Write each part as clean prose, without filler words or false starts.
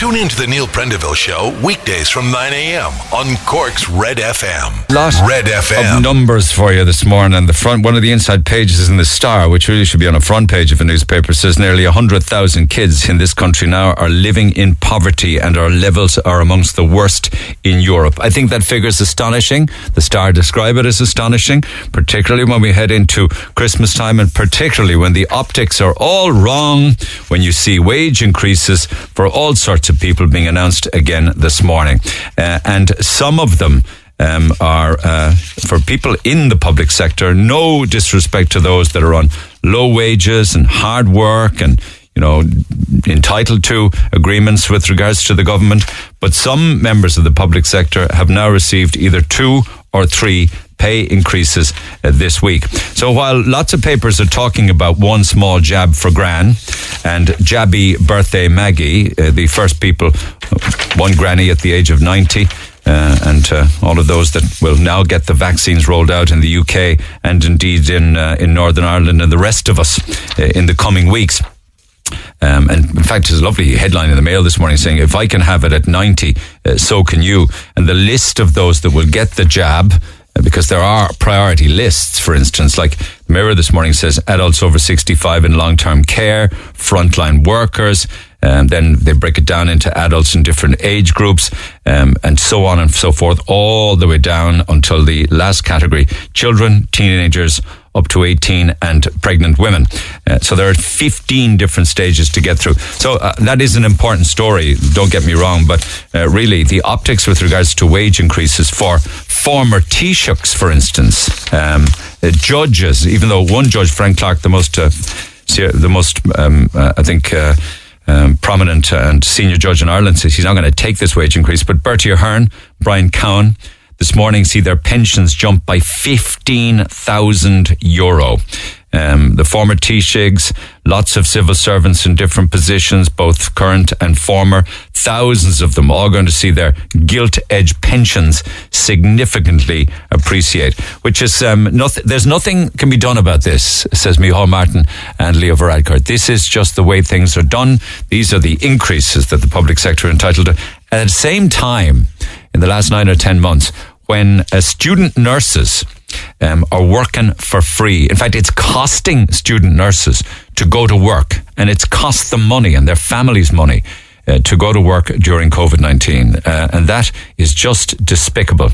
Tune into the Neil Prendeville Show weekdays from 9 a.m. on Cork's Red FM. Red FM. Of numbers for you this morning. The front, one of the inside pages in the Star, which really should be on a front page of a newspaper, says nearly 100,000 kids in this country now are living in poverty, and our levels are amongst the worst in Europe. I think that figure is astonishing. The Star describe it as astonishing, particularly when we head into Christmas time, and particularly when the optics are all wrong, when you see wage increases for all sorts of people being announced again this morning. And some of them are for people in the public sector. No disrespect to those that are on low wages and hard work and, you know, entitled to agreements with regards to the government. But some members of the public sector have now received either 2 or 3 pay increases this week. So while lots of papers are talking about one small jab for Gran and Jabby Birthday Maggie, the first people, one granny at the age of 90, and all of those that will now get the vaccines rolled out in the UK and indeed in Northern Ireland and the rest of us in the coming weeks. And in fact, there's a lovely headline in the Mail this morning saying, if I can have it at 90, so can you. And the list of those that will get the jab, because there are priority lists, for instance, like the Mirror this morning says adults over 65 in long-term care, frontline workers, and then they break it down into adults in different age groups, and so on and so forth, all the way down until the last category, children, teenagers, up to 18 and pregnant women. So there are 15 different stages to get through. So that is an important story, don't get me wrong, but really the optics with regards to wage increases for former Taoiseachs, for instance, judges, even though one judge, Frank Clark, the most prominent and senior judge in Ireland, says he's not going to take this wage increase, but Bertie Ahern, Brian Cowan, this morning see their pensions jump by €15,000. The former Taoiseachs, lots of civil servants in different positions, both current and former, thousands of them all going to see their gilt edge pensions significantly appreciate, which is there's nothing can be done about this, says Micheál Martin and Leo Varadkar. This is just the way things are done. These are the increases that the public sector are entitled to. At the same time, in the last 9 or 10 months, when student nurses are working for free. In fact, it's costing student nurses to go to work, and it's cost them money and their families money to go to work during COVID-19. And that is just despicable.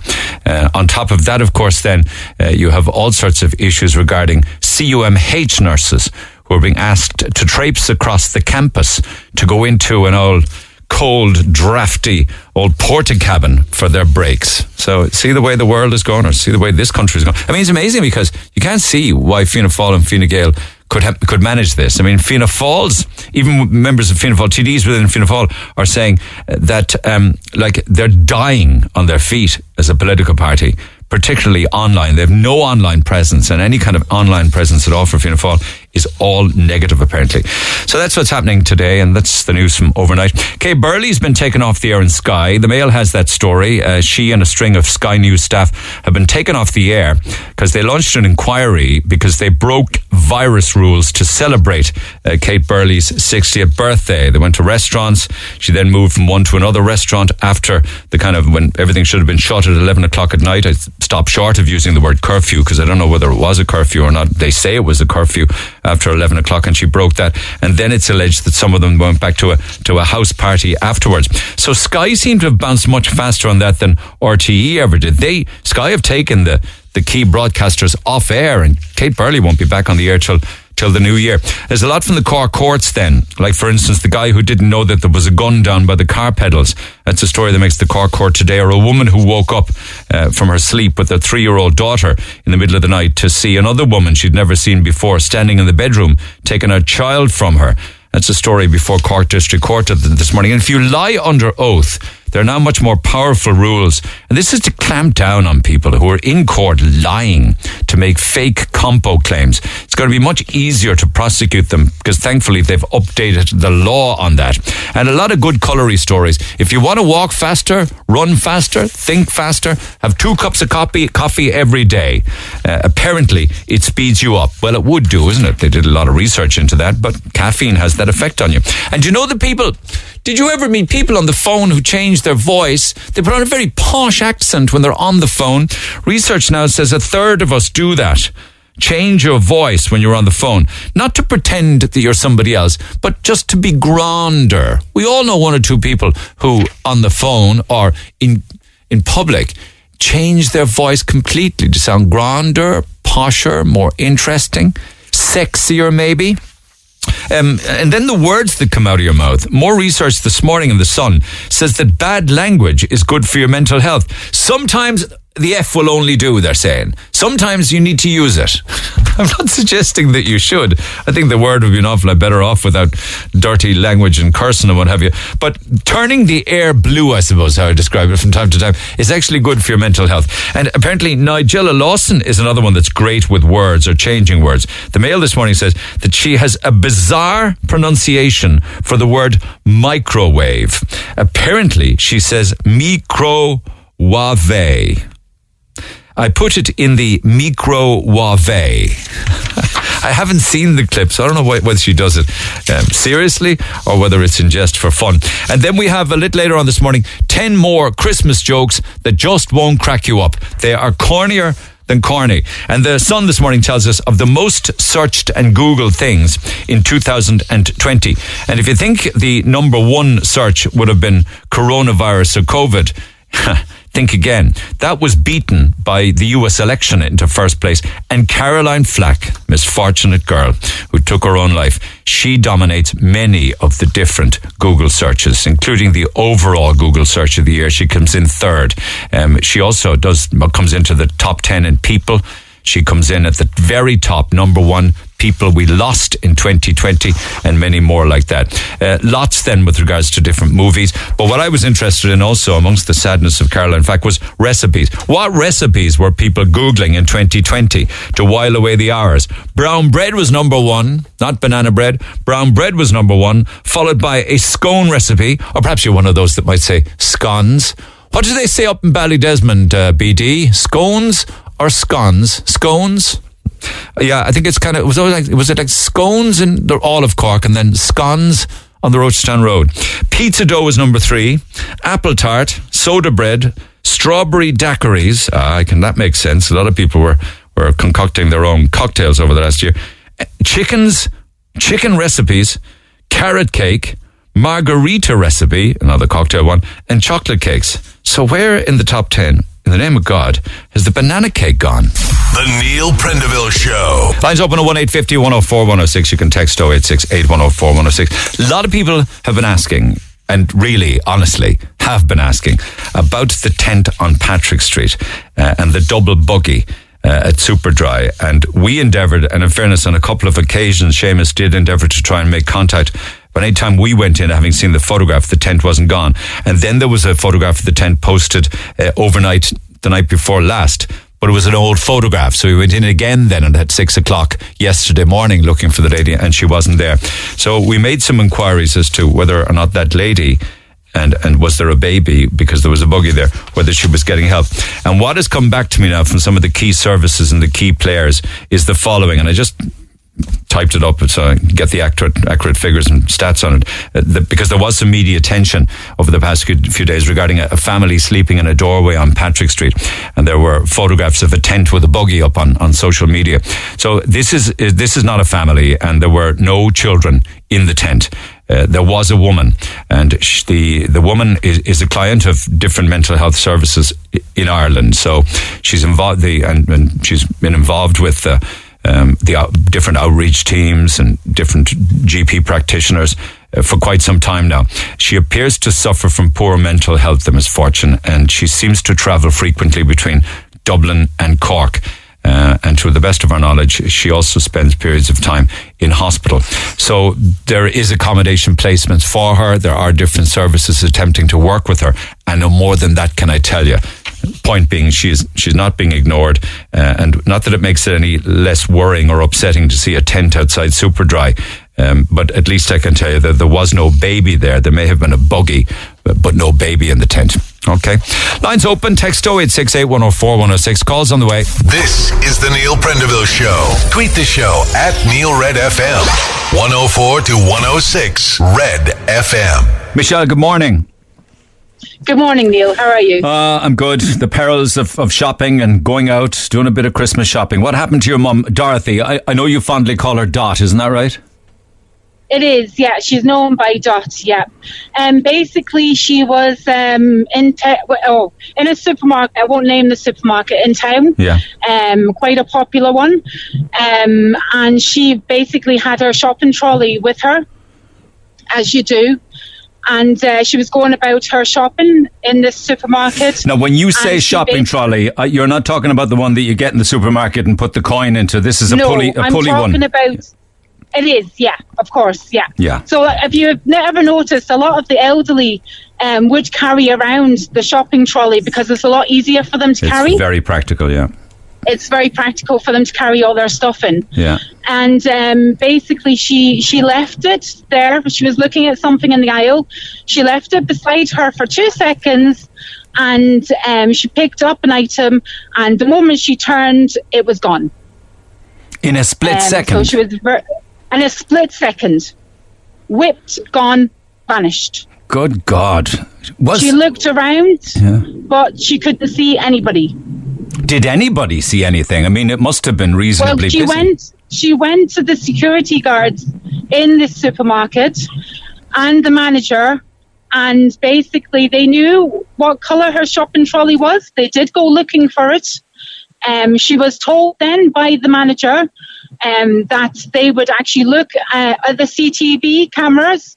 On top of that, of course, then you have all sorts of issues regarding CUMH nurses who are being asked to traipse across the campus to go into an old cold, drafty old porta cabin for their breaks. So see the way the world is going, or see the way this country is going. I mean, it's amazing because you can't see why Fianna Fáil and Fine Gael could manage this. I mean, Fianna Fáil's, even members of Fianna Fáil, TDs within Fianna Fáil, are saying that they're dying on their feet as a political party, particularly online. They have no online presence, and any kind of online presence at all for Fianna Fáil is all negative, apparently. So that's what's happening today, and that's the news from overnight. Kay Burley's been taken off the air in Sky. The Mail has that story. She and a string of Sky News staff have been taken off the air because they launched an inquiry because they broke virus rules to celebrate Kate Burley's 60th birthday. They went to restaurants. She then moved from one to another restaurant after the kind of, when everything should have been shut at 11 o'clock at night. I stopped short of using the word curfew because I don't know whether it was a curfew or not. They say it was a curfew after 11 o'clock, and she broke that. And then it's alleged that some of them went back to a house party afterwards. So Sky seemed to have bounced much faster on that than RTÉ ever did. Sky have taken the key broadcasters off air, and Kate Burley won't be back on the air till the new year. There's a lot from the Cork courts then, like for instance the guy who didn't know that there was a gun down by the car pedals. That's a story that makes the Cork court today. Or a woman who woke up from her sleep with her 3-year-old daughter in the middle of the night to see another woman she'd never seen before standing in the bedroom taking her child from her. That's a story before Cork District Court this morning. And if you lie under oath, There are now much more powerful rules, and this is to clamp down on people who are in court lying to make fake compo claims. It's going to be much easier to prosecute them because thankfully they've updated the law on that. And a lot of good colourary stories. If you want to walk faster, run faster, think faster, have 2 cups of coffee every day. Apparently it speeds you up. Well, it would do, isn't it? They did a lot of research into that, but caffeine has that effect on you. And you know the people, did you ever meet people on the phone who change their voice? They put on a very posh accent when they're on the phone. Research now says a third of us do that. Change your voice when you're on the phone. Not to pretend that you're somebody else, but just to be grander. We all know 1 or 2 people who on the phone or in public change their voice completely to sound grander, posher, more interesting, sexier maybe. And then the words that come out of your mouth. More research this morning in The Sun says that bad language is good for your mental health. Sometimes the F will only do, they're saying. Sometimes you need to use it. I'm not suggesting that you should. I think the word would be an awful lot better off without dirty language and cursing and what have you. But turning the air blue, I suppose how I describe it from time to time, is actually good for your mental health. And apparently Nigella Lawson is another one that's great with words or changing words. The Mail this morning says that she has a bizarre pronunciation for the word microwave. Apparently she says microwave. I put it in the microwave. I haven't seen the clips. I don't know whether she does it seriously or whether it's in jest for fun. And then we have a little later on this morning, 10 more Christmas jokes that just won't crack you up. They are cornier than corny. And The Sun this morning tells us of the most searched and Googled things in 2020. And if you think the number 1 search would have been coronavirus or COVID, think again. That was beaten by the US election into first place. And Caroline Flack, misfortunate girl who took her own life, she dominates many of the different Google searches, including the overall Google search of the year. She comes in 3rd. She also comes into the top 10 in people. She comes in at the very top, number 1, people we lost in 2020, and many more like that. Lots then with regards to different movies. But what I was interested in also, amongst the sadness of Caroline Flack, was recipes. What recipes were people Googling in 2020 to while away the hours? Brown bread was number 1, not banana bread. Brown bread was number 1, followed by a scone recipe, or perhaps you're one of those that might say scones. What do they say up in Ballydesmond, BD? Scones? Or scones? Scones? Yeah, I think it's kind of, it was always like, was it like scones in all of Cork and then scones on the Rochetown Road? Pizza dough was number 3, apple tart, soda bread, strawberry daiquiris. That makes sense. A lot of people were concocting their own cocktails over the last year. Chicken recipes, carrot cake, margarita recipe, another cocktail one, and chocolate cakes. So where in the top 10? In the name of God, has the banana cake gone? The Neil Prendeville Show. Lines open at 1850 104 106. You can text 0868 104 106. A lot of people have been asking, and really, honestly, have been asking, about the tent on Patrick Street and the double buggy at Superdry. And we endeavoured, and in fairness, on a couple of occasions, Seamus did endeavour to try and make contact. But any time we went in, having seen the photograph, the tent wasn't gone. And then there was a photograph of the tent posted overnight the night before last, but it was an old photograph. So we went in again then at 6:00 yesterday morning looking for the lady, and she wasn't there. So we made some inquiries as to whether or not that lady, and was there a baby, because there was a buggy there, whether she was getting help. And what has come back to me now from some of the key services and the key players is the following, and I just typed it up so I can get the accurate figures and stats on it, because there was some media attention over the past few days regarding a family sleeping in a doorway on Patrick Street, and there were photographs of a tent with a buggy up on social media. So this is not a family, and there were no children in the tent. There was a woman, and the woman is a client of different mental health services in Ireland, so she's involved and she's been involved with the different outreach teams and different GP practitioners for quite some time now. She appears to suffer from poor mental health, the misfortune, and she seems to travel frequently between Dublin and Cork. And to the best of our knowledge, she also spends periods of time in hospital. So there is accommodation placements for her. There are different services attempting to work with her. And no more than that can I tell you. Point being, she's not being ignored, and not that it makes it any less worrying or upsetting to see a tent outside Superdry, but at least I can tell you that there was no baby there. There may have been a buggy, but no baby in the tent. Okay. Lines open. Text 0868104106. Calls on the way. This is the Neil Prendeville Show. Tweet the show at Neil Red FM. 104 to 106 Red FM. Michelle, good morning. Good morning, Neil. How are you? I'm good. The perils of shopping and going out, doing a bit of Christmas shopping. What happened to your mum, Dorothy? I know you fondly call her Dot, isn't that right? It is, yeah. She's known by Dot, yeah. Basically, she was in a supermarket. I won't name the supermarket in town. Yeah. Quite a popular one. And she basically had her shopping trolley with her, as you do. And she was going about her shopping in this supermarket. Now, when you say shopping trolley, you're not talking about the one that you get in the supermarket and put the coin into. This is a pulley one. No, I'm talking about... It is, yeah, of course, yeah. Yeah. So if you've never noticed, a lot of the elderly would carry around the shopping trolley because it's a lot easier for them to carry. It's very practical, yeah. It's very practical for them to carry all their stuff in. Yeah. And basically she left it there. She was looking at something in the aisle. She left it beside her for 2 seconds and she picked up an item, and the moment she turned, it was gone. In a split second? So she was... In a split second, whipped, gone, vanished. Good God. She looked around, yeah, but she couldn't see anybody. Did anybody see anything? I mean, it must have been reasonably busy. She went to the security guards in this supermarket and the manager, and basically they knew what colour her shopping trolley was. They did go looking for it. She was told then by the manager that they would actually look at the CTV cameras,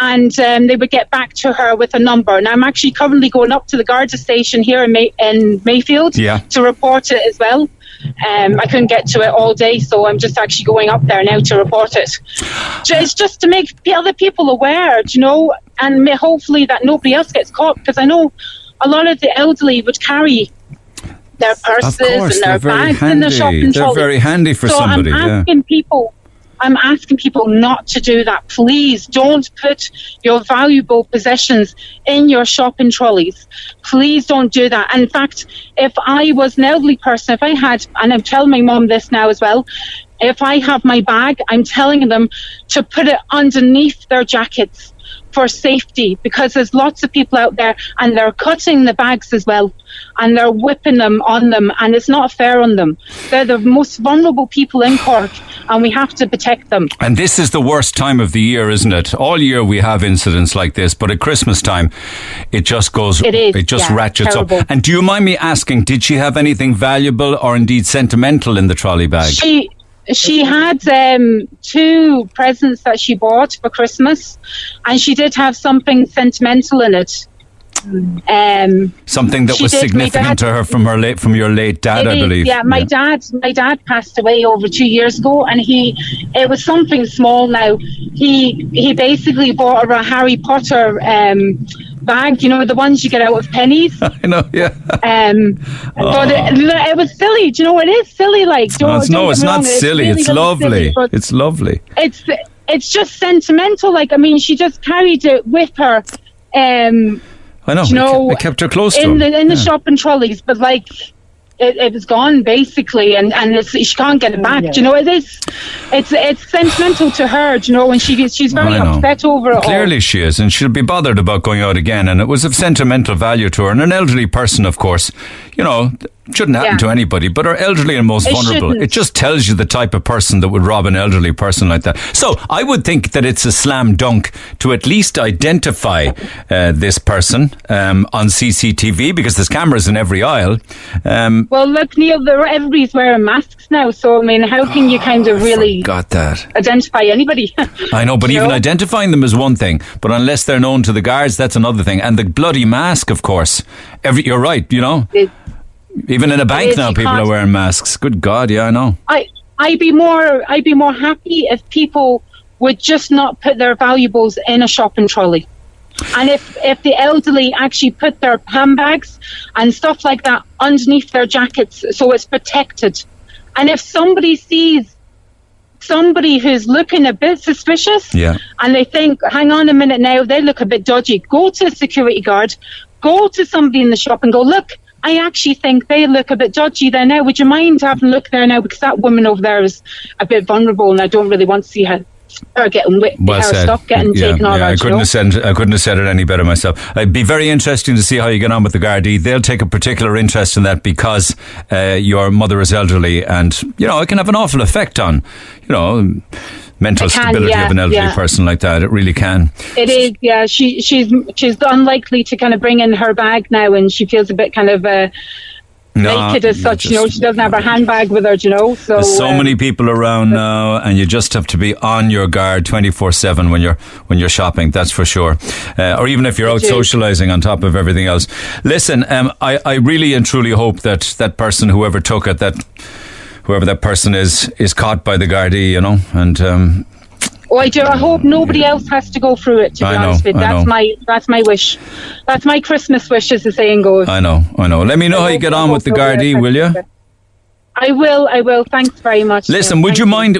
and they would get back to her with a number. Now, I'm actually currently going up to the Garda station here in Mayfield, yeah, to report it as well. I couldn't get to it all day, so I'm just actually going up there now to report it. It's just to make other people aware, you know, and hopefully that nobody else gets caught, because I know a lot of the elderly would carry their purses and their bags and their shopping trolley. They're very handy for somebody. I'm asking people not to do that. Please don't put your valuable possessions in your shopping trolleys. Please don't do that. And in fact, if I was an elderly person, if I had, and I'm telling my mom this now as well, if I have my bag, I'm telling them to put it underneath their jackets for safety, because there's lots of people out there and they're cutting the bags as well, and they're whipping them on them, and it's not fair on them. They're the most vulnerable people in Cork, and we have to protect them. And this is the worst time of the year, isn't it? All year we have incidents like this, but at Christmas time it just ratchets terrible up. And do you mind me asking, did she have anything valuable or indeed sentimental in the trolley bag? She had two presents that she bought for Christmas, and she did have something sentimental in it. Something that was significant to her from your late dad, I believe. Yeah, my dad passed away over 2 years ago, and it was something small. Now he basically bought her a Harry Potter bag, you know, the ones you get out of pennies. I know, yeah. But it was silly. Do you know what it is? Silly, like. It's not silly. It's lovely. It's lovely. It's just sentimental. Like, I mean, she just carried it with her. I know. It kept her close to him. In the shopping trolleys, but like it was gone basically, and she can't get it back. Yeah. Do you know, it is. It's sentimental to her. Do you know, and she's very upset over it. Clearly, she is, and she'll be bothered about going out again. And it was of sentimental value to her, and an elderly person, of course. You know, shouldn't happen to anybody, but are elderly and most vulnerable. It just tells you the type of person that would rob an elderly person like that. So I would think that it's a slam dunk to at least identify this person on CCTV, because there's cameras in every aisle. Well, look, Neil, everybody's wearing masks now, so I mean, how can you kind of really identify anybody? I know, but even identifying them is one thing, but unless they're known to the guards, that's another thing. And the bloody mask, of course. You're right, you know. Even in a bank now, people are wearing masks. Good God, yeah, I know. I'd be more happy if people would just not put their valuables in a shopping trolley. And if the elderly actually put their handbags and stuff like that underneath their jackets so it's protected. And if somebody sees somebody who's looking a bit suspicious, yeah, and they think, hang on a minute now, they look a bit dodgy, go to a security guard, go to somebody in the shop and go, look, I actually think they look a bit dodgy there now. Would you mind having a look there now? Because that woman over there is a bit vulnerable and I don't really want to see her getting whipped, well her said. Stuff getting taken on. Yeah, I couldn't have said it any better myself. It'd be very interesting to see how you get on with the Gardaí. They'll take a particular interest in that because your mother is elderly and, you know, it can have an awful effect on, you know, mental stability of an elderly person like that. It really can. It is, yeah. She's unlikely to kind of bring in her bag now and she feels a bit kind of... naked as such, just, you know, she doesn't have her handbag with her, you know. So there's so many people around now and you just have to be on your guard 24/7 when you're shopping, that's for sure. Or even if you're out socialising on top of everything else. Listen, I really and truly hope that that person, whoever took it, that whoever that person is caught by the Gardaí, you know, and... Oh, I do. I hope nobody else has to go through it, to be honest with you. That's my wish. That's my Christmas wish, as the saying goes. I know. Let me know how you get on with the Gardaí, will you? I will. Thanks very much. Listen, would you mind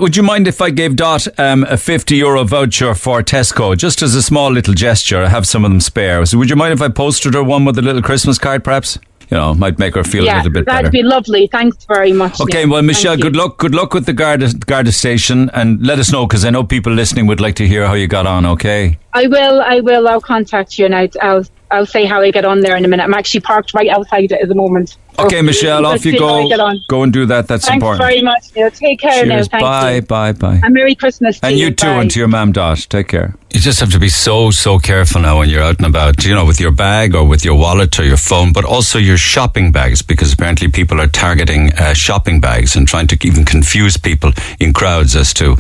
if I gave Dot a €50 voucher for Tesco, just as a small little gesture? I have some of them spare. So would you mind if I posted her one with a little Christmas card, perhaps? You know, might make her feel a little bit better. That'd be lovely. Thanks very much. Okay, well, Michelle, good luck. Good luck with the Garda station, and let us know, because I know people listening would like to hear how you got on. Okay. I will. I'll contact you, and I'll say how I get on there in a minute. I'm actually parked right outside it at the moment. Okay, Michelle, off you go. Go and do that. That's important. Thanks very much, Neil. Take care. Cheers. Now. Thank you. Bye. And Merry Christmas to you. And you too, and to your mum, Dot. Take care. You just have to be so, so careful now when you're out and about, you know, with your bag or with your wallet or your phone, but also your shopping bags, because apparently people are targeting shopping bags and trying to even confuse people in crowds as to,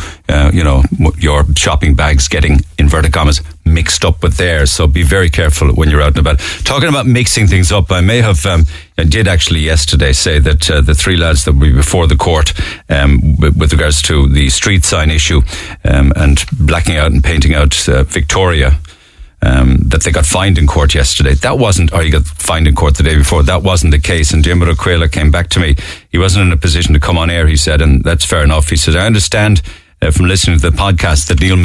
you know, your shopping bags getting, inverted commas, mixed up with theirs. So be very careful when you're out and about. Talking about mixing things up, I may have... I did actually yesterday say that the three lads that were before the court with regards to the street sign issue and blacking out and painting out Victoria, that they got fined in court yesterday. That wasn't, or you got fined in court the day before. That wasn't the case. And Diarmuid Ó Cadhla came back to me. He wasn't in a position to come on air, he said, and that's fair enough. He said, I understand from listening to the podcast that Neil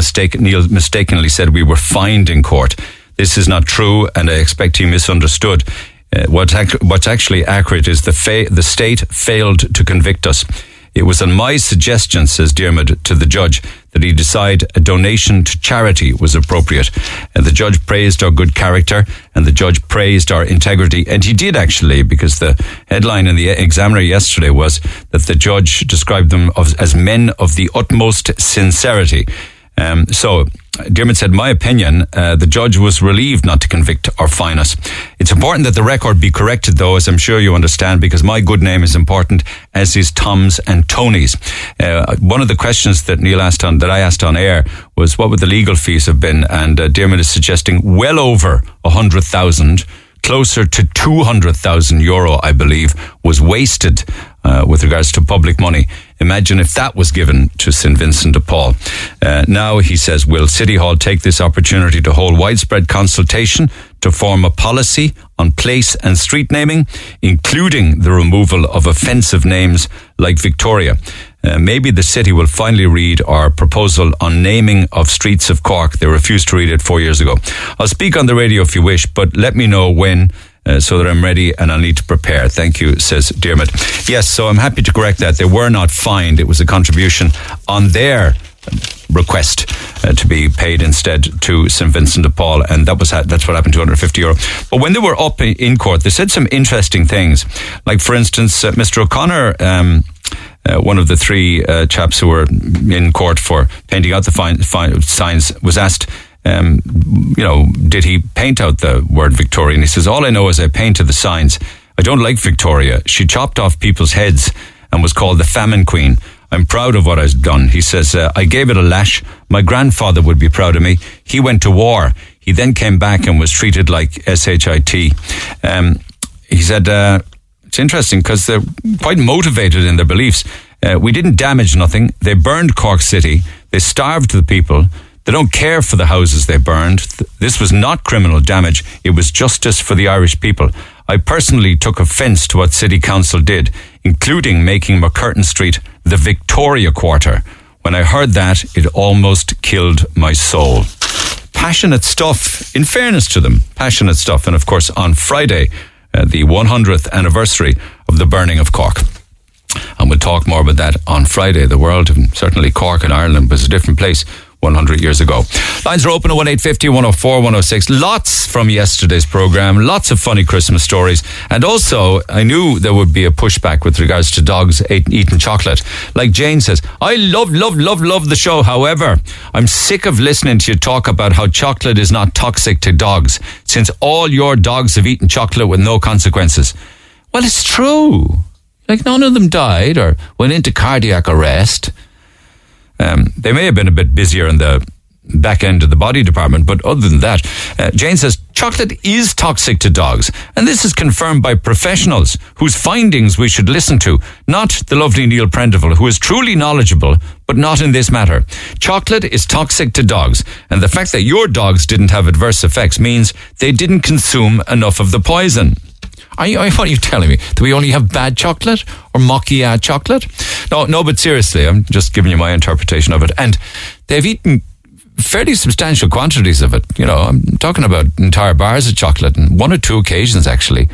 mistakenly said we were fined in court. This is not true, and I expect he misunderstood. What's actually accurate is the state failed to convict us. It was on my suggestion, says Diarmuid, to the judge, that he decide a donation to charity was appropriate. And the judge praised our good character, and the judge praised our integrity. And he did, actually, because the headline in the Examiner yesterday was that the judge described them as men of the utmost sincerity. So, Diarmuid said, my opinion, the judge was relieved not to convict or fine us. It's important that the record be corrected, though, as I'm sure you understand, because my good name is important, as is Tom's and Tony's. One of the questions that I asked on air was, what would the legal fees have been? And Diarmuid is suggesting well over 100,000, closer to 200,000 euro, I believe, was wasted with regards to public money. Imagine if that was given to St. Vincent de Paul. Now, he says, will City Hall take this opportunity to hold widespread consultation to form a policy on place and street naming, including the removal of offensive names like Victoria? Maybe the city will finally read our proposal on naming of streets of Cork. They refused to read it 4 years ago. I'll speak on the radio if you wish, but let me know when... so that I'm ready and I'll need to prepare. Thank you, says Diarmuid. Yes, so I'm happy to correct that. They were not fined. It was a contribution on their request to be paid instead to St. Vincent de Paul, and that's what happened, €250. But when they were up in court, they said some interesting things. Like, for instance, Mr. O'Connor... one of the three chaps who were in court for painting out the signs was asked, you know, did he paint out the word Victoria? And he says, all I know is I painted the signs. I don't like Victoria. She chopped off people's heads and was called the Famine Queen. I'm proud of what I've done. He says, I gave it a lash. My grandfather would be proud of me. He went to war. He then came back and was treated like shit. He said... It's interesting because they're quite motivated in their beliefs. We didn't damage nothing. They burned Cork City. They starved the people. They don't care for the houses they burned. This was not criminal damage. It was justice for the Irish people. I personally took offence to what City Council did, including making McCurtain Street the Victoria Quarter. When I heard that, it almost killed my soul. Passionate stuff, in fairness to them. Passionate stuff. And of course, on Friday, the 100th anniversary of the burning of Cork. And we'll talk more about that on Friday. The world, and certainly Cork and Ireland, was a different place 100 years ago. Lines are open at 1850 104 106. Lots from yesterday's program, lots of funny Christmas stories. And also, I knew there would be a pushback with regards to dogs eating chocolate. Like Jane says, I love the show. However, I'm sick of listening to you talk about how chocolate is not toxic to dogs, since all your dogs have eaten chocolate with no consequences. Well, it's true. Like, none of them died or went into cardiac arrest. They may have been a bit busier in the back end of the body department, but other than that, Jane says, chocolate is toxic to dogs, and this is confirmed by professionals whose findings we should listen to, not the lovely Neil Prendeville, who is truly knowledgeable, but not in this matter. Chocolate is toxic to dogs, and the fact that your dogs didn't have adverse effects means they didn't consume enough of the poison. What are you telling me? Do we only have bad chocolate or macchiato chocolate? No, but seriously, I'm just giving you my interpretation of it. And they've eaten fairly substantial quantities of it. You know, I'm talking about entire bars of chocolate, and one or two occasions, actually,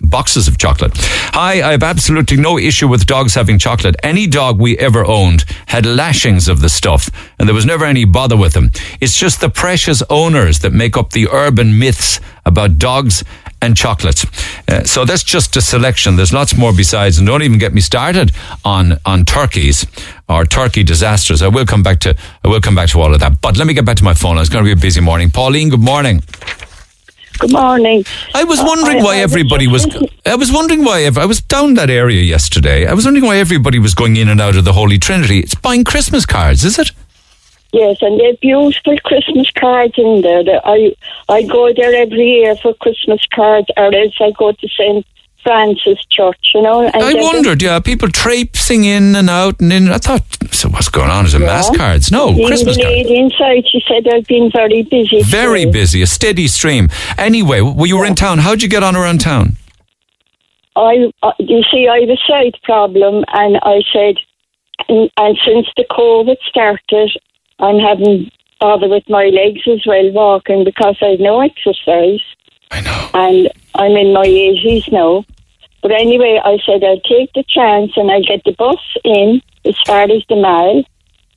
boxes of chocolate. Hi, I have absolutely no issue with dogs having chocolate. Any dog we ever owned had lashings of the stuff, and there was never any bother with them. It's just the precious owners that make up the urban myths about dogs and chocolates. So that's just a selection. There's lots more besides, and don't even get me started on turkeys or turkey disasters. I will come back to all of that. But let me get back to my phone. It's going to be a busy morning. Pauline, good morning. Good morning. I was wondering why everybody was... I was down that area yesterday. I was wondering why everybody was going in and out of the Holy Trinity. It's buying Christmas cards, is it? Yes, and they're beautiful Christmas cards in there. I go there every year for Christmas cards, or else I go to St. Francis Church, you know. And I wondered, people traipsing in and out and in. I thought, so what's going on? Is it mass cards? No, Christmas cards. The lady inside, she said, I've been very busy. Very busy, a steady stream. Anyway, you were in town. How'd you get on around town? I have a sight problem, and I said, and since the COVID started, I'm having bother with my legs as well, walking, because I've no exercise. I know. And I'm in my 80s now. But anyway, I said I'll take the chance and I'll get the bus in as far as the mile,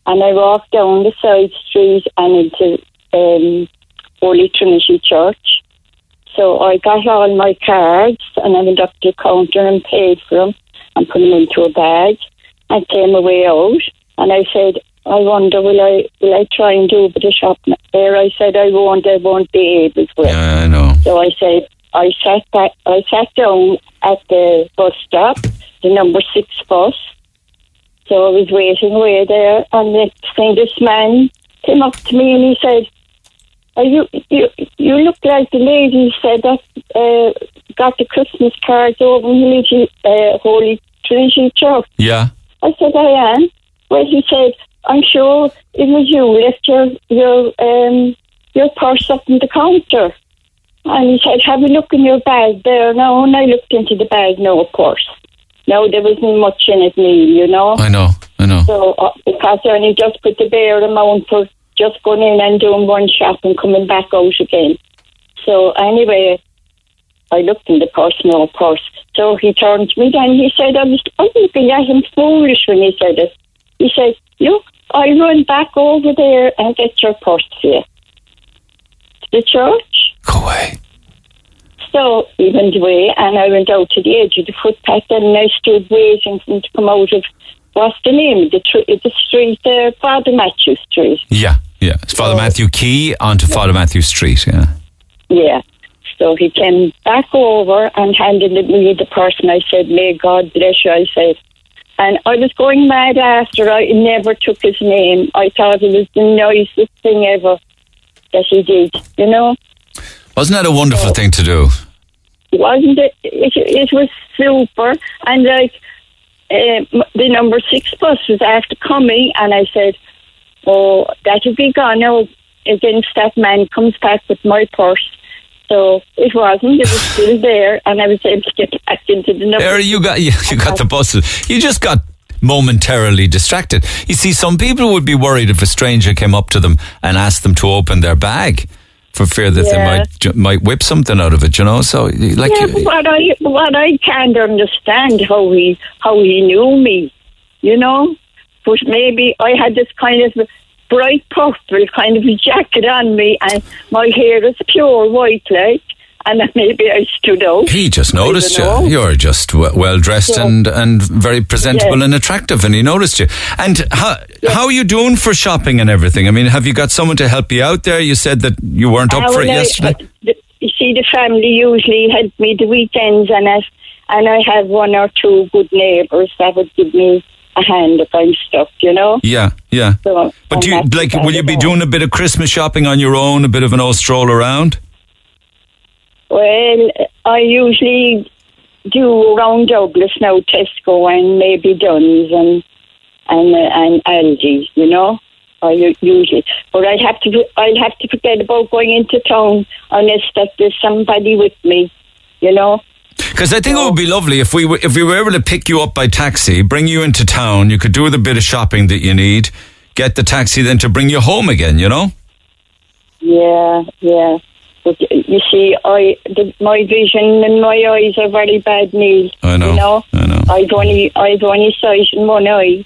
and I walk down the side street and into Holy Trinity Church. So I got all my cards and I went up to the counter and paid for them and put them into a bag and came away out, and I said, I wonder, will I try and do a bit of shopping there? I said, I won't be able to. Yeah, I know. So I said, I sat down at the bus stop, the number 6 bus. So I was waiting away there, and next thing, this man came up to me and he said, you look like the lady said that got the Christmas cards over in Holy Trinity Church. Yeah. I said, I am. Well, he said, I'm sure it was you left your purse up in the counter. And he said, have a look in your bag there now. And I looked into the bag, no purse. No, there wasn't much in it, you know. I know. So, because I only just put the bare amount for just going in and doing one shop and coming back out again. So, anyway, I looked in the purse, no purse. So, he turned to me and he said, I was looking at him foolish when he said it. He said, look, I'll run back over there and get your purse here. The church. Go away. So he went away, and I went out to the edge of the footpath, and I stood waiting for him to come out of, what's the name of the street there? Father Matthew Street. Yeah. It's Father Matthew Key onto Father Matthew Street, yeah. Yeah. So he came back over and handed me the purse, and I said, may God bless you, I said. And I was going mad after. I never took his name. I thought it was the nicest thing ever that he did, you know. Wasn't that a wonderful thing to do? wasn't it? It was super. And like the number 6 bus was after coming, and I said, "Oh, that'll be gone now against that man comes back with my purse." So it wasn't. It was still there, and I was able to get back into the number. There you got the buses. You just got momentarily distracted. You see, some people would be worried if a stranger came up to them and asked them to open their bag for fear that they might whip something out of it, you know. So, like, what I can't understand how he knew me, you know. But maybe I had this kind of bright purple kind of a jacket on me, and my hair is pure white, like. And maybe I stood out. He just noticed you. You're just well dressed and very presentable and attractive, and he noticed you. And how are you doing for shopping and everything? I mean, have you got someone to help you out there? You said that you weren't up for it yesterday. You see, the family usually help me the weekends, and I have one or two good neighbours that would give me a hand if I'm stuck, you know. Yeah. So, but do you like? Will you be doing a bit of Christmas shopping on your own? A bit of an old stroll around? Well, I usually do around Douglas now, Tesco and maybe Dunn's and Aldi, you know. But I'll have to forget about going into town unless that there's somebody with me, you know. Because I think it would be lovely if we were able to pick you up by taxi, bring you into town. You could do with a bit of shopping that you need, get the taxi then to bring you home again, you know. Yeah. But you see, my vision and my eyes are very bad, Neil. I know. You know? I know. I've only sight in one eye.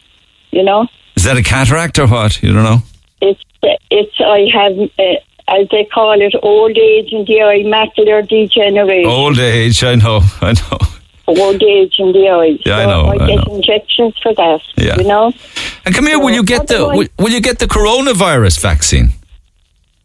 You know. Is that a cataract or what? You don't know. It's. I have, as they call it, old age in the eye, macular degeneration. Old age. I know. Old age in the eye. Yeah, so I get injections for that. Yeah. You know. And come here. So will you get the coronavirus vaccine?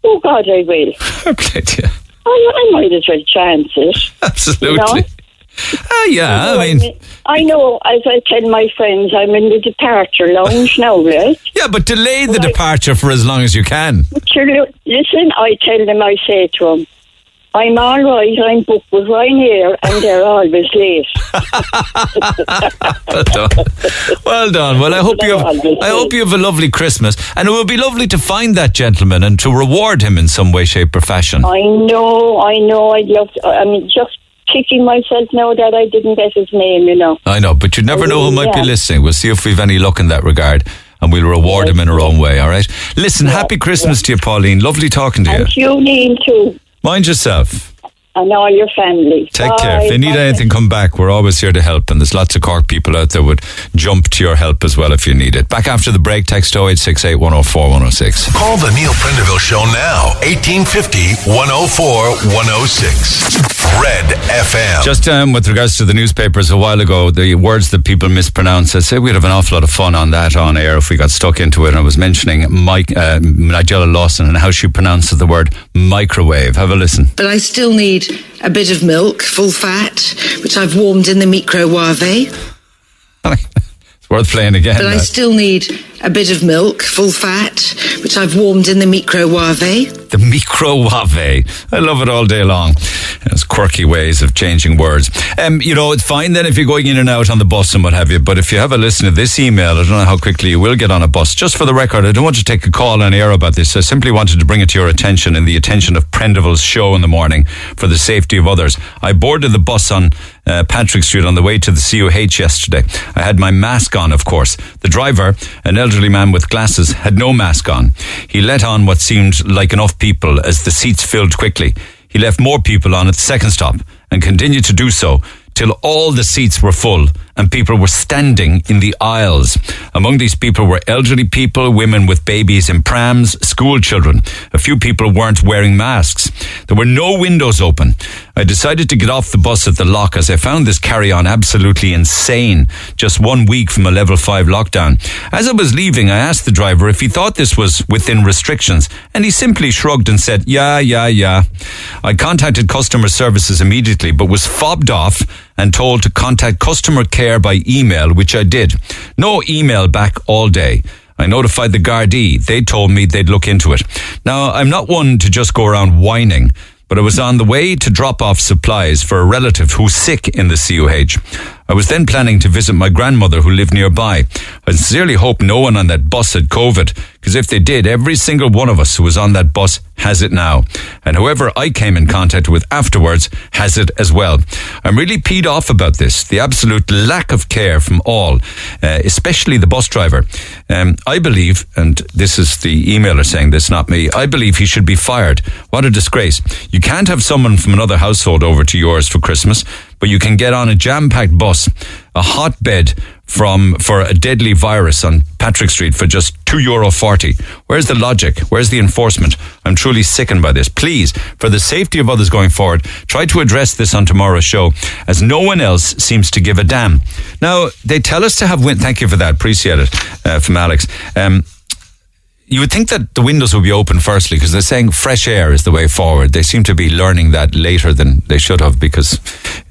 Oh, God, I will. Okay, dear. I might as well chance it. Absolutely. You know? Yeah, I mean... I know, as I tell my friends, I'm in the departure lounge now, right? Yeah, but delay the departure for as long as you can. Listen, I tell them, I say to them, I'm all right, I'm booked with Ryanair, and they're always late. Well done. Well, I hope you have a lovely Christmas, and it will be lovely to find that gentleman and to reward him in some way, shape, or fashion. I know. I'm just kicking myself now that I didn't get his name. You know. I know, but you never know who might be listening. We'll see if we've any luck in that regard. And we'll reward him in our own way, all right? Listen, happy Christmas to you, Pauline. Lovely talking to you. And you, Neil, too. Mind yourself. And all your family. Take care. If they need anything, come back. We're always here to help. And there's lots of Cork people out there would jump to your help as well if you need it. Back after the break, text 0868 104 106. Call the Neil Prendeville Show now. 1850 104 106. Red FM. Just with regards to the newspapers a while ago, the words that people mispronounce, I say we'd have an awful lot of fun on that on air if we got stuck into it. And I was mentioning Nigella Lawson and how she pronounces the word microwave. Have a listen. But I still need a bit of milk, full fat, which I've warmed in the microwave. It's worth playing again. But I still need a bit of milk, full fat, which I've warmed in the microwave. The microwave. I love it all day long. It's quirky ways of changing words. You know, it's fine then if you're going in and out on the bus and what have you, but if you have a listen to this email, I don't know how quickly you will get on a bus. Just for the record, I don't want to take a call on air about this. I simply wanted to bring it to your attention and the attention of Prendeville's show in the morning for the safety of others. I boarded the bus on Patrick Street on the way to the CUH yesterday. I had my mask on, of course. The driver, an elderly man with glasses, had no mask on. He let on what seemed like enough people as the seats filled quickly. He left more people on at the second stop and continued to do so till all the seats were full and people were standing in the aisles. Among these people were elderly people, women with babies in prams, school children. A few people weren't wearing masks. There were no windows open. I decided to get off the bus at the lock as I found this carry-on absolutely insane, just 1 week from a level 5 lockdown. As I was leaving, I asked the driver if he thought this was within restrictions, and he simply shrugged and said, yeah. I contacted customer services immediately, but was fobbed off and told to contact customer care by email, which I did. No email back all day. I notified the Gardaí. They told me they'd look into it. Now, I'm not one to just go around whining. but I was on the way to drop off supplies for a relative who's sick in the CUH. I was then planning to visit my grandmother who lived nearby. I sincerely hope no one on that bus had COVID, because if they did, every single one of us who was on that bus has it now. And whoever I came in contact with afterwards has it as well. I'm really peed off about this, the absolute lack of care from all, especially the bus driver. I believe, and this is the emailer saying this, not me, I believe he should be fired. What a disgrace. You can't have someone from another household over to yours for Christmas, but you can get on a jam-packed bus, a hotbed for a deadly virus on Patrick Street for just €2.40. Where's the logic? Where's the enforcement? I'm truly sickened by this. Please, for the safety of others going forward, try to address this on tomorrow's show, as no one else seems to give a damn. Now, they tell us to have wind. Thank you for that. Appreciate it from Alex. You would think that the windows would be open firstly, because they're saying fresh air is the way forward. They seem to be learning that later than they should have, because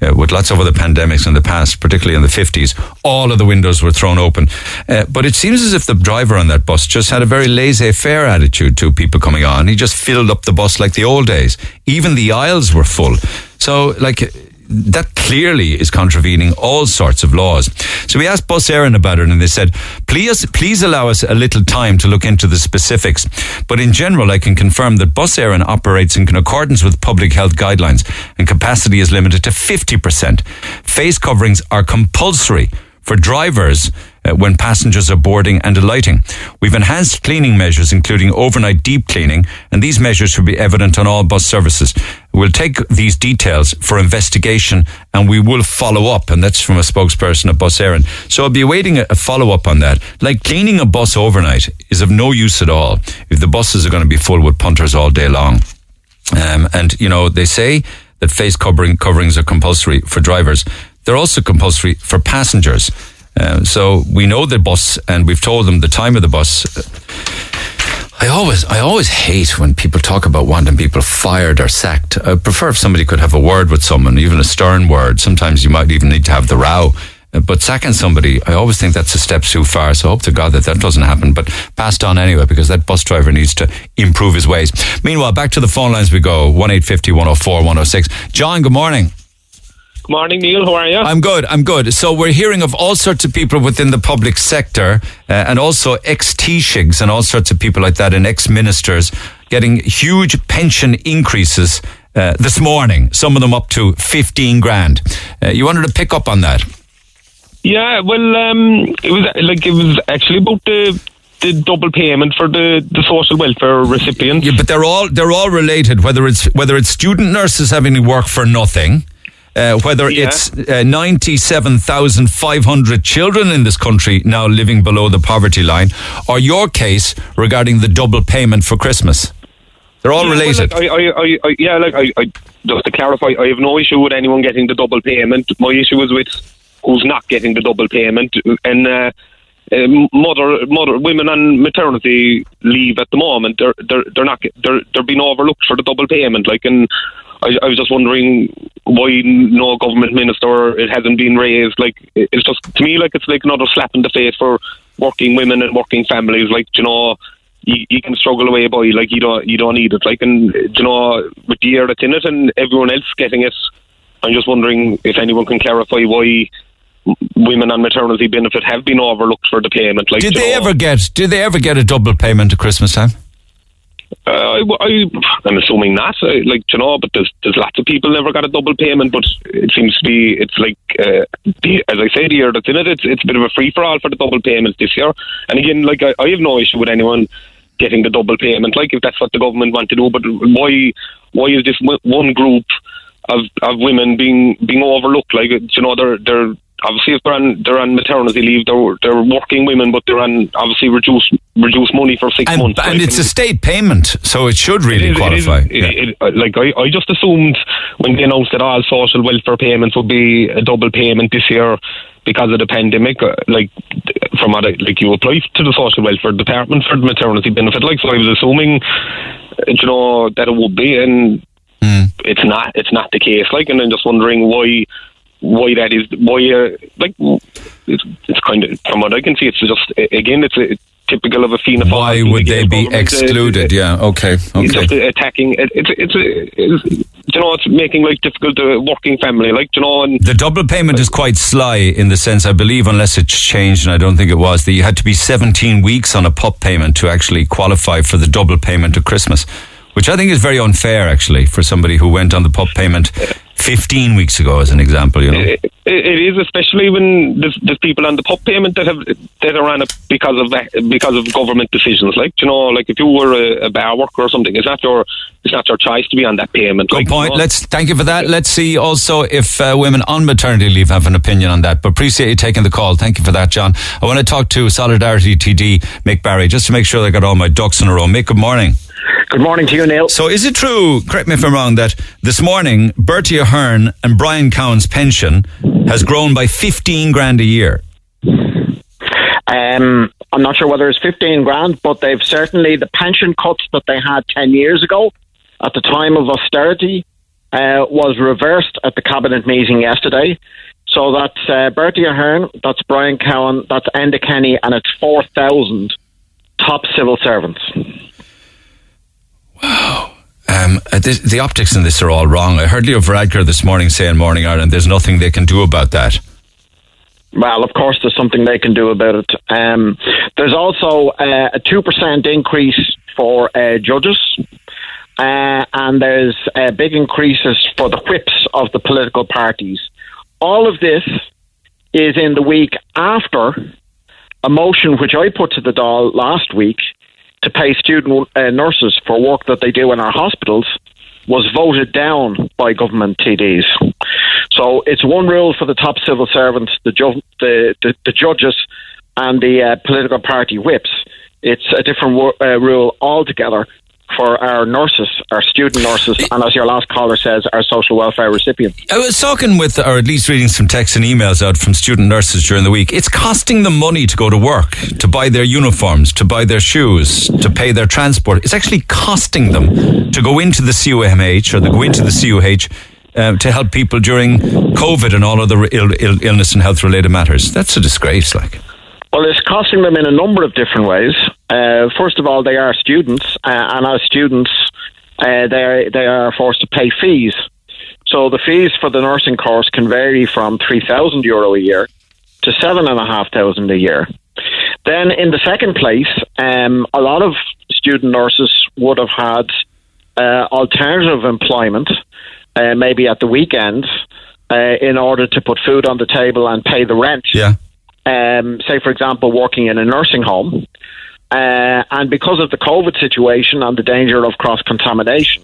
with lots of other pandemics in the past, particularly in the 50s, all of the windows were thrown open. But it seems as if the driver on that bus just had a very laissez-faire attitude to people coming on. He just filled up the bus like the old days. Even the aisles were full. So, like, that clearly is contravening all sorts of laws. So we asked Bus Éireann about it and they said, please allow us a little time to look into the specifics. But in general, I can confirm that Bus Éireann operates in accordance with public health guidelines and capacity is limited to 50%. Face coverings are compulsory for drivers when passengers are boarding and alighting. We've enhanced cleaning measures, including overnight deep cleaning, and these measures will be evident on all bus services. We'll take these details for investigation and we will follow up. And that's from a spokesperson at Bus Éireann. So I'll be awaiting a follow-up on that. Like, cleaning a bus overnight is of no use at all if the buses are going to be full with punters all day long. And, you know, they say that face coverings are compulsory for drivers. They're also compulsory for passengers. So we know the bus and we've told them the time of the bus. I always hate when people talk about wanting people fired or sacked. I prefer if somebody could have a word with someone, even a stern word. Sometimes you might even need to have the row. But sacking somebody, I always think that's a step too far. So I hope to God that doesn't happen. But passed on anyway, because that bus driver needs to improve his ways. Meanwhile, back to the phone lines we go. 1850 104 106. John, good morning. Morning, Neil. How are you? I'm good. So we're hearing of all sorts of people within the public sector and also ex-Taoiseachs and all sorts of people like that and ex-ministers getting huge pension increases this morning, some of them up to 15 grand. You wanted to pick up on that? Yeah, well, it was actually about the double payment for the social welfare recipients. Yeah, but they're all related, whether it's student nurses having to work for nothing, it's 97,500 children in this country now living below the poverty line, or your case regarding the double payment for Christmas. They're all related. Well, just to clarify, I have no issue with anyone getting the double payment. My issue is with who's not getting the double payment, and women on maternity leave at the moment. They're being overlooked for the double payment, and. I was just wondering why no government minister, it hasn't been raised. It's just, to me, it's another slap in the face for working women and working families. You can struggle away, boy. You don't need it. With the year that's in it and everyone else getting it, I'm just wondering if anyone can clarify why women on maternity benefit have been overlooked for the payment. Did they ever get a double payment at Christmas time? I'm assuming not. But there's lots of people never got a double payment. But it seems to be, as I said here, that's in it. It's a bit of a free for all for the double payments this year. And again, I have no issue with anyone getting the double payment, if that's what the government want to do. But why is this one group of women being overlooked? They're obviously, if they're on maternity leave, they're working women, but they're on obviously reduced money for 6 months. And it's a state payment, so it should really qualify. I just assumed when they announced that all social welfare payments would be a double payment this year because of the pandemic. You apply to the social welfare department for the maternity benefit, so I was assuming, that it would be, and it's not the case. And I'm just wondering why that is, it's kind of, from what I can see, it's just, again, it's typical of a Fianna Fáil. Why would they be excluded? Just attacking. It's making life difficult to a working family. And the double payment is quite sly in the sense, I believe, unless it's changed, and I don't think it was, that you had to be 17 weeks on a PUP payment to actually qualify for the double payment of Christmas, which I think is very unfair, actually, for somebody who went on the PUP payment 15 weeks ago, as an example, you know. It is, especially when there's people on the PUP payment that are on it because of government decisions. If you were a bar worker or something, it's not your choice to be on that payment. Good point. Thank you for that. Let's see also if women on maternity leave have an opinion on that. But appreciate you taking the call. Thank you for that, John. I want to talk to Solidarity TD, Mick Barry, just to make sure I got all my ducks in a row. Mick, good morning. Good morning to you, Neil. So is it true, correct me if I'm wrong, that this morning Bertie Ahern and Brian Cowan's pension has grown by 15 grand a year? I'm not sure whether it's 15 grand, but they've certainly, the pension cuts that they had 10 years ago at the time of austerity was reversed at the cabinet meeting yesterday. So that's Bertie Ahern, that's Brian Cowan, that's Enda Kenny, and it's 4,000 top civil servants. Wow. The optics in this are all wrong. I heard Leo Varadkar this morning say in Morning Ireland there's nothing they can do about that. Well, of course there's something they can do about it. There's also a 2% increase for judges, and there's big increases for the whips of the political parties. All of this is in the week after a motion which I put to the Dáil last week to pay student nurses for work that they do in our hospitals was voted down by government TDs. So it's one rule for the top civil servants, the judges and the political party whips. It's a different rule altogether for our nurses, our student nurses, and as your last caller says, our social welfare recipients. I was talking with, or at least reading some texts and emails out from student nurses during the week. It's costing them money to go to work, to buy their uniforms, to buy their shoes, to pay their transport. It's actually costing them to go into the CUMH or to go into the CUH to help people during COVID and all other illness and health-related matters. That's a disgrace, like. Well, it's costing them in a number of different ways. First of all, they are students, and as students, they are forced to pay fees. So the fees for the nursing course can vary from €3,000 a year to €7,500 a year. Then in the second place, a lot of student nurses would have had alternative employment, maybe at the weekend, in order to put food on the table and pay the rent. Yeah. Say, for example, working in a nursing home. And because of the COVID situation and the danger of cross-contamination,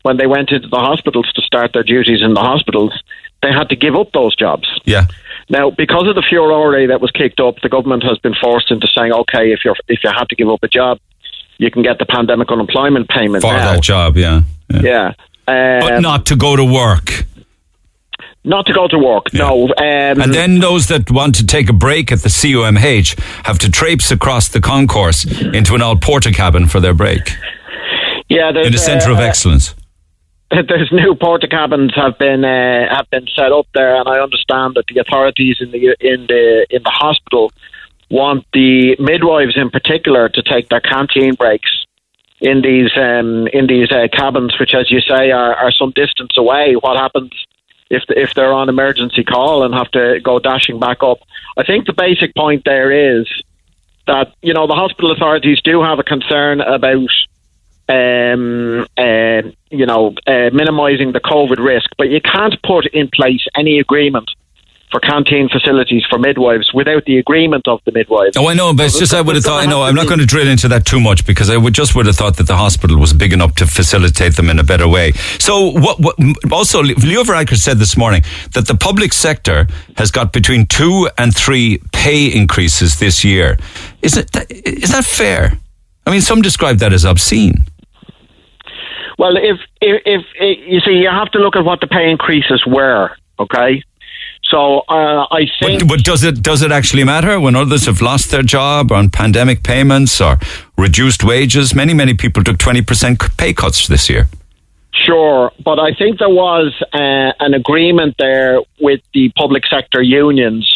when they went into the hospitals to start their duties in the hospitals, they had to give up those jobs. Yeah. Now, because of the furore that was kicked up, the government has been forced into saying, okay, if you had to give up a job, you can get the pandemic unemployment payment for now. That job, yeah. But not to go to work. Not to go to work, yeah. No. And then those that want to take a break at the CUMH have to traipse across the concourse into an old porta cabin for their break. Yeah, in the centre of excellence. There's new porta cabins have been set up there, and I understand that the authorities in the hospital want the midwives in particular to take their canteen breaks in these cabins, which, as you say, are some distance away. What happens if they're on emergency call and have to go dashing back up? I think the basic point there is that, you know, the hospital authorities do have a concern about, minimising the COVID risk, but you can't put in place any agreement for canteen facilities for midwives without the agreement of the midwives. Oh, I know, but I'm not going to drill into that too much because I would have thought that the hospital was big enough to facilitate them in a better way. So what also Leo Varadkar said this morning that the public sector has got between 2 and 3 pay increases this year. Is that fair? I mean, some describe that as obscene. Well, if you see, you have to look at what the pay increases were, okay? So I think... But does it actually matter when others have lost their job on pandemic payments or reduced wages? Many, many people took 20% pay cuts this year. Sure, but I think there was an agreement there with the public sector unions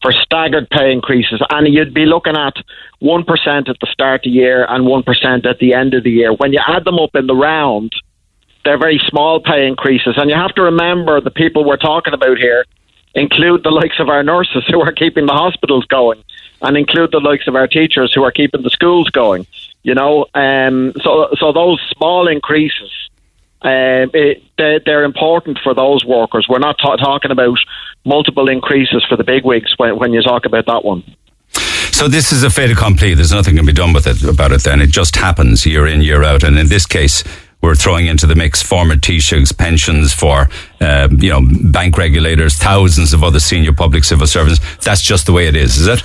for staggered pay increases, and you'd be looking at 1% at the start of the year and 1% at the end of the year. When you add them up in the round, they're very small pay increases, and you have to remember the people we're talking about here include the likes of our nurses who are keeping the hospitals going, and include the likes of our teachers who are keeping the schools going. You know, so those small increases, they're important for those workers. We're not talking about multiple increases for the bigwigs when you talk about that one. So this is a fait accompli. There's nothing can be done with it about it then. It just happens year in, year out. And in this case, we're throwing into the mix former Taoiseachs, pensions for, bank regulators, thousands of other senior public civil servants. That's just the way it is it?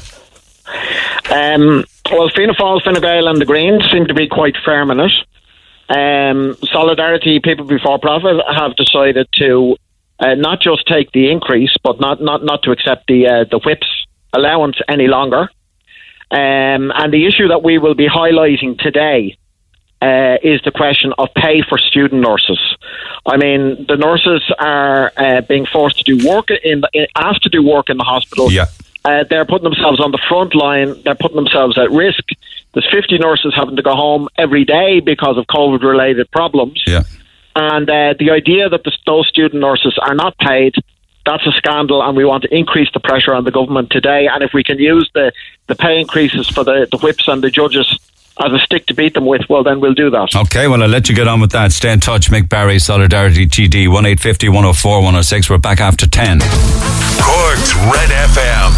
Well, Fianna Fáil, Fine Gael and the Greens seem to be quite firm in it. Solidarity, People Before Profit have decided to not just take the increase, but not to accept the WHIP's allowance any longer. And the issue that we will be highlighting today is the question of pay for student nurses. I mean, the nurses are being forced to do work asked to do work in the hospital. Yeah. They're putting themselves on the front line. They're putting themselves at risk. There's 50 nurses having to go home every day because of COVID-related problems. Yeah. And the idea that those student nurses are not paid, that's a scandal, and we want to increase the pressure on the government today. And if we can use the pay increases for the whips and the judges as a stick to beat them with, well, then we'll do that. Okay, well, I'll let you get on with that. Stay in touch. Mick Barry, Solidarity TD, 1850 104 106. We're back after 10. Cork's Red FM,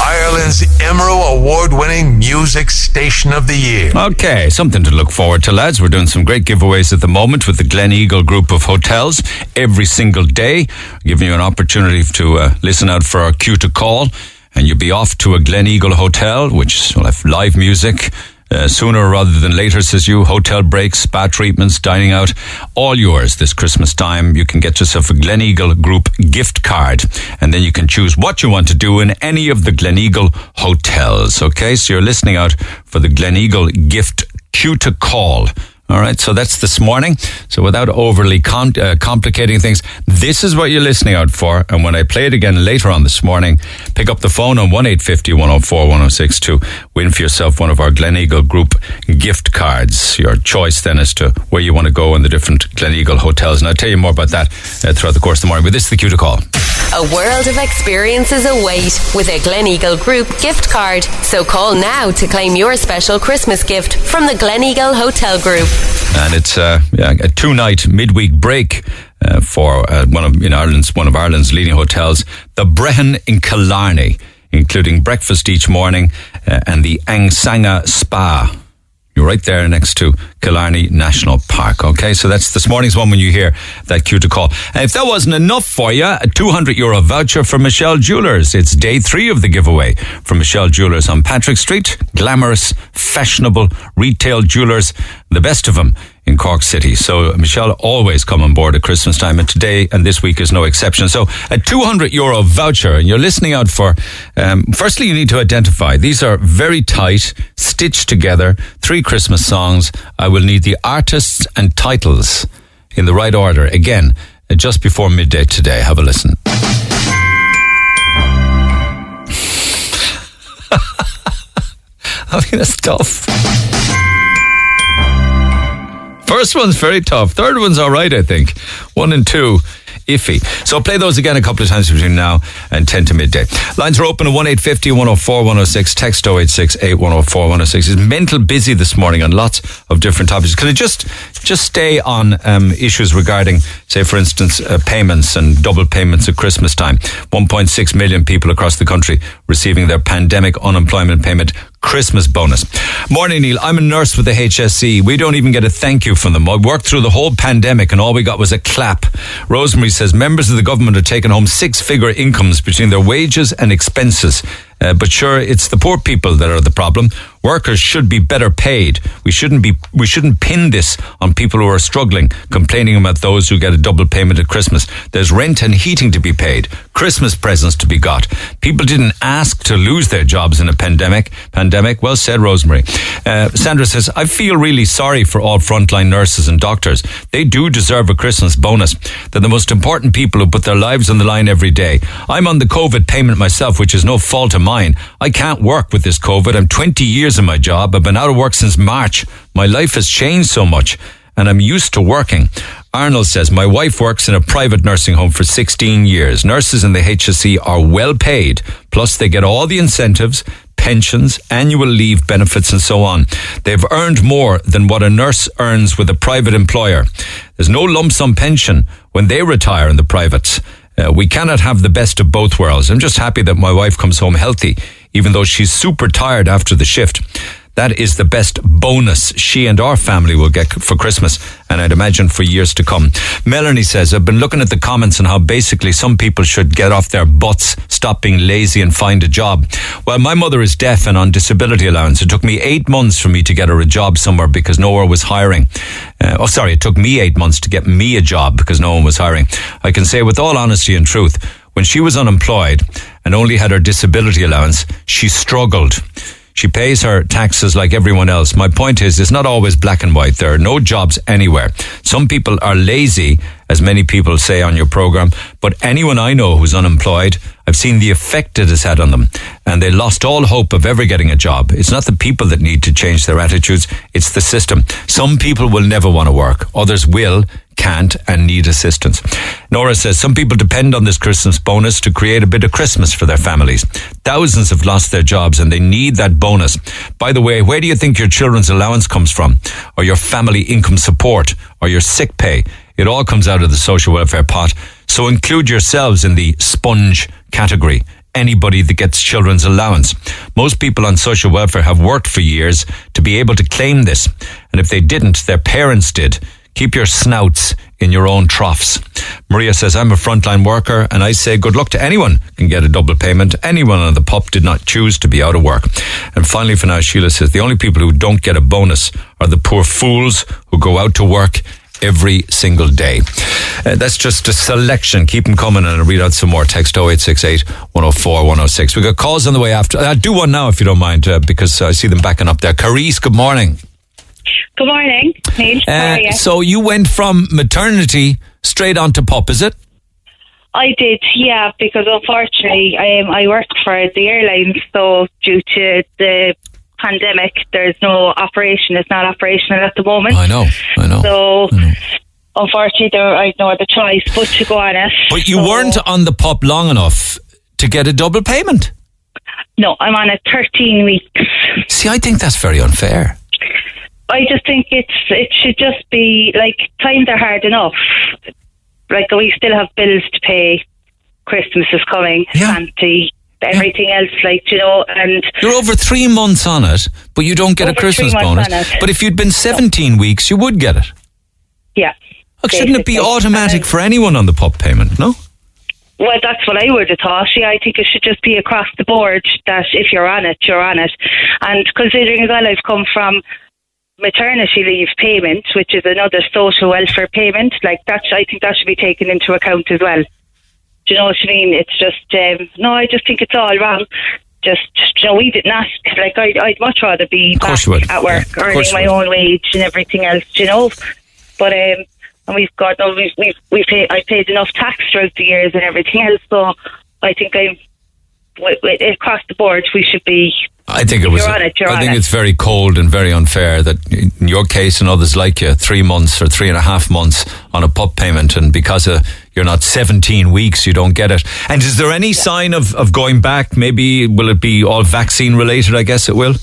Ireland's Emro award-winning music station of the year. Okay, something to look forward to, lads. We're doing some great giveaways at the moment with the Gleneagle Group of hotels every single day, giving you an opportunity to listen out for our cue to call, and you'll be off to a Gleneagle hotel, which will have live music, sooner rather than later, says you. Hotel breaks, spa treatments, dining out, all yours this Christmas time. You can get yourself a Gleneagle Group gift card, and then you can choose what you want to do in any of the Gleneagle hotels. Okay, so you're listening out for the Gleneagle gift cue to call. All right, so that's this morning. So without overly complicating things, this is what you're listening out for. And when I play it again later on this morning, pick up the phone on 1850 104 106 to win for yourself one of our Gleneagle Group gift cards. Your choice then as to where you want to go in the different Gleneagle hotels. And I'll tell you more about that throughout the course of the morning. But this is the cue to call. A world of experiences await with a Gleneagle Group gift card. So call now to claim your special Christmas gift from the Gleneagle Hotel Group. And it's a two-night midweek break for one of Ireland's leading hotels, the Brehon in Killarney, including breakfast each morning and the Angsanga Spa. You're right there next to Killarney National Park. Okay, so that's this morning's one when you hear that cue to call. And if that wasn't enough for you, a €200 voucher for Michelle Jewelers. It's day 3 of the giveaway from Michelle Jewelers on Patrick Street. Glamorous, fashionable retail jewelers, the best of them in Cork City. So Michelle always come on board at Christmas time, and today and this week is no exception. So a €200 voucher, and you're listening out for, firstly you need to identify, these are very tight, stitched together, 3 Christmas songs. I will need the artists and titles in the right order. Again, just before midday today. Have a listen. I mean, that's tough. First one's very tough. Third one's all right, I think. 1 and 2, iffy. So play those again a couple of times between now and 10 to midday. Lines are open at 1850 104 106. Text 0868 104 106. It's mental busy this morning on lots of different topics. Could I just stay on issues regarding, say, for instance, payments and double payments at Christmas time? 1.6 million people across the country receiving their pandemic unemployment payment Christmas bonus. Morning, Neil. I'm a nurse with the HSE. We don't even get a thank you from them. I worked through the whole pandemic and all we got was a clap. Rosemary says members of the government are taking home 6-figure incomes between their wages and expenses. But sure, it's the poor people that are the problem. Workers should be better paid. We shouldn't pin this on people who are struggling, complaining about those who get a double payment at Christmas. There's rent and heating to be paid, Christmas presents to be got. People didn't ask to lose their jobs in a pandemic. Well said, Rosemary. Sandra says, I feel really sorry for all frontline nurses and doctors. They do deserve a Christmas bonus. They're the most important people who put their lives on the line every day. I'm on the COVID payment myself, which is no fault of mine. I can't work with this COVID. I'm 20 years in my job. I've been out of work since March. My life has changed so much and I'm used to working. Arnold says, my wife works in a private nursing home for 16 years. Nurses in the HSE are well paid. Plus they get all the incentives, pensions, annual leave benefits and so on. They've earned more than what a nurse earns with a private employer. There's no lump sum pension when they retire in the privates. We cannot have the best of both worlds. I'm just happy that my wife comes home healthy, even though she's super tired after the shift. That is the best bonus she and our family will get for Christmas, and I'd imagine for years to come. Melanie says, I've been looking at the comments on how basically some people should get off their butts, stop being lazy and find a job. Well, my mother is deaf and on disability allowance. It took me 8 months for me to get her a job somewhere because no one was hiring. It took me 8 months to get me a job because no one was hiring. I can say with all honesty and truth, when she was unemployed and only had her disability allowance, she struggled. She pays her taxes like everyone else. My point is, it's not always black and white. There are no jobs anywhere. Some people are lazy, as many people say on your program, but anyone I know who's unemployed, I've seen the effect it has had on them, and they lost all hope of ever getting a job. It's not the people that need to change their attitudes, it's the system. Some people will never want to work. Others will, can't, and need assistance. Nora says, some people depend on this Christmas bonus to create a bit of Christmas for their families. Thousands have lost their jobs and they need that bonus. By the way, where do you think your children's allowance comes from? Or your family income support? Or your sick pay? It all comes out of the social welfare pot. So include yourselves in the sponge category. Anybody that gets children's allowance. Most people on social welfare have worked for years to be able to claim this. And if they didn't, their parents did. Keep your snouts in your own troughs. Maria says, I'm a frontline worker and I say good luck to anyone who can get a double payment. Anyone on the pop did not choose to be out of work. And finally for now, Sheila says, the only people who don't get a bonus are the poor fools who go out to work every single day. That's just a selection. Keep them coming and I'll read out some more. Text 0868 104 106. We've got calls on the way after. I'll do one now if you don't mind because I see them backing up there. Carice, good morning. Good morning, Neil. How are you? So you went from maternity straight on to pop, is it? I did, yeah, because unfortunately I worked for the airlines, so due to the pandemic, there's no operation. It's not operational at the moment. I know. So unfortunately, I had no other choice but to go on it. But you weren't on the pop long enough to get a double payment. No, I'm on it 13 weeks. See, I think that's very unfair. I just think it should just be like times are hard enough. Like we still have bills to pay. Christmas is coming, Santa, everything else, like, you know. And you're over 3 months on it, but you don't get a Christmas bonus. But if you'd been 17 weeks, you would get it. Yeah. Look, shouldn't it be automatic for anyone on the pop payment? No. Well, that's what I would have thought. Yeah, I think it should just be across the board that if you're on it, you're on it. And considering as well, I've come from maternity leave payment, which is another social welfare payment, like that, I think that should be taken into account as well. Do you know what I mean? It's just I just think it's all wrong. Just, you know, we didn't ask. Like I'd much rather be back at work, earning my own wage and everything else. You know, but and I paid enough tax throughout the years and everything else. So I think across the board we should be. I think it's very cold and very unfair that in your case and others like you, 3 months or 3.5 months on a pop payment, and because you're not 17 weeks, you don't get it. And is there any sign of going back? Maybe will it be all vaccine related? I guess it will.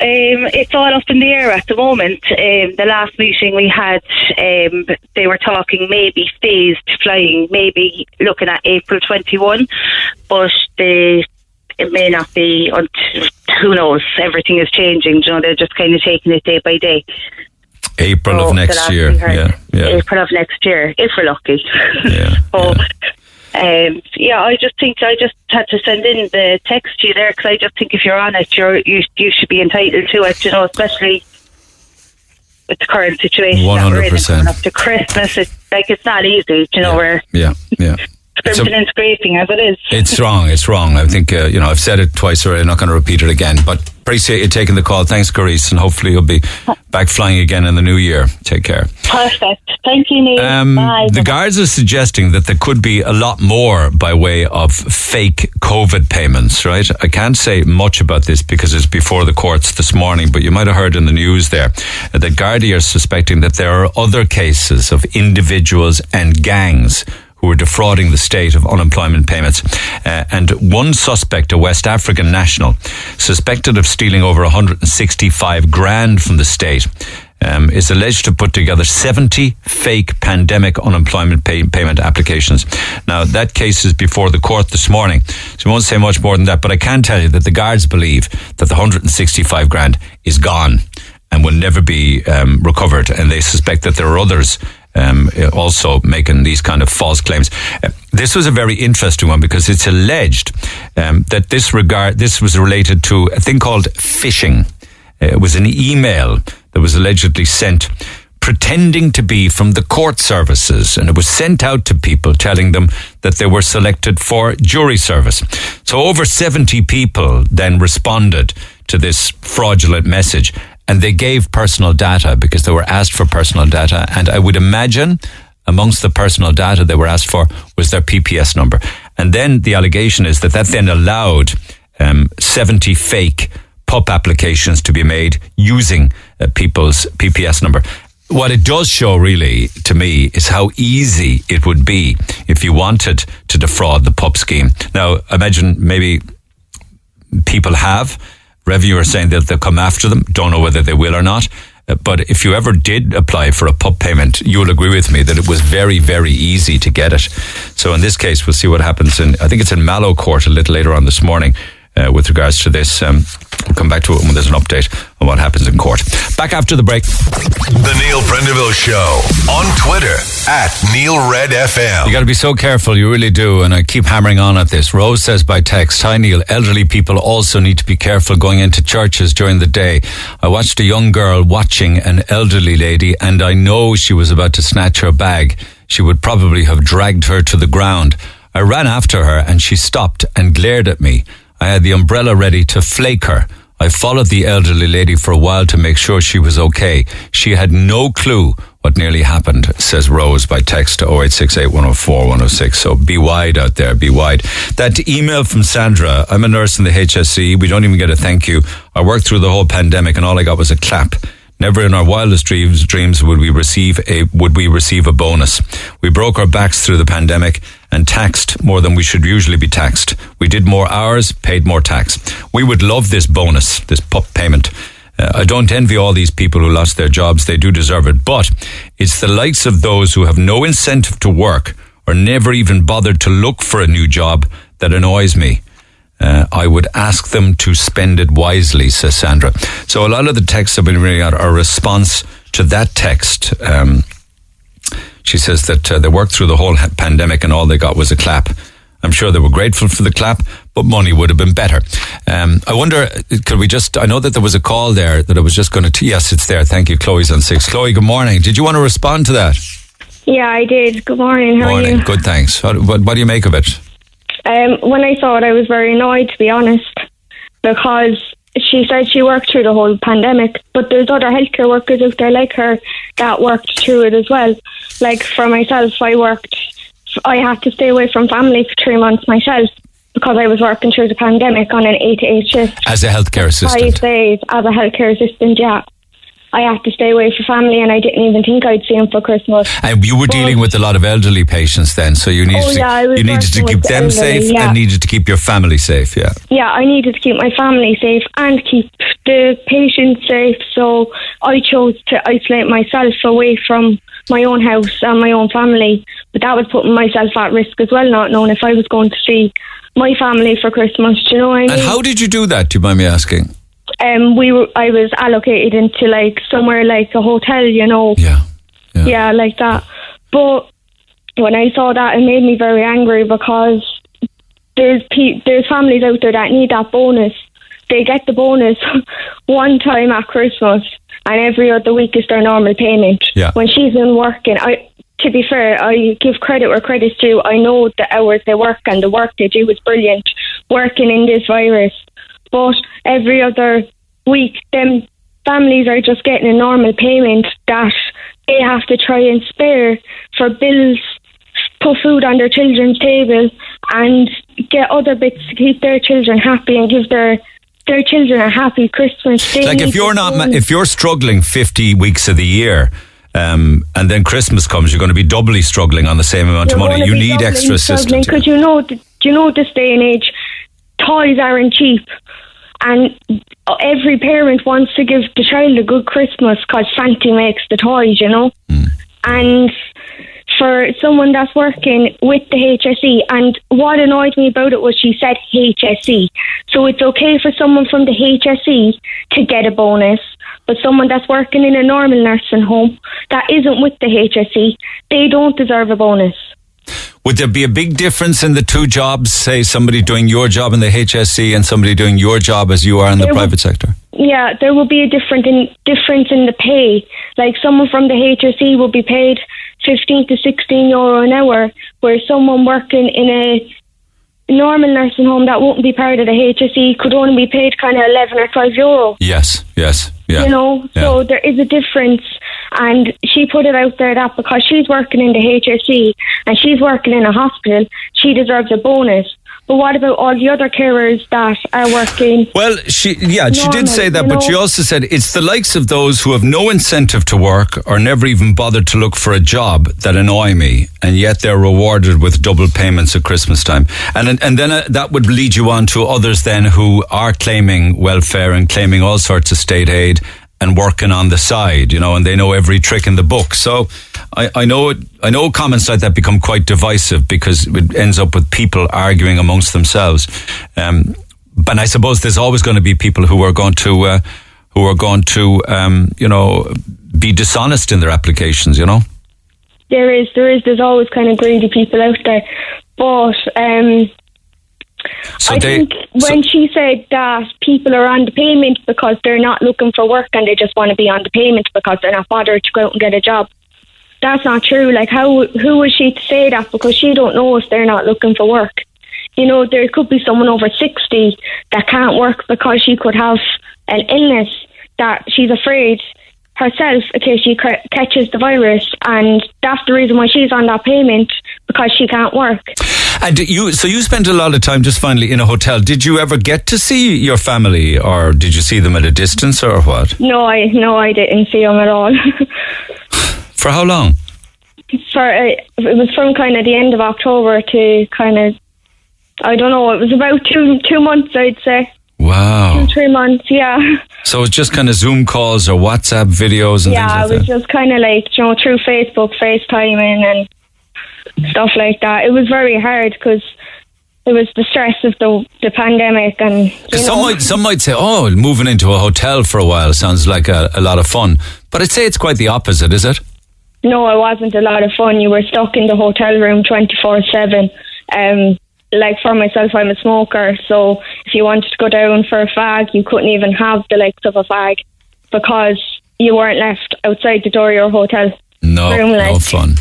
It's all up in the air at the moment. The last meeting we had, they were talking maybe phased flying, maybe looking at April 21, but it may not be until, who knows, everything is changing. You know, they're just kind of taking it day by day. April of next year. If we're lucky. Yeah. Yeah, I just had to send in the text to you there, because I just think if you're on it, you should be entitled to it, you know, especially with the current situation. 100%. Up to Christmas, it's not easy, you know, where... Yeah. Scrimping and scraping as it is. It's wrong. I think, I've said it twice already. I'm not going to repeat it again. But appreciate you taking the call. Thanks, Grace. And hopefully you'll be back flying again in the new year. Take care. Perfect. Thank you, Neil. Bye. The guards are suggesting that there could be a lot more by way of fake COVID payments, right? I can't say much about this because it's before the courts this morning, but you might have heard in the news there that Gardaí are suspecting that there are other cases of individuals and gangs who are defrauding the state of unemployment payments. And one suspect, a West African national, suspected of stealing over 165 grand from the state, is alleged to put together 70 fake pandemic unemployment payment applications. Now, that case is before the court this morning, so I won't say much more than that, but I can tell you that the guards believe that the 165 grand is gone and will never be recovered, and they suspect that there are others also making these kind of false claims. This was a very interesting one because it's alleged that this was related to a thing called phishing. It was an email that was allegedly sent pretending to be from the court services, and it was sent out to people telling them that they were selected for jury service. So over 70 people then responded to this fraudulent message, and they gave personal data because they were asked for personal data. And I would imagine amongst the personal data they were asked for was their PPS number. And then the allegation is that then allowed 70 fake PUP applications to be made using people's PPS number. What it does show really to me is how easy it would be if you wanted to defraud the PUP scheme. Now, imagine maybe people have... Revenue are saying that they'll come after them. Don't know whether they will or not. But if you ever did apply for a PUP payment, you'll agree with me that it was very, very easy to get it. So in this case, we'll see what happens. I think it's in Mallow Court a little later on this morning with regards to this. We'll come back to it when there's an update on what happens in court. Back after the break. The Neil Prendeville Show on Twitter @NeilRedFM. You got to be so careful, you really do, and I keep hammering on at this. Rose says by text, "Hi Neil, elderly people also need to be careful going into churches during the day. I watched a young girl watching an elderly lady, and I know she was about to snatch her bag. She would probably have dragged her to the ground. I ran after her, and she stopped and glared at me. I had the umbrella ready to flake her. I followed the elderly lady for a while to make sure she was okay. She had no clue what nearly happened," says Rose by text to 0868 104 106. So be wide out there, be wide. That email from Sandra, "I'm a nurse in the HSE. We don't even get a thank you. I worked through the whole pandemic and all I got was a clap. Never in our wildest dreams would we receive a bonus. We broke our backs through the pandemic and taxed more than we should usually be taxed. We did more hours, paid more tax. We would love this bonus, this PUP payment. I don't envy all these people who lost their jobs. They do deserve it. But it's the likes of those who have no incentive to work or never even bothered to look for a new job that annoys me. I would ask them to spend it wisely," says Sandra. So a lot of the texts I've been reading out are a response to that text. She says that they worked through the whole pandemic and all they got was a clap. I'm sure they were grateful for the clap, but money would have been better. I wonder, could we just, I know that there was a call there that I was just going to, yes, it's there. Thank you. Chloe's on 6. Chloe, good morning. Did you want to respond to that? Yeah, I did. Good morning. How are you? Good, thanks. What do you make of it? When I saw it, I was very annoyed, to be honest, because she said she worked through the whole pandemic, but there's other healthcare workers out there like her that worked through it as well. Like for myself, I had to stay away from family for 3 months myself because I was working through the pandemic on an 8-to-8 shift. As a healthcare assistant? 5 days as a healthcare assistant, yeah. I had to stay away from family and I didn't even think I'd see him for Christmas. And you were dealing with a lot of elderly patients then, so you needed to keep them elderly, safe, yeah, and needed to keep your family safe, yeah. Yeah, I needed to keep my family safe and keep the patients safe, so I chose to isolate myself away from my own house and my own family, but that was putting myself at risk as well, not knowing if I was going to see my family for Christmas, do you know what I mean? And how did you do that, do you mind me asking? I was allocated into somewhere like a hotel, you know. Yeah, like that. But when I saw that, it made me very angry, because there's families out there that need that bonus. They get the bonus one time at Christmas, and every other week is their normal payment. Yeah. When she's been working, to be fair, I give credit where credit's due. I know the hours they work and the work they do is brilliant, working in this virus. But every other week, them families are just getting a normal payment that they have to try and spare for bills, put food on their children's table, and get other bits to keep their children happy and give their children a happy Christmas. They like, if you're struggling 50 weeks of the year, and then Christmas comes, you're going to be doubly struggling on the same amount of money. You need extra assistance. Because you know, this day and age, toys aren't cheap, and every parent wants to give the child a good Christmas because Santa makes the toys, you know. Mm. And for someone that's working with the HSE, and what annoyed me about it was she said HSE. So it's okay for someone from the HSE to get a bonus, but someone that's working in a normal nursing home that isn't with the HSE, they don't deserve a bonus. Would there be a big difference in the two jobs, say somebody doing your job in the HSE and somebody doing your job as you are in the private sector? Yeah, there will be a difference in the pay. Like, someone from the HSE will be paid 15 to 16 euro an hour, where someone working in a normal nursing home that won't be part of the HSE could only be paid kind of 11 or 12 euro. Yes, yeah. You know, yeah. So there is a difference. And she put it out there that because she's working in the HSE and she's working in a hospital, she deserves a bonus. But what about all the other carers that are working? Well, she did say that, but she also said it's the likes of those who have no incentive to work or never even bothered to look for a job that annoy me, and yet they're rewarded with double payments at Christmas time. And then that would lead you on to others then who are claiming welfare and claiming all sorts of state aid and working on the side, you know, and they know every trick in the book. So I know comments like that become quite divisive, because it ends up with people arguing amongst themselves. But I suppose there's always going to be people who are going to be dishonest in their applications, you know. There's always kind of greedy people out there, but. I think she said that people are on the payment because they're not looking for work and they just want to be on the payment because they're not bothered to go out and get a job, that's not true. Like, who is she to say that? Because she don't know if they're not looking for work. You know, there could be someone over 60 that can't work because she could have an illness that she's afraid herself in case she catches the virus, and that's the reason why she's on that payment, because she can't work. And you spent a lot of time, just finally, in a hotel. Did you ever get to see your family, or did you see them at a distance, or what? No, I didn't see them at all. For how long? It was from kind of the end of October to kind of, I don't know, it was about two months, I'd say. Wow. 2-3 months, yeah. So it's just kind of Zoom calls or WhatsApp videos and things like that? Yeah, it was just kind of like, you know, through Facebook, FaceTiming and stuff like that. It was very hard because it was the stress of the pandemic. And some might say, oh, moving into a hotel for a while sounds like a lot of fun. But I'd say it's quite the opposite, is it? No, it wasn't a lot of fun. You were stuck in the hotel room 24/7. Like, for myself, I'm a smoker, so if you wanted to go down for a fag, you couldn't even have the likes of a fag because you weren't left outside the door of your hotel. No fun.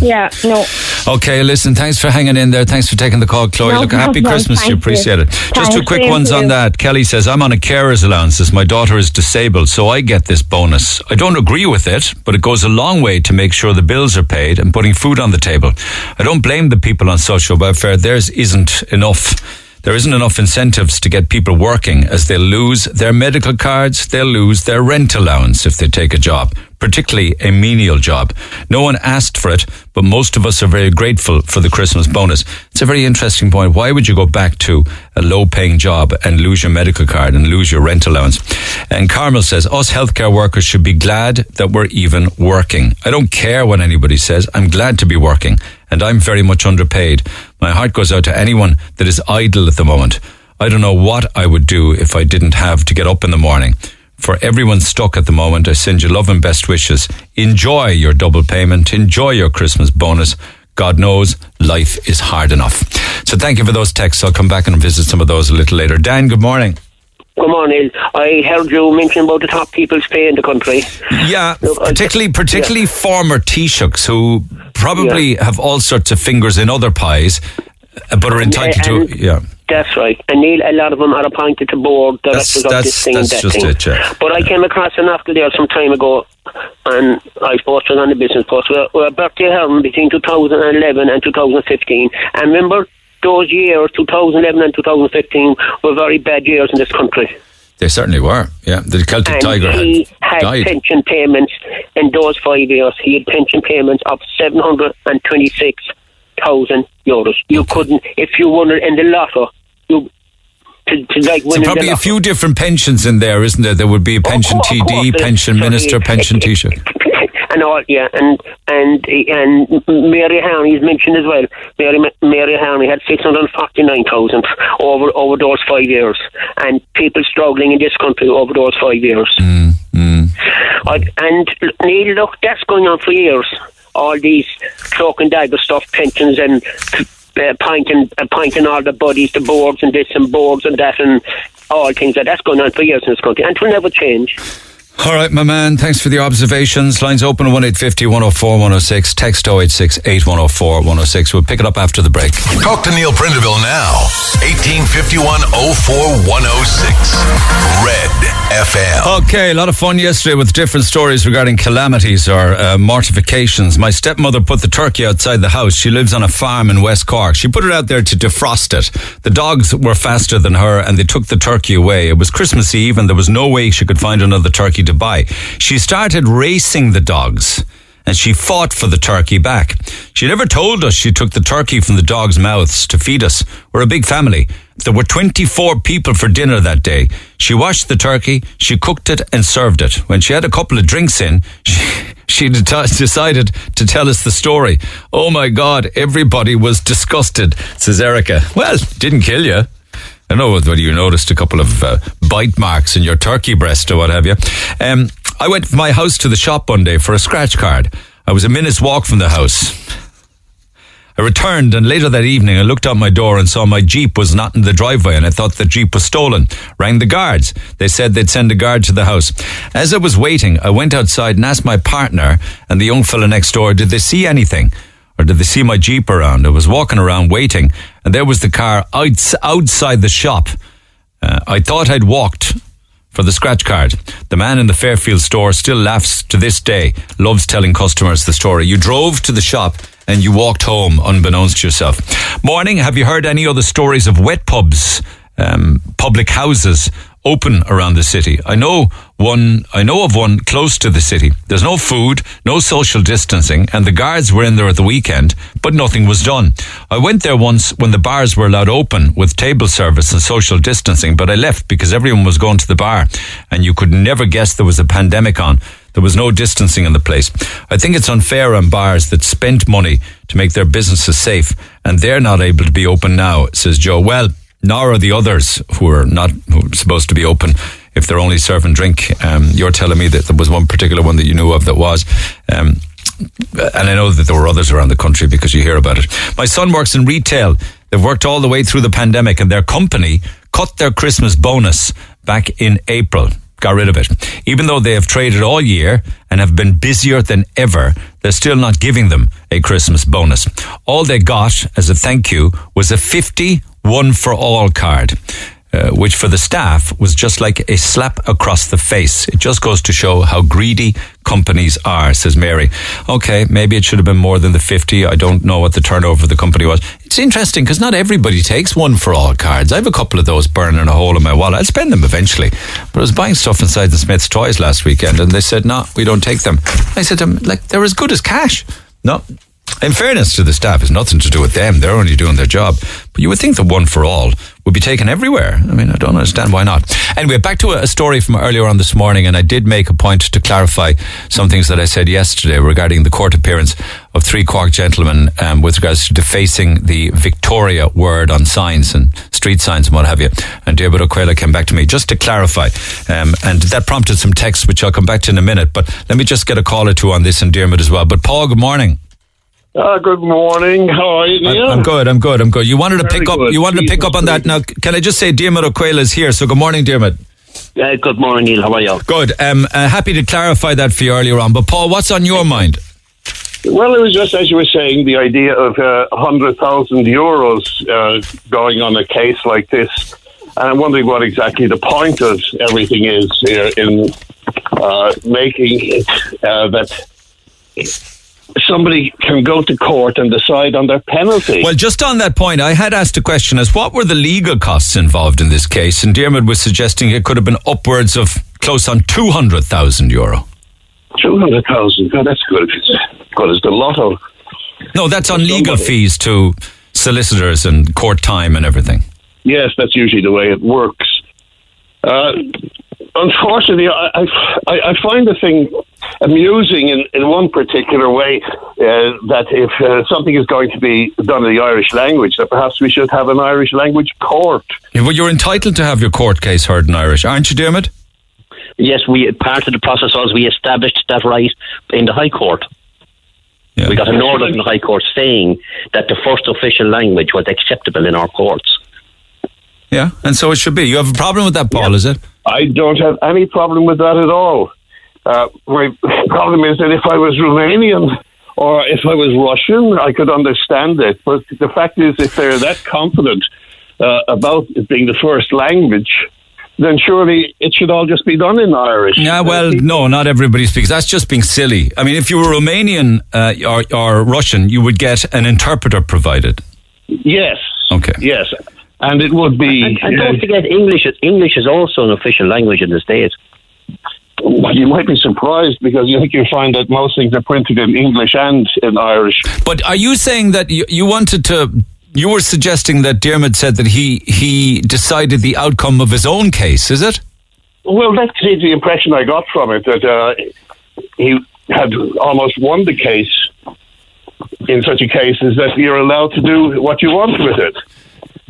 Yeah, no. Okay, listen, thanks for hanging in there. Thanks for taking the call, Chloe. Look, happy Christmas to you. Appreciate it. Just two quick ones on that. Kelly says, I'm on a carer's allowance as my daughter is disabled, so I get this bonus. I don't agree with it, but it goes a long way to make sure the bills are paid and putting food on the table. I don't blame the people on social welfare. There isn't enough incentives to get people working, as they'll lose their medical cards, they'll lose their rent allowance if they take a job, particularly a menial job. No one asked for it, but most of us are very grateful for the Christmas bonus. It's a very interesting point. Why would you go back to a low-paying job and lose your medical card and lose your rent allowance? And Carmel says, us healthcare workers should be glad that we're even working. I don't care what anybody says. I'm glad to be working, and I'm very much underpaid. My heart goes out to anyone that is idle at the moment. I don't know what I would do if I didn't have to get up in the morning. For everyone stuck at the moment, I send you love and best wishes. Enjoy your double payment. Enjoy your Christmas bonus. God knows life is hard enough. So thank you for those texts. I'll come back and visit some of those a little later. Dan, good morning. Good morning. I heard you mention about the top people's pay in the country. Yeah, look, particularly former Taoiseachs who probably have all sorts of fingers in other pies, but are entitled to... Yeah. That's right. And Neil, a lot of them are appointed to board directors of this thing and that thing. That's just it, yeah. But I came across an article there some time ago, and I posted on the business post, where Bertie Ahern, between 2011 and 2015, and remember, those years, 2011 and 2015, were very bad years in this country. They certainly were, yeah. The Celtic Tiger had died. Pension payments in those 5 years. He had pension payments of €726,000. You couldn't, if you won it in the lotto, so probably a few different pensions in there, isn't there? There would be a pension TD, pension minister, pension Taoiseach. And all, yeah, and Mary Harney is mentioned as well. Mary Harney had 649,000 over those 5 years, and people struggling in this country over those 5 years. And Neil, look, that's going on for years. All these cloak and dagger stuff, pensions and appointing all the bodies to boards and this and boards and that and all things like that's going on for years in this country, and it will never change. All right, my man. Thanks for the observations. Lines open 1850 104 106. Text 086 8104 106. We'll pick it up after the break. Talk to Neil Prendeville now. 1851 04 106. Red FM. Okay, a lot of fun yesterday with different stories regarding calamities or mortifications. My stepmother put the turkey outside the house. She lives on a farm in West Cork. She put it out there to defrost it. The dogs were faster than her and they took the turkey away. It was Christmas Eve and there was no way she could find another turkey to buy. She started racing the dogs and she fought for the turkey back. She never told us she took the turkey from the dogs' mouths to feed us. We're a big family. There were 24 people for dinner that day. She washed the turkey, she cooked it and served it. When she had a couple of drinks in, she decided to tell us the story. Oh my God, everybody was disgusted, says Erica. Well, didn't kill you. I know whether you noticed a couple of bite marks in your turkey breast or what have you. I went from my house to the shop one day for a scratch card. I was a minute's walk from the house. I returned and later that evening I looked out my door and saw my Jeep was not in the driveway and I thought the Jeep was stolen. Rang the guards. They said they'd send a guard to the house. As I was waiting, I went outside and asked my partner and the young fella next door, did they see anything? Or did they see my Jeep around? I was walking around waiting and there was the car outside the shop. I thought I'd walked for the scratch card. The man in the Fairfield store still laughs to this day, loves telling customers the story. You drove to the shop and you walked home unbeknownst to yourself. Morning, have you heard any other stories of wet pubs, public houses open around the city? I know of one close to the city. There's no food, no social distancing, and the guards were in there at the weekend, but nothing was done. I went there once when the bars were allowed open with table service and social distancing, but I left because everyone was going to the bar, and you could never guess there was a pandemic on. There was no distancing in the place. I think it's unfair on bars that spent money to make their businesses safe, and they're not able to be open now, says Joe. Well, nor are the others who are supposed to be open if they're only serving drink. You're telling me that there was one particular one that you knew of that was. And I know that there were others around the country because you hear about it. My son works in retail. They've worked all the way through the pandemic and their company cut their Christmas bonus back in April. Got rid of it. Even though they have traded all year and have been busier than ever, they're still not giving them a Christmas bonus. All they got as a thank you was a 50 one for all card, which for the staff was just like a slap across the face. It just goes to show how greedy companies are, says Mary. Okay, maybe it should have been more than the 50. I don't know what the turnover of the company was. It's interesting because not everybody takes one for all cards. I have a couple of those burning a hole in my wallet. I'll spend them eventually. But I was buying stuff inside the Smith's Toys last weekend and they said, no, we don't take them. I said to them, like, they're as good as cash. No. In fairness to the staff, it's nothing to do with them. They're only doing their job. But you would think the one for all would be taken everywhere. I mean, I don't understand why not. Anyway, back to a story from earlier on this morning, and I did make a point to clarify some things that I said yesterday regarding the court appearance of three Cork gentlemen with regards to defacing the Victoria word on signs and street signs and what have you. And Diarmuid Ó Cadhla came back to me just to clarify. And that prompted some text, which I'll come back to in a minute. But let me just get a call or two on this and Diarmuid as well. But Paul, good morning. Good morning. How are you, Neil? I'm good. You wanted to pick up on that. Now, can I just say Diarmuid Ó Cadhla is here, so good morning, Diarmuid. Good morning, Neil. How are you? Good. Happy to clarify that for you earlier on. But Paul, what's on your mind? Well, it was just, as you were saying, the idea of €100,000 going on a case like this. And I'm wondering what exactly the point of everything is here in making it that somebody can go to court and decide on their penalty. Well, just on that point, I had asked a question as what were the legal costs involved in this case? And Diarmuid was suggesting it could have been upwards of close on €200,000. 200,000? God, that's good as the lotto. No, that's on legal fees to solicitors and court time and everything. Yes, that's usually the way it works. Unfortunately, I find the thing amusing in one particular way, that if something is going to be done in the Irish language, that perhaps we should have an Irish language court. Yeah, well, you're entitled to have your court case heard in Irish, aren't you, Diarmuid? Yes, part of the process was we established that right in the High Court. Yeah. We got an order from the High Court saying that the first official language was acceptable in our courts. Yeah, and so it should be. You have a problem with that, Paul, is it? I don't have any problem with that at all. My problem is that if I was Romanian or if I was Russian, I could understand it. But the fact is, if they're that confident about it being the first language, then surely it should all just be done in Irish. Yeah, well, no, not everybody speaks. That's just being silly. I mean, if you were Romanian or Russian, you would get an interpreter provided. Yes. Okay. Yes. And it would be... And don't forget, English is also an official language in the States. Well, you might be surprised because you think you find that most things are printed in English and in Irish. But are you saying that you wanted to... You were suggesting that Diarmuid said that he decided the outcome of his own case, is it? Well, that's the impression I got from it, that he had almost won the case in such a case is that you're allowed to do what you want with it.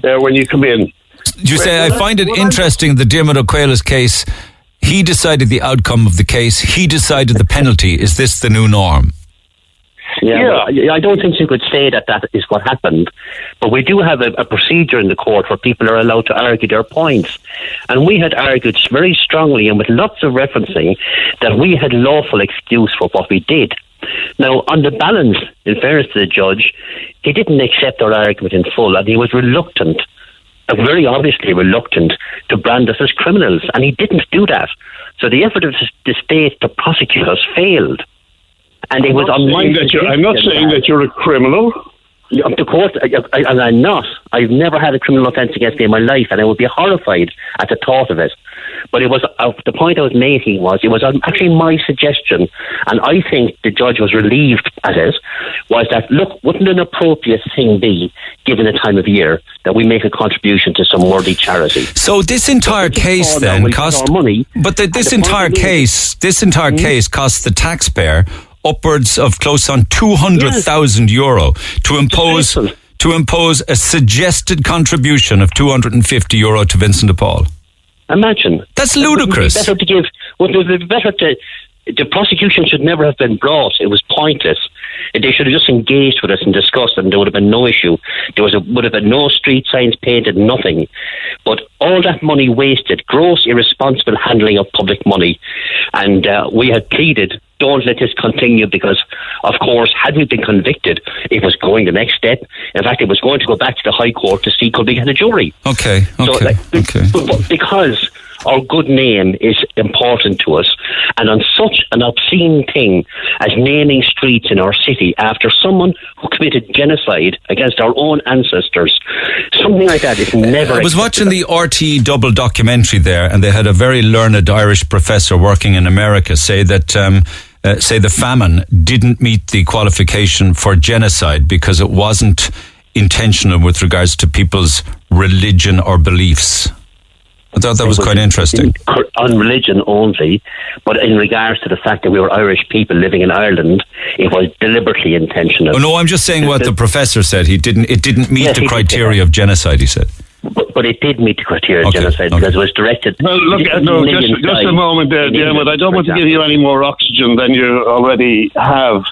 When you come in. You say, I find it interesting, the Diarmuid Ó Cadhla case, he decided the outcome of the case, he decided the penalty. Is this the new norm? Yeah. Well, I don't think you could say that is what happened. But we do have a procedure in the court where people are allowed to argue their points. And we had argued very strongly and with lots of referencing that we had lawful excuse for what we did. Now, on the balance, in fairness to the judge, he didn't accept our argument in full, and he was reluctant, very obviously reluctant, to brand us as criminals, and he didn't do that. So the effort of the state to prosecute us failed. And it was on my side. I'm not saying that you're a criminal. The court, and I'm not. I've never had a criminal offence against me in my life, and I would be horrified at the thought of it. But it was the point I was making was it was actually my suggestion, and I think the judge was relieved at it, was that, look, wouldn't an appropriate thing be, given the time of year, that we make a contribution to some worthy charity? So this entire case then cost money, but this entire case cost the taxpayer upwards of close on €200,000 to impose a suggested contribution of €250 to Vincent de Paul. Imagine. That's ludicrous. The prosecution should never have been brought. It was pointless. They should have just engaged with us and discussed, and there would have been no issue. There would have been no street signs painted, nothing. But all that money wasted, gross irresponsible handling of public money. And we had pleaded, don't let this continue because, of course, had we been convicted, it was going the next step. In fact, it was going to go back to the High Court to see could we get a jury. Okay. But because our good name is important to us, and on such an obscene thing as naming streets in our city after someone who committed genocide against our own ancestors, something like that is never... I was watching the RTÉ double documentary there, and they had a very learned Irish professor working in America say that say the famine didn't meet the qualification for genocide because it wasn't intentional with regards to people's religion or beliefs. I thought that was quite interesting. On religion only, but in regards to the fact that we were Irish people living in Ireland, it was deliberately intentional. Oh, no, I'm just saying what the professor said. It didn't meet the criteria of genocide, he said. But it did meet the criteria of genocide because it was directed... Well, just a moment there, Diarmuid. I don't want to give you any more oxygen than you already have.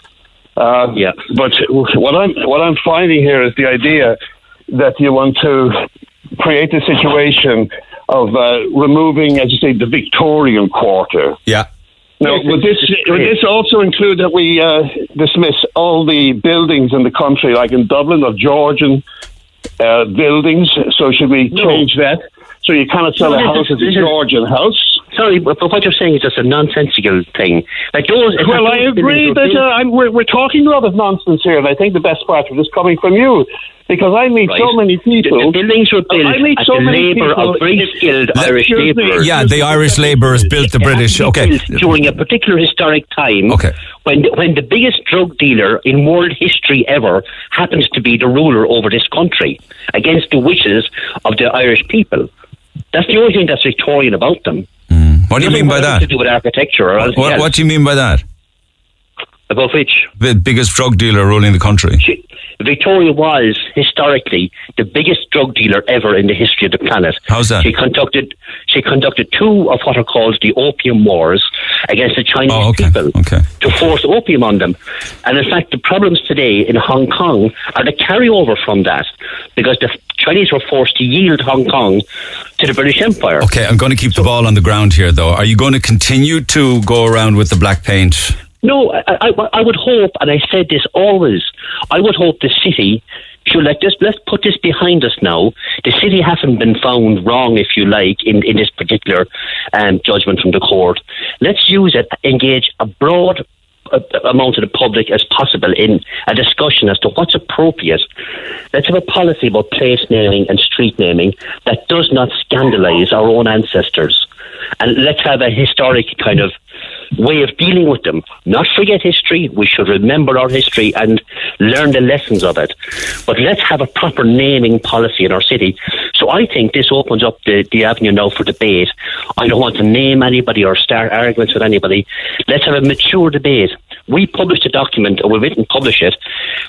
Yeah. But what I'm finding here is the idea that you want to create a situation of removing, as you say, the Victorian quarter. Yeah. Now, would this also include that we dismiss all the buildings in the country, like in Dublin, of Georgian buildings? So should we change that? So you cannot sell a house as a Georgian house? Sorry, but what you're saying is just a nonsensical thing. Like those. Well, I agree that we're talking a lot of nonsense here, and I think the best part of it is coming from you, because I meet so many people. The buildings were built at the labour of very skilled Irish labourers. Yeah, the Irish labourers built the British. Okay, during a particular historic time. Okay. When the biggest drug dealer in world history ever happens to be the ruler over this country against the wishes of the Irish people. That's the only thing that's Victorian about them. Mm. What do you mean by that? To do with architecture. What do you mean by that? About which? The biggest drug dealer ruling the country. Victoria was, historically, the biggest drug dealer ever in the history of the planet. How's that? She conducted two of what are called the Opium Wars against the Chinese people to force opium on them. And in fact, the problems today in Hong Kong are the carryover from that, because the Chinese were forced to yield Hong Kong to the British Empire. Okay, I'm going to keep the ball on the ground here, though. Are you going to continue to go around with the black paint? No, I would hope, and I said this always, I would hope the city should let's put this behind us now. The city hasn't been found wrong, if you like, in this particular judgment from the court. Let's use it, engage a broad amount of the public as possible in a discussion as to what's appropriate. Let's have a policy about place naming and street naming that does not scandalise our own ancestors. And let's have a historic kind of way of dealing with them. Not forget history. We should remember our history and learn the lessons of it. But let's have a proper naming policy in our city. So I think this opens up the avenue now for debate. I don't want to name anybody or start arguments with anybody. Let's have a mature debate. We published a document, or we didn't publish it.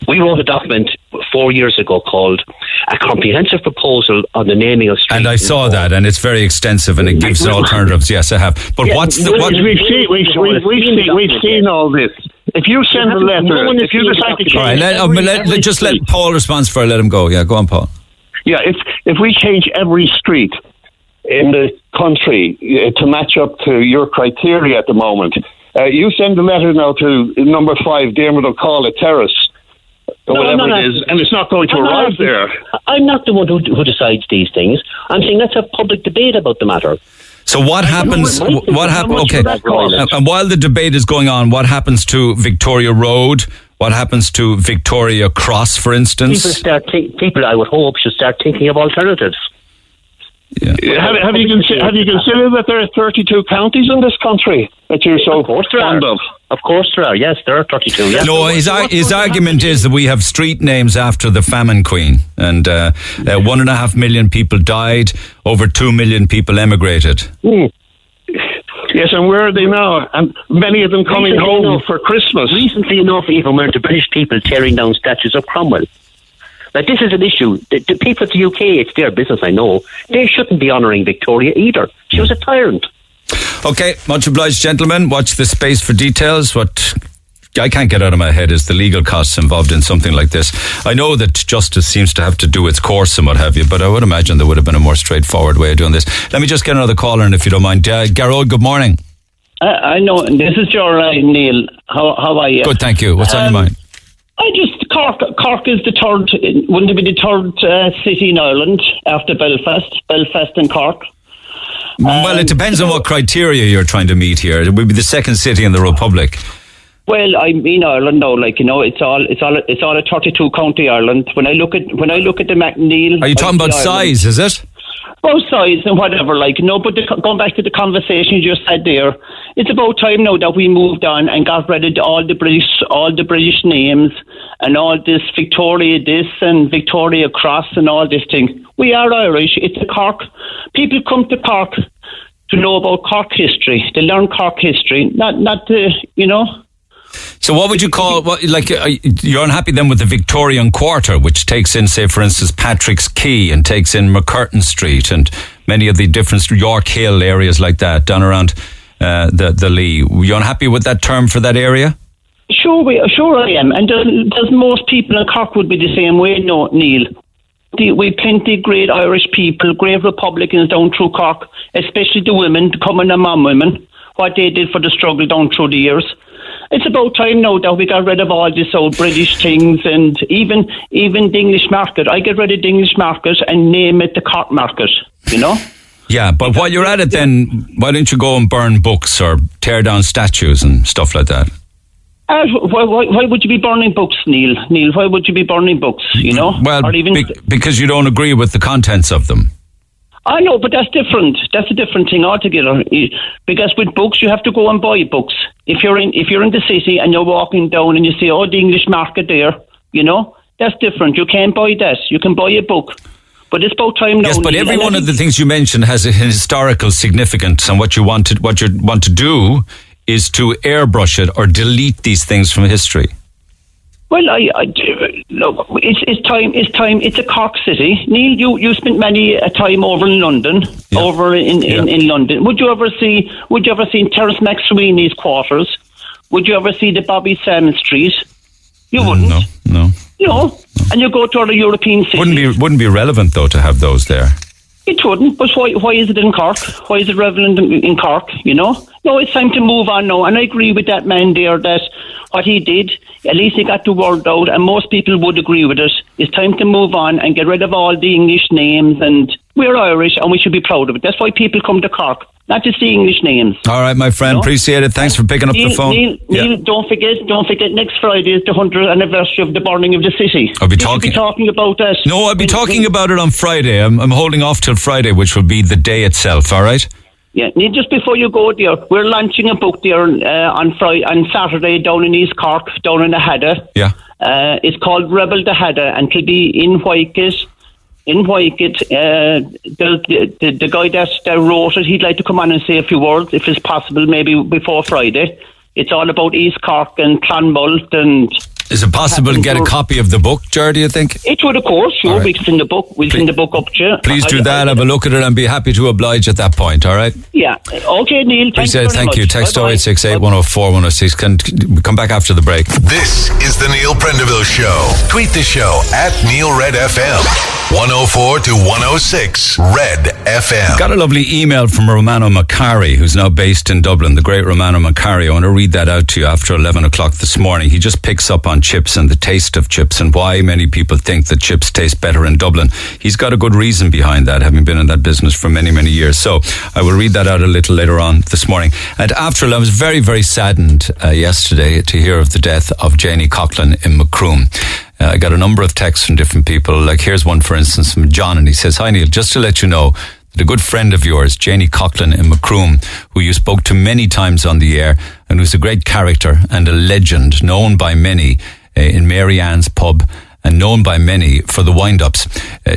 We wrote a document 4 years ago called A Comprehensive Proposal on the Naming of Streets. And I saw that, and it's very extensive, and it gives alternatives. Yes, I have. But what's the... What? We've seen all this. If you send a letter, if you decide to... All right, let Paul respond first. Let him go. Yeah, go on, Paul. Yeah, if we change every street in the country to match up to your criteria at the moment... you send a letter now to number 5, Diarmuid Ó Cadhla Terrace, or whatever it is, and it's not going to arrive there. I'm not the one who decides these things. I'm saying let's have public debate about the matter. So what happens? What happens? Okay. And while the debate is going on, what happens to Victoria Road? What happens to Victoria Cross, for instance? People, I would hope, should start thinking of alternatives. Yeah. Have you considered that there are 32 counties in this country that you're so fond of? Of course there are, yes, there are 32. Yes. No, his argument is that we have street names after the famine queen, and 1.5 million people died, over 2 million people emigrated. Mm. Yes, and where are they now? And many of them coming home for Christmas. Recently enough, even were the British people tearing down statues of Cromwell. Now, this is an issue. The people of the UK, it's their business, I know. They shouldn't be honouring Victoria either. She was a tyrant. Okay, much obliged, gentlemen. Watch this space for details. What I can't get out of my head is the legal costs involved in something like this. I know that justice seems to have to do its course and what have you, but I would imagine there would have been a more straightforward way of doing this. Let me just get another caller in, if you don't mind. Garrod, good morning. I know. This is your Neil. How are you? Good, thank you. What's on your mind? Cork is the third, wouldn't it be the third city in Ireland after Belfast and Cork? Well, it depends on what criteria you're trying to meet here. It would be the second city in the Republic. Well, I mean Ireland now, like, you know, it's all a 32 county Ireland. When I look at the McNeil, are you talking about Ireland, size? Is it? Both sides and whatever, like, you know, but going back to the conversation you just had there, it's about time now that we moved on and got rid of all the British names and all this Victoria this and Victoria Cross and all this thing. We are Irish. It's a Cork. People come to Cork to know about Cork history. They learn Cork history, not to, you know. So what would you call, you're unhappy then with the Victorian Quarter, which takes in, say, for instance, Patrick's Quay and takes in McCurtain Street and many of the different York Hill areas like that down around the Lee. You're unhappy with that term for that area? Sure I am. And does most people in Cork would be the same way? No, Neil. We've plenty of great Irish people, great Republicans down through Cork, especially the women, the common and mom women, what they did for the struggle down through the years. It's about time now that we got rid of all these old British things and even the English market. I get rid of the English market and name it the Cork market, you know? Yeah, but while you're at it then, why don't you go and burn books or tear down statues and stuff like that? Why would you be burning books, Neil? Neil, why would you be burning books, you know? Well, or even because you don't agree with the contents of them. I know, but that's different. That's a different thing altogether. Because with books, you have to go and buy books. If you're in the city and you're walking down and you see, oh, the English market there, you know, that's different. You can't buy that. You can buy a book. But it's about time now. Yes, but every one of the things you mentioned has a historical significance, and what you want to do is to airbrush it or delete these things from history. Well, look, it's time. It's a Cork city. Neil, you spent many a time over in London, in London. Would you ever see Terence McSweeney's quarters? Would you ever see the Bobby Salmon Street? You wouldn't. No. And you go to other European cities. Wouldn't be relevant though to have those there. It wouldn't, but why is it in Cork? Why is it relevant in Cork, you know? No, it's time to move on now. And I agree with that man there that what he did, at least he got the word out, and most people would agree with it. It's time to move on and get rid of all the English names, and we're Irish and we should be proud of it. That's why people come to Cork, not to see English names. All right, my friend, appreciate it. Thanks for picking up the phone. Neil, don't forget, next Friday is the 100th anniversary of the burning of the city. I'll be talking about that. No, I'll be talking about it on Friday. I'm holding off till Friday, which will be the day itself, all right? Yeah, just before you go, dear, we're launching a book there on Saturday down in East Cork, down in the Hadda. Yeah. It's called Rebel the Hadda, and it'll be in Whitegate. In Whitegate, the guy that wrote it, he'd like to come on and say a few words, if it's possible, maybe before Friday. It's all about East Cork and Clonmalt and... Is it possible to get a copy of the book, Ger, do you think? It would, of course, sure. Right. We'll send the book up to you. Please do that. Have a look at it and be happy to oblige at that point, all right? Yeah. Okay, Neil. Thank you very much. Text 0868 104 106. Come back after the break. This is the Neil Prendeville Show. Tweet the show at Neil Red FM. 104 to 106 Red FM. Got a lovely email from Romano Macari, who's now based in Dublin, the great Romano Macari. I want to read that out to you after 11 o'clock this morning. He just picks up on chips and the taste of chips and why many people think that chips taste better in Dublin. He's got a good reason behind that, having been in that business for many, many years. So I will read that out a little later on this morning. And after 11, I was very, very saddened yesterday to hear of the death of Janie Coughlan in Macroom. I got a number of texts from different people. Like here's one, for instance, from John, and he says, "Hi Neil, just to let you know that a good friend of yours, Janie Coughlan in Macroom, who you spoke to many times on the air and who's a great character and a legend, known by many in Mary Ann's pub and known by many for the wind-ups.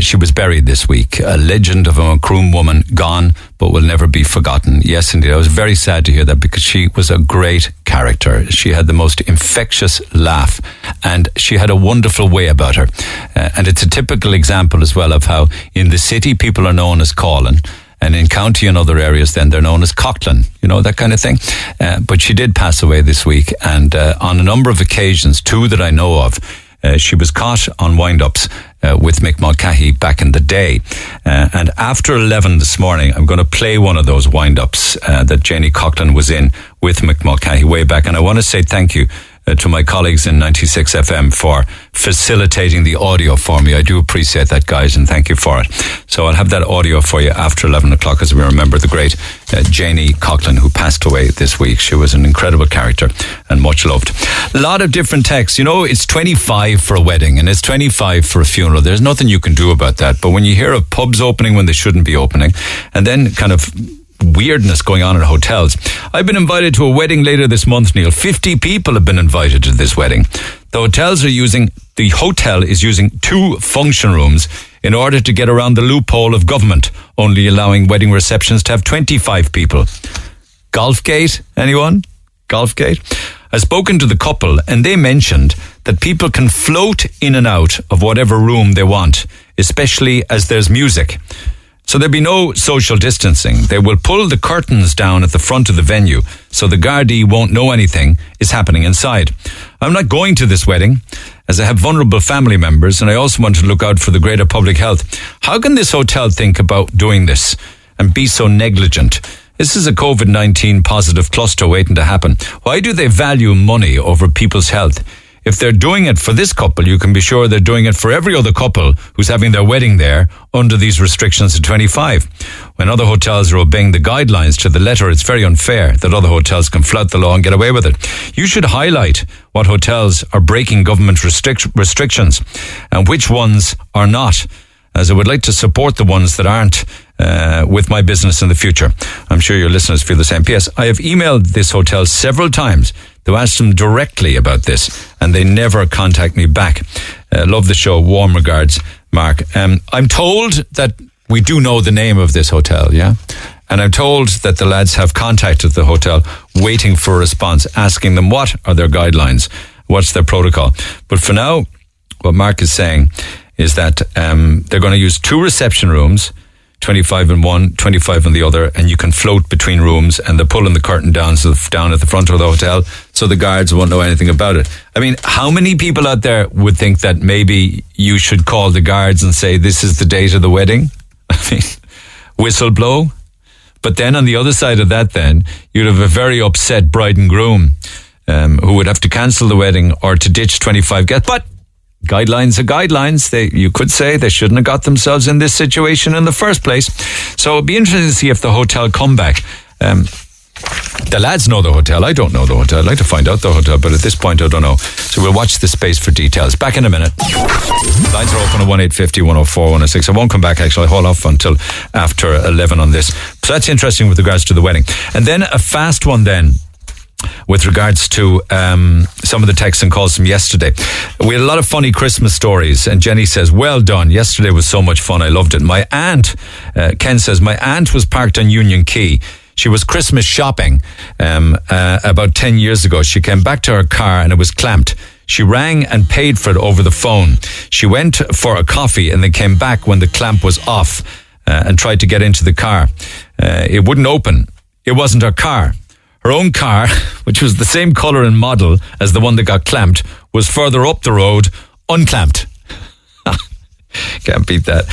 She was buried this week. A legend of a Macroom woman, gone, but will never be forgotten." Yes, indeed. I was very sad to hear that because she was a great character. She had the most infectious laugh and she had a wonderful way about her. And it's a typical example as well of how in the city people are known as Coughlan, and in county and other areas then they're known as Coughlan, you know, that kind of thing. But she did pass away this week, and on a number of occasions, two that I know of, she was caught on wind-ups with Mick Mulcahy back in the day. And after 11 this morning, I'm going to play one of those wind-ups that Janie Coughlan was in with Mick Mulcahy way back. And I want to say thank you to my colleagues in 96 FM for facilitating the audio for me. I do appreciate that, guys, and thank you for it. So I'll have that audio for you after 11 o'clock as we remember the great Janie Coughlan, who passed away this week. She was an incredible character and much loved. A lot of different texts. You know, it's 25 for a wedding and it's 25 for a funeral. There's nothing you can do about that. But when you hear of pubs opening when they shouldn't be opening, and then kind of weirdness going on in hotels. I've been invited to a wedding later this month, Neil. 50 people have been invited to this wedding. The hotel is using two function rooms in order to get around the loophole of government, only allowing wedding receptions to have 25 people. Golfgate, anyone? Golfgate? I've spoken to the couple and they mentioned that people can float in and out of whatever room they want, especially as there's music. So there'll be no social distancing. They will pull the curtains down at the front of the venue so the Gardaí won't know anything is happening inside. I'm not going to this wedding as I have vulnerable family members and I also want to look out for the greater public health. How can this hotel think about doing this and be so negligent? This is a COVID-19 positive cluster waiting to happen. Why do they value money over people's health? If they're doing it for this couple, you can be sure they're doing it for every other couple who's having their wedding there under these restrictions at 25. When other hotels are obeying the guidelines to the letter, it's very unfair that other hotels can flout the law and get away with it. You should highlight what hotels are breaking government restrictions and which ones are not, as I would like to support the ones that aren't with my business in the future. I'm sure your listeners feel the same. P.S. I have emailed this hotel several times to ask them directly about this, and they never contact me back. Love the show. Warm regards, Mark. I'm told that we do know the name of this hotel, yeah? And I'm told that the lads have contacted the hotel waiting for a response, asking them what are their guidelines, what's their protocol. But for now, what Mark is saying is that they're going to use two reception rooms, 25 in one, 25 in the other, and you can float between rooms, and they're pulling the curtain down, so down at the front of the hotel, so the guards won't know anything about it. I mean, how many people out there would think that maybe you should call the guards and say, this is the date of the wedding? I mean, whistle blow. But then on the other side of that then, you'd have a very upset bride and groom who would have to cancel the wedding or to ditch 25 guests. But guidelines are guidelines. You could say they shouldn't have got themselves in this situation in the first place. So it'd be interesting to see if the hotel come back. The lads know the hotel. I don't know the hotel. I'd like to find out the hotel, but at this point, I don't know. So we'll watch the space for details. Back in a minute. Lines are open at 1850 104 106. I won't come back, actually. I'll hold off until after 11 on this. So that's interesting with regards to the wedding. And then a fast one then, with regards to some of the texts and calls from yesterday. We had a lot of funny Christmas stories, and Jenny says, well done, yesterday was so much fun, I loved it. My aunt, Ken says, my aunt was parked on Union Quay. She was Christmas shopping about 10 years ago. She came back to her car and it was clamped. She rang and paid for it over the phone. She went for a coffee and then came back when the clamp was off and tried to get into the car. It wouldn't open. It wasn't her car. Her own car, which was the same colour and model as the one that got clamped, was further up the road, unclamped. Can't beat that.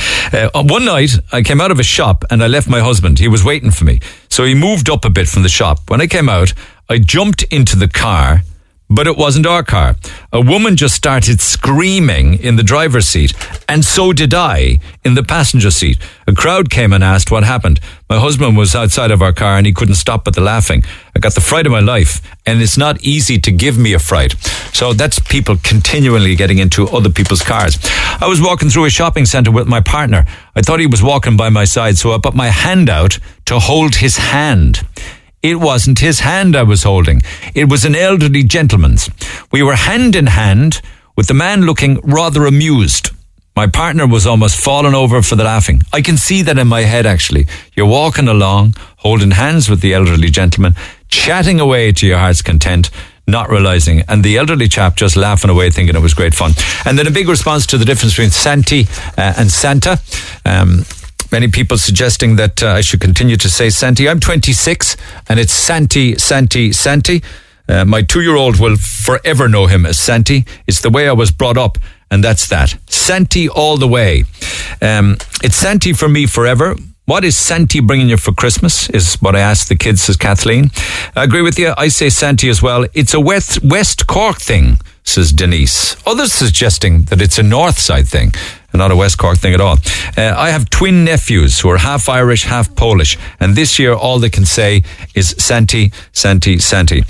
One night, I came out of a shop and I left my husband. He was waiting for me. So he moved up a bit from the shop. When I came out, I jumped into the car, but it wasn't our car. A woman just started screaming in the driver's seat, and so did I in the passenger seat. A crowd came and asked what happened. My husband was outside of our car and he couldn't stop but the laughing. I got the fright of my life, and it's not easy to give me a fright. So that's people continually getting into other people's cars. I was walking through a shopping centre with my partner. I thought he was walking by my side, so I put my hand out to hold his hand. It wasn't his hand I was holding. It was an elderly gentleman's. We were hand in hand with the man looking rather amused. My partner was almost fallen over for the laughing. I can see that in my head, actually. You're walking along, holding hands with the elderly gentleman, chatting away to your heart's content, not realising. And the elderly chap just laughing away, thinking it was great fun. And then a big response to the difference between Santi and Santa. Many people suggesting that I should continue to say Santi. I'm 26 and it's Santi, Santi, Santi. My 2-year-old will forever know him as Santi. It's the way I was brought up, and that's that. Santi all the way. It's Santi for me forever. What is Santi bringing you for Christmas is what I asked the kids, says Kathleen. I agree with you. I say Santi as well. It's a West Cork thing, says Denise. Others suggesting that it's a North Side thing, not a West Cork thing at all. I have twin nephews who are half Irish, half Polish, and this year all they can say is Santi, Santi, Santi.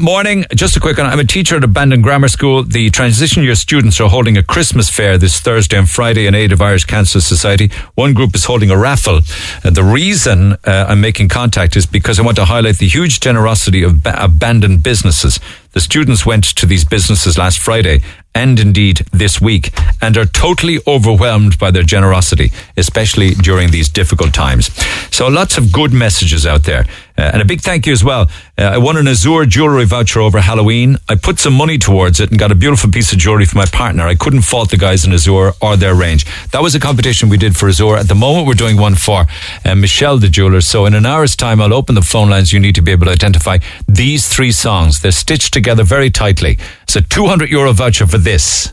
Morning, just a quick one. I'm a teacher at Abandon Grammar School. The transition year students are holding a Christmas fair this Thursday and Friday in aid of Irish Cancer Society. One group is holding a raffle. The reason I'm making contact is because I want to highlight the huge generosity of abandoned businesses. The students went to these businesses last Friday and indeed this week and are totally overwhelmed by their generosity, especially during these difficult times. So lots of good messages out there. And a big thank you as well. I won an Azure jewellery voucher over Halloween. I put some money towards it and got a beautiful piece of jewellery for my partner. I couldn't fault the guys in Azure or their range. That was a competition we did for Azure. At the moment, we're doing one for Michelle, the jeweller. So in an hour's time, I'll open the phone lines. You need to be able to identify these three songs. They're stitched together very tightly. It's a €200 voucher for this.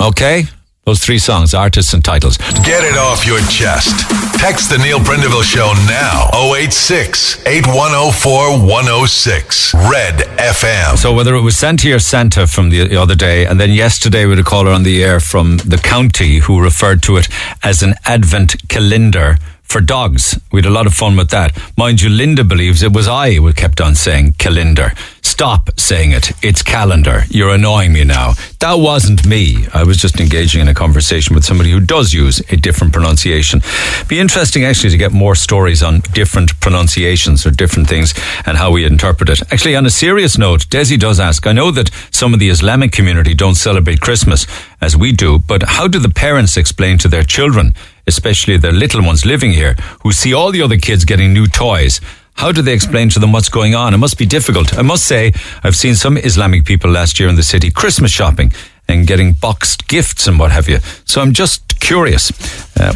Okay, those three songs, artists and titles. Get it off your chest. Text the Neil Prendeville Show now, 086-8104-106, Red FM. So whether it was Santi or Santa from the other day, and then yesterday we had a caller on the air from the county who referred to it as an advent calendar for dogs. We had a lot of fun with that. Mind you, Linda believes it was I who kept on saying calendar. Stop saying it. It's calendar. You're annoying me now. That wasn't me. I was just engaging in a conversation with somebody who does use a different pronunciation. Be interesting actually to get more stories on different pronunciations or different things and how we interpret it. Actually, on a serious note, Desi does ask, I know that some of the Islamic community don't celebrate Christmas as we do, but how do the parents explain to their children, especially their little ones living here, who see all the other kids getting new toys? How do they explain to them what's going on? It must be difficult. I must say, I've seen some Islamic people last year in the city Christmas shopping and getting boxed gifts and what have you. So I'm just curious.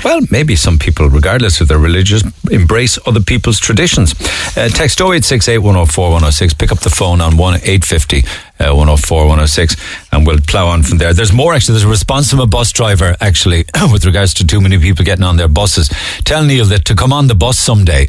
Well, maybe some people, regardless of their religious, embrace other people's traditions. Text 0868104106. Pick up the phone on 1-850-104-106 and we'll plough on from there. There's more actually. There's a response from a bus driver actually with regards to too many people getting on their buses. Tell Neil that to come on the bus someday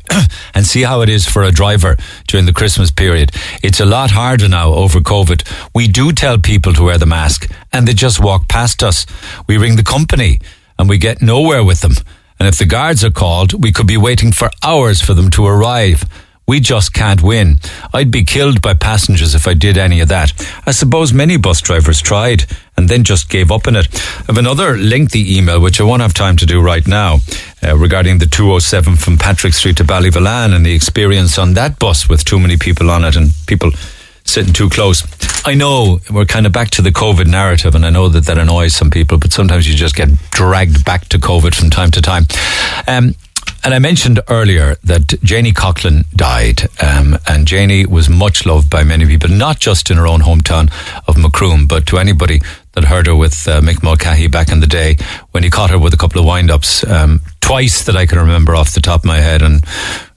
and see how it is for a driver during the Christmas period. It's a lot harder now over COVID. We do tell people to wear the mask and they just walk past us. We ring the company and we get nowhere with them. And if the guards are called, we could be waiting for hours for them to arrive. We just can't win. I'd be killed by passengers if I did any of that. I suppose many bus drivers tried and then just gave up on it. I have another lengthy email, which I won't have time to do right now, regarding the 207 from Patrick Street to Ballyvillan and the experience on that bus with too many people on it and people sitting too close. I know we're kind of back to the COVID narrative and I know that that annoys some people, but sometimes you just get dragged back to COVID from time to time. And I mentioned earlier that Janie Coughlan died, and Janie was much loved by many people, not just in her own hometown of Macroom, but to anybody that heard her with Mick Mulcahy back in the day when he caught her with a couple of wind-ups, twice that I can remember off the top of my head. And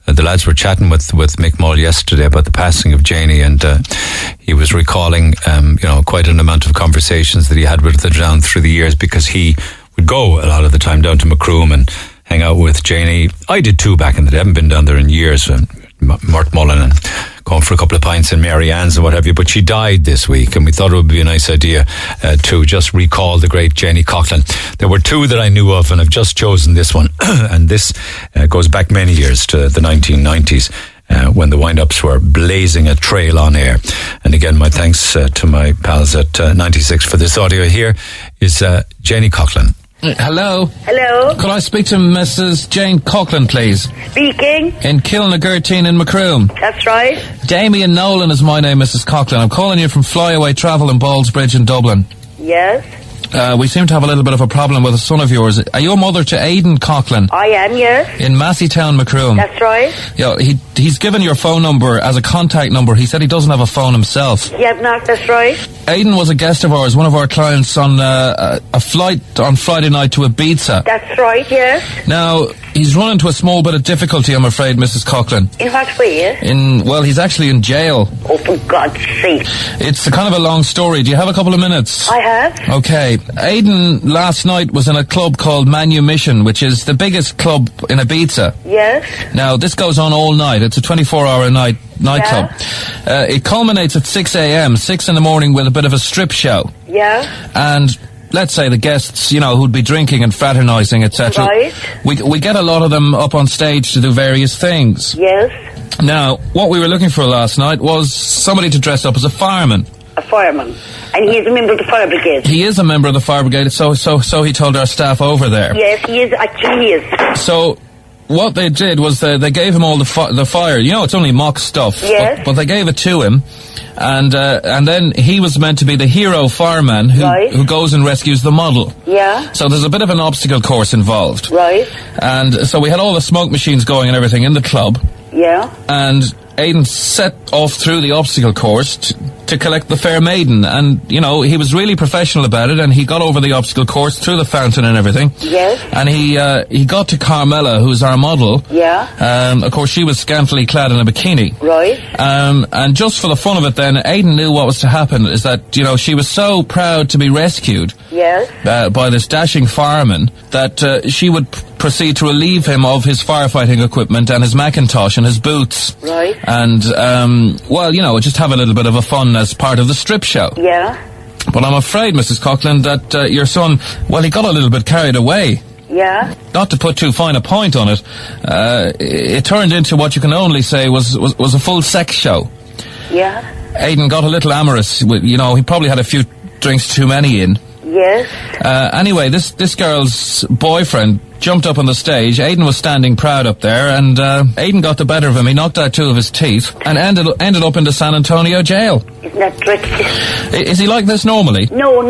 the lads were chatting with Mick Mulcahy yesterday about the passing of Janie, and he was recalling quite an amount of conversations that he had with her down through the years, because he would go a lot of the time down to Macroom and hang out with Janie. I did too back in the day. I haven't been down there in years. Mort Mullen and going for a couple of pints in Mary Ann's and what have you. But she died this week and we thought it would be a nice idea to just recall the great Janie Coughlan. There were two that I knew of and I've just chosen this one. And this goes back many years to the 1990s. When the wind-ups were blazing a trail on air. And again, my thanks to my pals at 96 for this audio. Here is Janie Coughlan. Hello. Hello. Could I speak to Mrs. Jane Coughlan, please? Speaking. In Kilnagurteen in Macroom. That's right. Damien Nolan is my name, Mrs. Coughlan. I'm calling you from Flyaway Travel in Ballsbridge in Dublin. Yes. We seem to have a little bit of a problem with a son of yours. Are you a mother to Aidan Coughlan? I am, yes. In Masseytown, Macroom. That's right. Yeah, he's given your phone number as a contact number. He said he doesn't have a phone himself. Yeah, no, that's right. Aidan was a guest of ours, one of our clients on a flight on Friday night to Ibiza. That's right, yes. Now, he's run into a small bit of difficulty, I'm afraid, Mrs. Coughlan. In what way? Well, he's actually in jail. Oh, for God's sake. It's kind of a long story. Do you have a couple of minutes? I have. Okay. Aidan last night was in a club called Manumission, which is the biggest club in Ibiza. Yes. Now, this goes on all night. It's a 24-hour nightclub. Yeah. It culminates at 6 a.m., 6 in the morning, with a bit of a strip show. Yeah. And let's say the guests, who'd be drinking and fraternising, etc. Right. We get a lot of them up on stage to do various things. Yes. Now, what we were looking for last night was somebody to dress up as a fireman. A fireman. And he's a member of the fire brigade. He is a member of the fire brigade, so he told our staff over there. Yes, he is. Actually, he is. So what they did was they gave him all the fire. You know, it's only mock stuff. Yes. But they gave it to him, and then he was meant to be the hero fireman who, right, who goes and rescues the model. Yeah. So there's a bit of an obstacle course involved. Right. And so we had all the smoke machines going and everything in the club. Yeah. And Aidan set off through the obstacle course to collect the fair maiden, and you know he was really professional about it, and he got over the obstacle course through the fountain and everything. Yes. And he got to Carmela, who's our model. Yeah. Of course, she was scantily clad in a bikini. Right. And just for the fun of it, then Aidan knew what was to happen is that you know she was so proud to be rescued. Yes. By this dashing fireman that she would proceed to relieve him of his firefighting equipment and his Macintosh and his boots. Right. And, well, you know, just have a little bit of a fun as part of the strip show. Yeah. But I'm afraid, Mrs. Coughlan, that your son, well, he got a little bit carried away. Yeah. Not to put too fine a point on it, it turned into what you can only say was a full sex show. Yeah. Aidan got a little amorous. You know, he probably had a few drinks too many in. Yes. Anyway, this girl's boyfriend jumped up on the stage. Aidan was standing proud up there, and Aidan got the better of him. He knocked out two of his teeth and ended up in the San Antonio jail. Isn't that dreadful? Is he like this normally? No.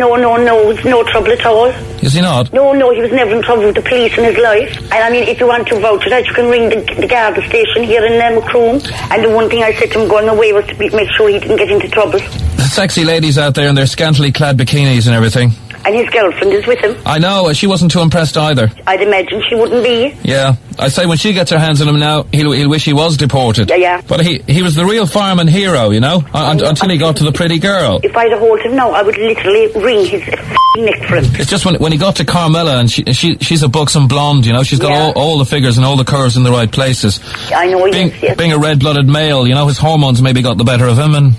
It's no trouble at all. Is he not? No. He was never in trouble with the police in his life. And I mean, if you want to vouch for that, you can ring the guard station here in Macroom. And the one thing I said to him going away was to make sure he didn't get into trouble. The sexy ladies out there in their scantily clad bikinis and everything. And his girlfriend is with him. I know, she wasn't too impressed either. I'd imagine she wouldn't be. Yeah. I say when she gets her hands on him now, he'll wish he was deported. Yeah. But he was the real fireman hero, you know, until he got to the pretty girl. If I'd hold him now, I would literally wring his neck for him. It's just when he got to Carmela, and she's a buxom blonde, you know, she's got all the figures and all the curves in the right places. I know, yes. Being a red-blooded male, you know, his hormones maybe got the better of him, and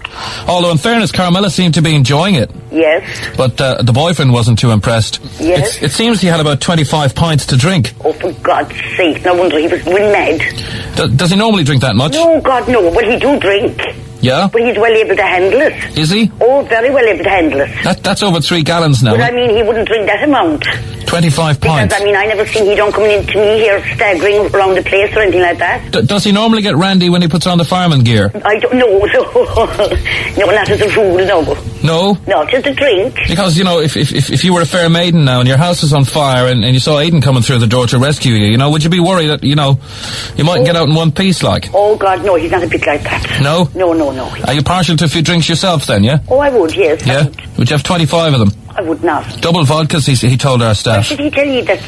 although in fairness, Carmela seemed to be enjoying it. Yes. But the boyfriend wasn't too impressed. Yes. It seems he had about 25 pints to drink. Oh, for God's sake. No wonder he was mad. Does he normally drink that much? No, God, no. Well, he do drink. Yeah? But he's well able to handle it. Is he? Oh, very well able to handle it. That's over 3 gallons now. But I mean, he wouldn't drink that amount. 25 pints. Because, I mean, I never seen he don't come in to me here staggering around the place or anything like that. Does he normally get randy when he puts on the fireman gear? I don't know. No, not as a rule, no. No? No, just a drink. Because, you know, if you were a fair maiden now and your house is on fire and you saw Aidan coming through the door to rescue you, you know, would you be worried that, you know, you mightn't get out in one piece like? Oh, God, no, he's not a bit like that. No? No. Are you partial to a few drinks yourself then, yeah? Oh, I would, yes. Yeah? Would you have 25 of them? I would not. Double vodkas, he told our staff. Did he tell you that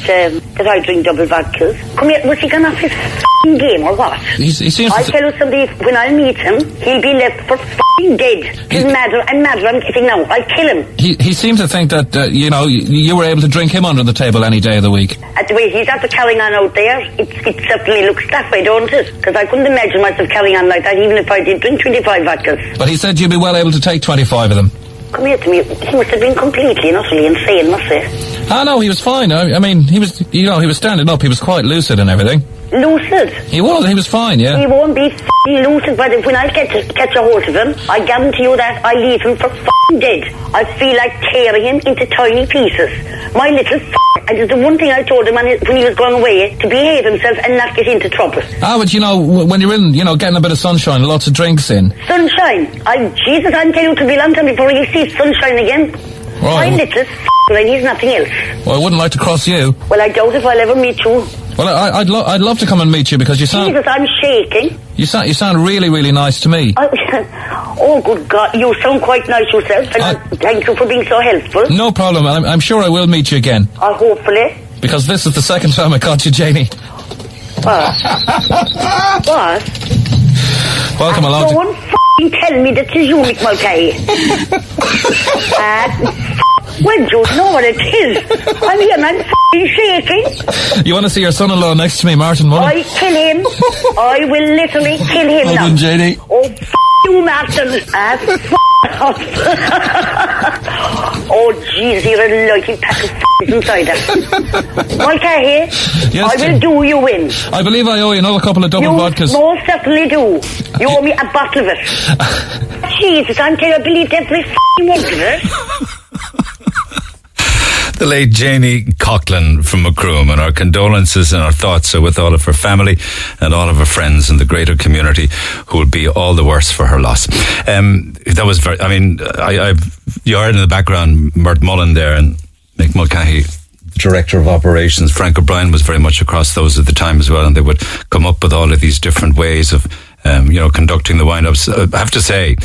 I drink double vodkas? Come here, was he gone off his f***ing game or what? He seems I tell you somebody, when I meet him, he'll be left for f***ing dead. He's madder and madder, I'm kidding now. I'll kill him. He seemed to think that, you know, you were able to drink him under the table any day of the week. At the way he's after carrying on out there, it certainly looks that way, don't it? Because I couldn't imagine myself carrying on like that, even if I did drink 25 vodkas. But he said you'd be well able to take 25 of them. Come here to me. He must have been completely and utterly insane, must he? Ah, no, he was fine. I mean, he was, you know, he was standing up. He was quite lucid and everything. Lucid? He was fine, yeah. He won't be f***ing lucid, but when I catch a hold of him, I guarantee you that I leave him for f***ing dead. I feel like tearing him into tiny pieces. My little f***. And it's the one thing I told him when he was going away, to behave himself and not get into trouble. Ah, but you know, when you're in, you know, getting a bit of sunshine, lots of drinks in. Sunshine? Jesus, I'm telling you, it'll be a long time before you see sunshine again. Right. My little f***er, and he's nothing else. Well, I wouldn't like to cross you. Well, I doubt if I'll ever meet you. Well, I'd love to come and meet you because you sound... Jesus, I'm shaking. You sound really, really nice to me. Oh, good God. You sound quite nice yourself, and thank you for being so helpful. No problem. I'm sure I will meet you again. Hopefully. Because this is the second time I caught you, Janie. What? What? Welcome along. Don't f***ing tell me that is you, Mick Mulcahy. Well, you know what it is. I'm here and I'm f***ing shaking. You want to see your son-in-law next to me, Martin Mullen? I kill him. I will literally kill him. Well done, Janie. Oh, f*** you, Martin. Oh, jeez, you're a lucky pack of f***ers inside us. Mulcahy, yes, I will do you in. I believe I owe you another couple of double vodkas. You most certainly do. You owe me a bottle of it. Jesus, I'm telling you, I believe every f***ing word of it. the late Janie Coughlan from Macroom, and our condolences and our thoughts are with all of her family and all of her friends in the greater community who will be all the worse for her loss. That was very, I mean, you heard in the background Mert Mullen there and Mick Mulcahy, Director of Operations. Frank O'Brien was very much across those at the time as well, and they would come up with all of these different ways of conducting the wind-ups. I have to say,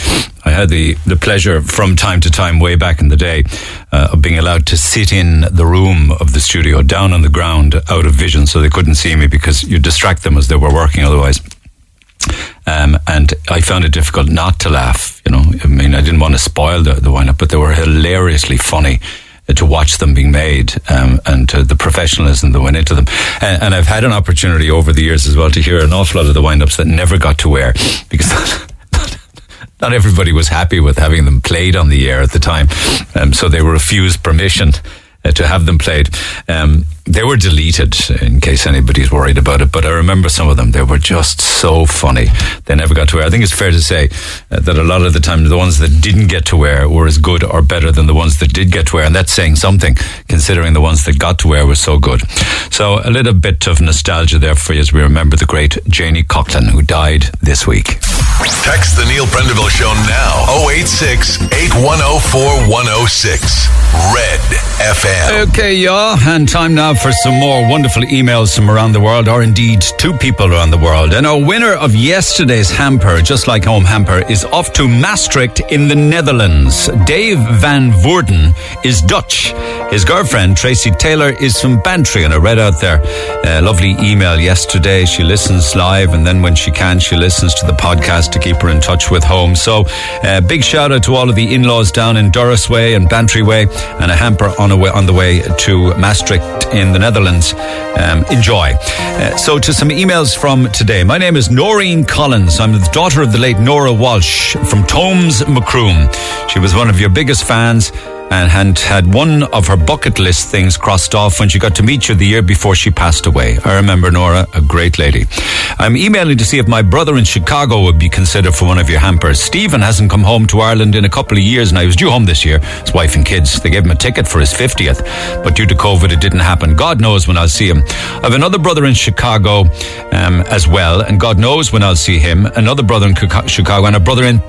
I had the pleasure from time to time way back in the day of being allowed to sit in the room of the studio, down on the ground, out of vision, so they couldn't see me, because you'd distract them as they were working otherwise. And I found it difficult not to laugh, you know. I mean, I didn't want to spoil the wind-up, but they were hilariously funny to watch them being made, and to the professionalism that went into them. And I've had an opportunity over the years as well to hear an awful lot of the wind-ups that never got to air, because not everybody was happy with having them played on the air at the time. So they were refused permission to have them played. They were deleted, in case anybody's worried about it, but I remember some of them. They were just so funny. They never got to air. I think it's fair to say that a lot of the time the ones that didn't get to air were as good or better than the ones that did get to air, and that's saying something, considering the ones that got to air were so good. So a little bit of nostalgia there for you as we remember the great Janie Coughlan, who died this week. Text the Neil Prendeville Show now, 086-8104-106, Red FM. Okay, y'all, and time now for some more wonderful emails from around the world, or indeed two people around the world. And our winner of yesterday's hamper, just like home hamper, is off to Maastricht in the Netherlands. Dave Van Voorden is Dutch. His girlfriend, Tracy Taylor, is from Bantry, and I read out their lovely email yesterday. She listens live, and then when she can, she listens to the podcast to keep her in touch with home. So big shout out to all of the in-laws down in Doris Way and Bantry Way, and a hamper on the way to Maastricht in the Netherlands. Enjoy. So to some emails from today. My name is Noreen Collins. I'm the daughter of the late Nora Walsh from Tomes, Macroom. She was one of your biggest fans and had one of her bucket list things crossed off when she got to meet you the year before she passed away. I remember Nora, a great lady. I'm emailing to see if my brother in Chicago would be considered for one of your hampers. Stephen hasn't come home to Ireland in a couple of years, and I was due home this year. His wife and kids, they gave him a ticket for his 50th, but due to COVID it didn't happen. God knows when I'll see him. I've another brother in Chicago as well, and God knows when I'll see him. Another brother in Chicago, and a brother in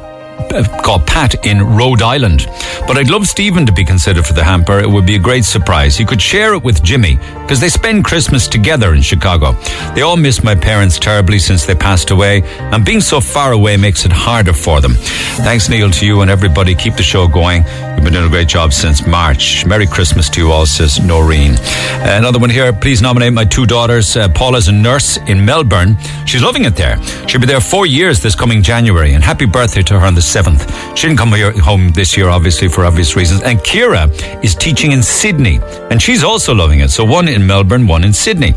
called Pat in Rhode Island. But I'd love Stephen to be considered for the hamper. It would be a great surprise. He could share it with Jimmy, because they spend Christmas together in Chicago. They all miss my parents terribly since they passed away, and being so far away makes it harder for them. Thanks, Neil, to you and everybody. Keep the show going. You've been doing a great job since March. Merry Christmas to you all, says Noreen. Another one here. Please nominate my two daughters. Paula's a nurse in Melbourne. She's loving it there. She'll be there 4 years this coming January, and happy birthday to her on the 7th. She didn't come home this year, obviously, for obvious reasons. And Kira is teaching in Sydney, and she's also loving it. So one in Melbourne, one in Sydney.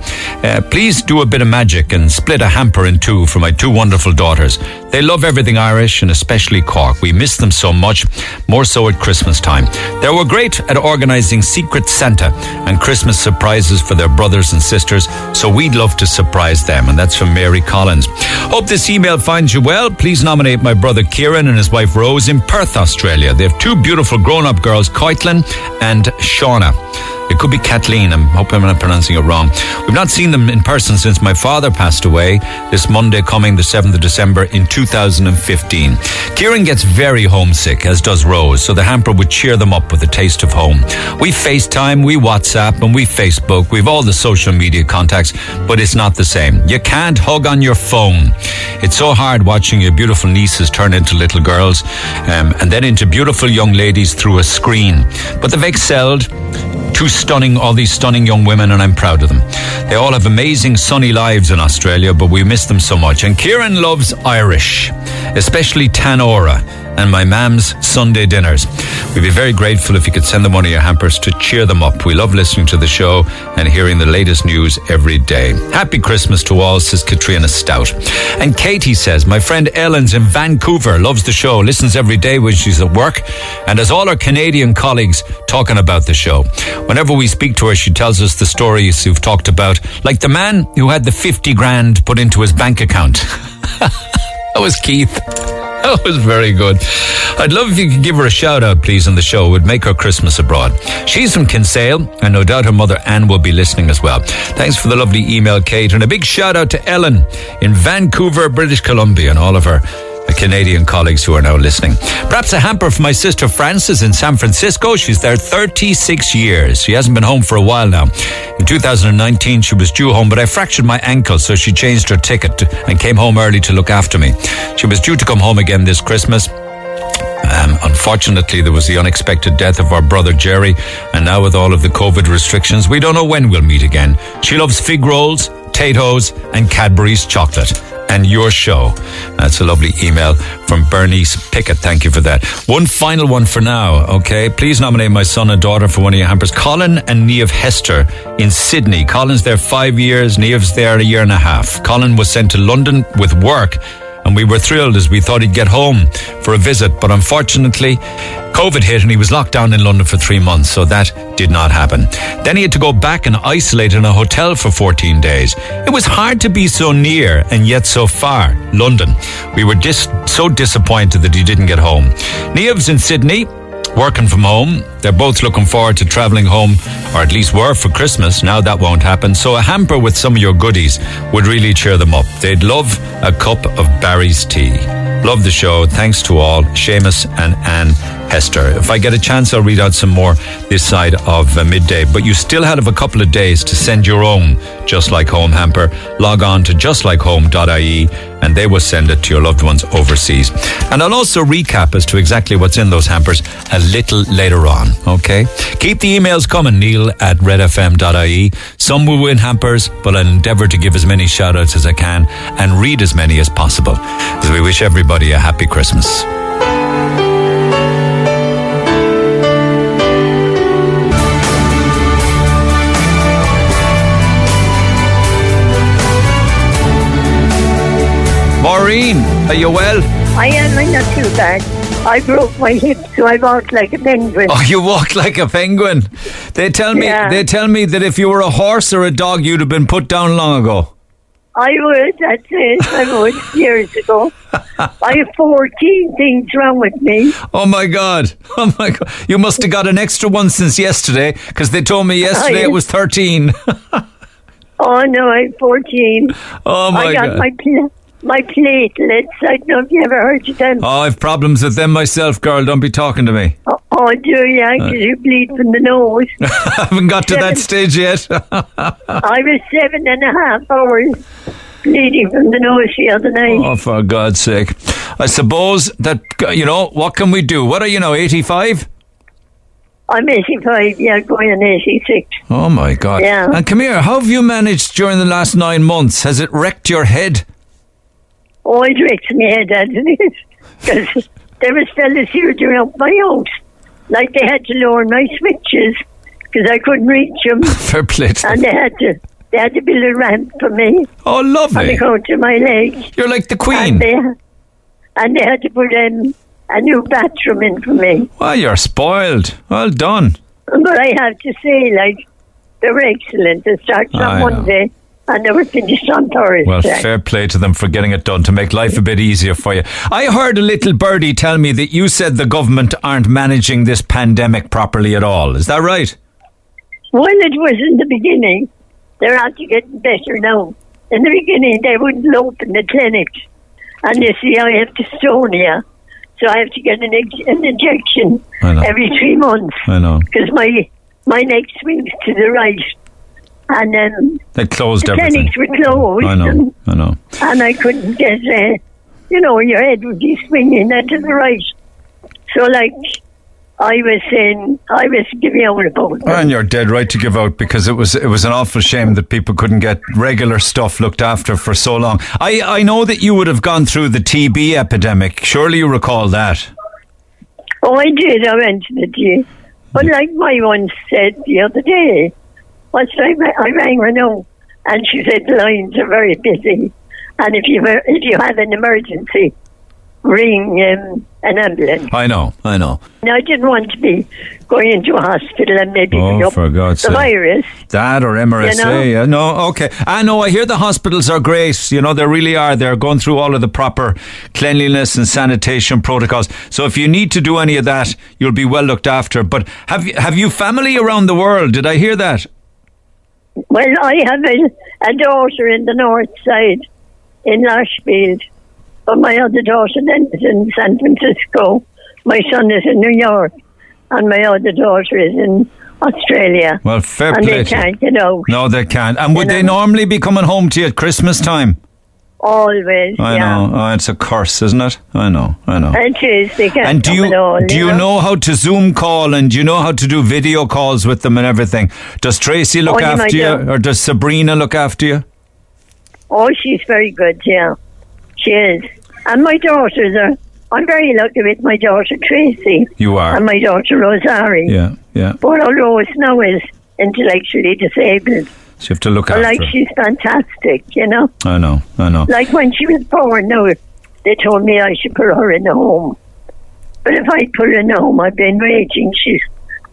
Please do a bit of magic and split a hamper in two for my two wonderful daughters. They love everything Irish, and especially Cork. We miss them so much, more so at Christmas time. They were great at organising Secret Santa and Christmas surprises for their brothers and sisters, so we'd love to surprise them. And that's from Mary Collins. Hope this email finds you well. Please nominate my brother Kieran and his wife Rose in Perth, Australia. They have two beautiful grown-up girls, Caitlin and Shauna. It could be Kathleen. I hope I'm not pronouncing it wrong. We've not seen them in person since my father passed away this Monday coming, the 7th of December in 2015. Kieran gets very homesick, as does Rose, so the hamper would cheer them up with a taste of home. We FaceTime, we WhatsApp, and we Facebook. We've all the social media contacts, but it's not the same. You can't hug on your phone. It's so hard watching your beautiful nieces turn into little girls and then into beautiful young ladies through a screen. But they've excelled. All these stunning young women, and I'm proud of them. They all have amazing sunny lives in Australia, but we miss them so much. And Kieran loves Irish, especially Tanora and my mam's Sunday dinners. We'd be very grateful if you could send them one of your hampers to cheer them up. We love listening to the show and hearing the latest news every day. Happy Christmas to all, says Katrina Stout. And Katie says, my friend Ellen's in Vancouver, loves the show, listens every day when she's at work, and has all her Canadian colleagues talking about the show. Whenever we speak to her, she tells us the stories you've talked about, like the man who had the 50 grand put into his bank account. That was Keith. That was very good. I'd love if you could give her a shout out, please, on the show. It would make her Christmas abroad. She's from Kinsale, and no doubt her mother Anne will be listening as well. Thanks for the lovely email, Kate, and a big shout out to Ellen in Vancouver, British Columbia, and all of her Canadian colleagues who are now listening. Perhaps a hamper for my sister Frances in San Francisco. She's there 36 years. She hasn't been home for a while now. In 2019 she was due home, but I fractured my ankle, so she changed her ticket and came home early to look after me. She was due to come home again this Christmas. Unfortunately, there was the unexpected death of our brother Jerry, and now with all of the COVID restrictions, we don't know when we'll meet again. She loves fig rolls, potatoes, and Cadbury's chocolate. And your show. That's a lovely email from Bernice Pickett. Thank you for that. One final one for now, okay? Please nominate my son and daughter for one of your hampers. Colin and Niamh Hester in Sydney. Colin's there 5 years, Niamh's there a year and a half. Colin was sent to London with work, and we were thrilled as we thought he'd get home for a visit. But unfortunately, COVID hit and he was locked down in London for 3 months, so that did not happen. Then he had to go back and isolate in a hotel for 14 days. It was hard to be so near and yet so far, London. We were just so disappointed that he didn't get home. Niamh's in Sydney, working from home. They're both looking forward to travelling home, or at least were for Christmas. Now that won't happen. So a hamper with some of your goodies would really cheer them up. They'd love a cup of Barry's tea. Love the show. Thanks to all. Seamus and Anne Hester. If I get a chance, I'll read out some more this side of midday. But you still have a couple of days to send your own Just Like Home hamper. Log on to justlikeHome.ie and they will send it to your loved ones overseas. And I'll also recap as to exactly what's in those hampers a little later on, okay? Keep the emails coming, neil@redfm.ie. Some will win hampers, but I'll endeavour to give as many shout-outs as I can and read as many as possible, as we wish everybody a happy Christmas. Maureen, are you well? I am, I'm not too bad. I broke my hip, so I walked like a penguin. Oh, you walked like a penguin. They tell me They tell me that if you were a horse or a dog, you'd have been put down long ago. I would, that's it, I would, years ago. I have 14 things wrong with me. Oh my God. You must have got an extra one since yesterday, because they told me yesterday it was 13. Oh no, I'm 14. Oh my God. I got my platelets. I don't know if you ever heard of them. Oh, I have problems with them myself, girl. Don't be talking to me. Oh, do you? Because you bleed from the nose. I haven't got to that stage yet. I was 7.5 hours bleeding from the nose the other night. Oh, for God's sake. I suppose that, you know, what can we do? What are you now, 85? I'm 85, yeah, going on 86. Oh, my God. Yeah. And come here, how have you managed during the last 9 months? Has it wrecked your head? Oh, it wrecked my head, hasn't it? Because there was fellas here around my house. Like, they had to lower my switches because I couldn't reach them. Fair play. And they had to build a ramp for me. Oh, lovely. On account of my leg. You're like the Queen. And they had to put a new bathroom in for me. Well, you're spoiled. Well done. But I have to say, like, they were excellent. They started on Monday. And they were finished on Thursday. Well, fair play to them for getting it done, to make life a bit easier for you. I heard a little birdie tell me that you said the government aren't managing this pandemic properly at all. Is that right? Well, it was in the beginning. They're actually getting better now. In the beginning, they wouldn't open the clinics. And you see, I have dystonia. So I have to get an injection every 3 months. I know. Because my neck swings to the right. And then they closed the everything. Clinics were closed. I know. And I couldn't get there. You know, your head would be swinging to the right. So, like, I was giving out about that. And you're dead right to give out, because it was an awful shame that people couldn't get regular stuff looked after for so long. I know that you would have gone through the TB epidemic. Surely you recall that. Oh, I did. I went to the TB. But like my one said the other day, I rang her now, and she said the lines are very busy, and if you have an emergency, ring an ambulance. I know. Now, I didn't want to be going into a hospital and maybe for God's sake, virus. That or MRSA. You know? Yeah, no, okay. I know, I hear the hospitals are great. You know, they really are. They're going through all of the proper cleanliness and sanitation protocols. So if you need to do any of that, you'll be well looked after. But have you family around the world? Did I hear that? Well, I have a daughter in the north side in Ashfield, but my other daughter then is in San Francisco. My son is in New York, and my other daughter is in Australia. Well, fair play. And they can't get out. No, they can't. And would they normally be coming home to you at Christmas time? Always, I know. Oh, it's a curse, isn't it? I know. It is. They can't come at all. And do you know how to Zoom call, and do you know how to do video calls with them and everything? Does Tracy look after you, or does Sabrina look after you? Oh, she's very good, yeah. She is. And my daughters are... I'm very lucky with my daughter Tracy. You are. And my daughter Rosari. Yeah. But Rose now is intellectually disabled. So you have to look after her. She's fantastic, you know. I know. Like when she was born now, they told me I should put her in a home. But if I put her in a home, I've been raging. She's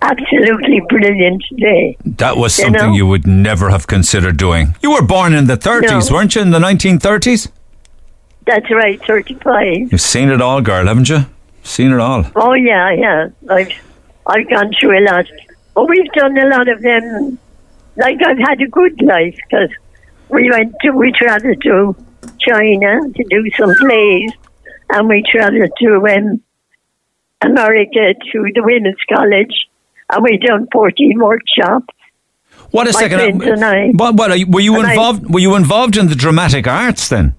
absolutely brilliant today. That was something you would never have considered doing. You were born in the 30s, weren't you? In the 1930s? That's right, 35. You've seen it all, girl, haven't you? Seen it all. Oh, yeah. I've gone through a lot. But we've done a lot of them. Like, I've had a good life, because we travelled to China to do some plays, and we travelled to America to the Women's College, and we done 14 workshops. What a second! Were you involved in the dramatic arts then?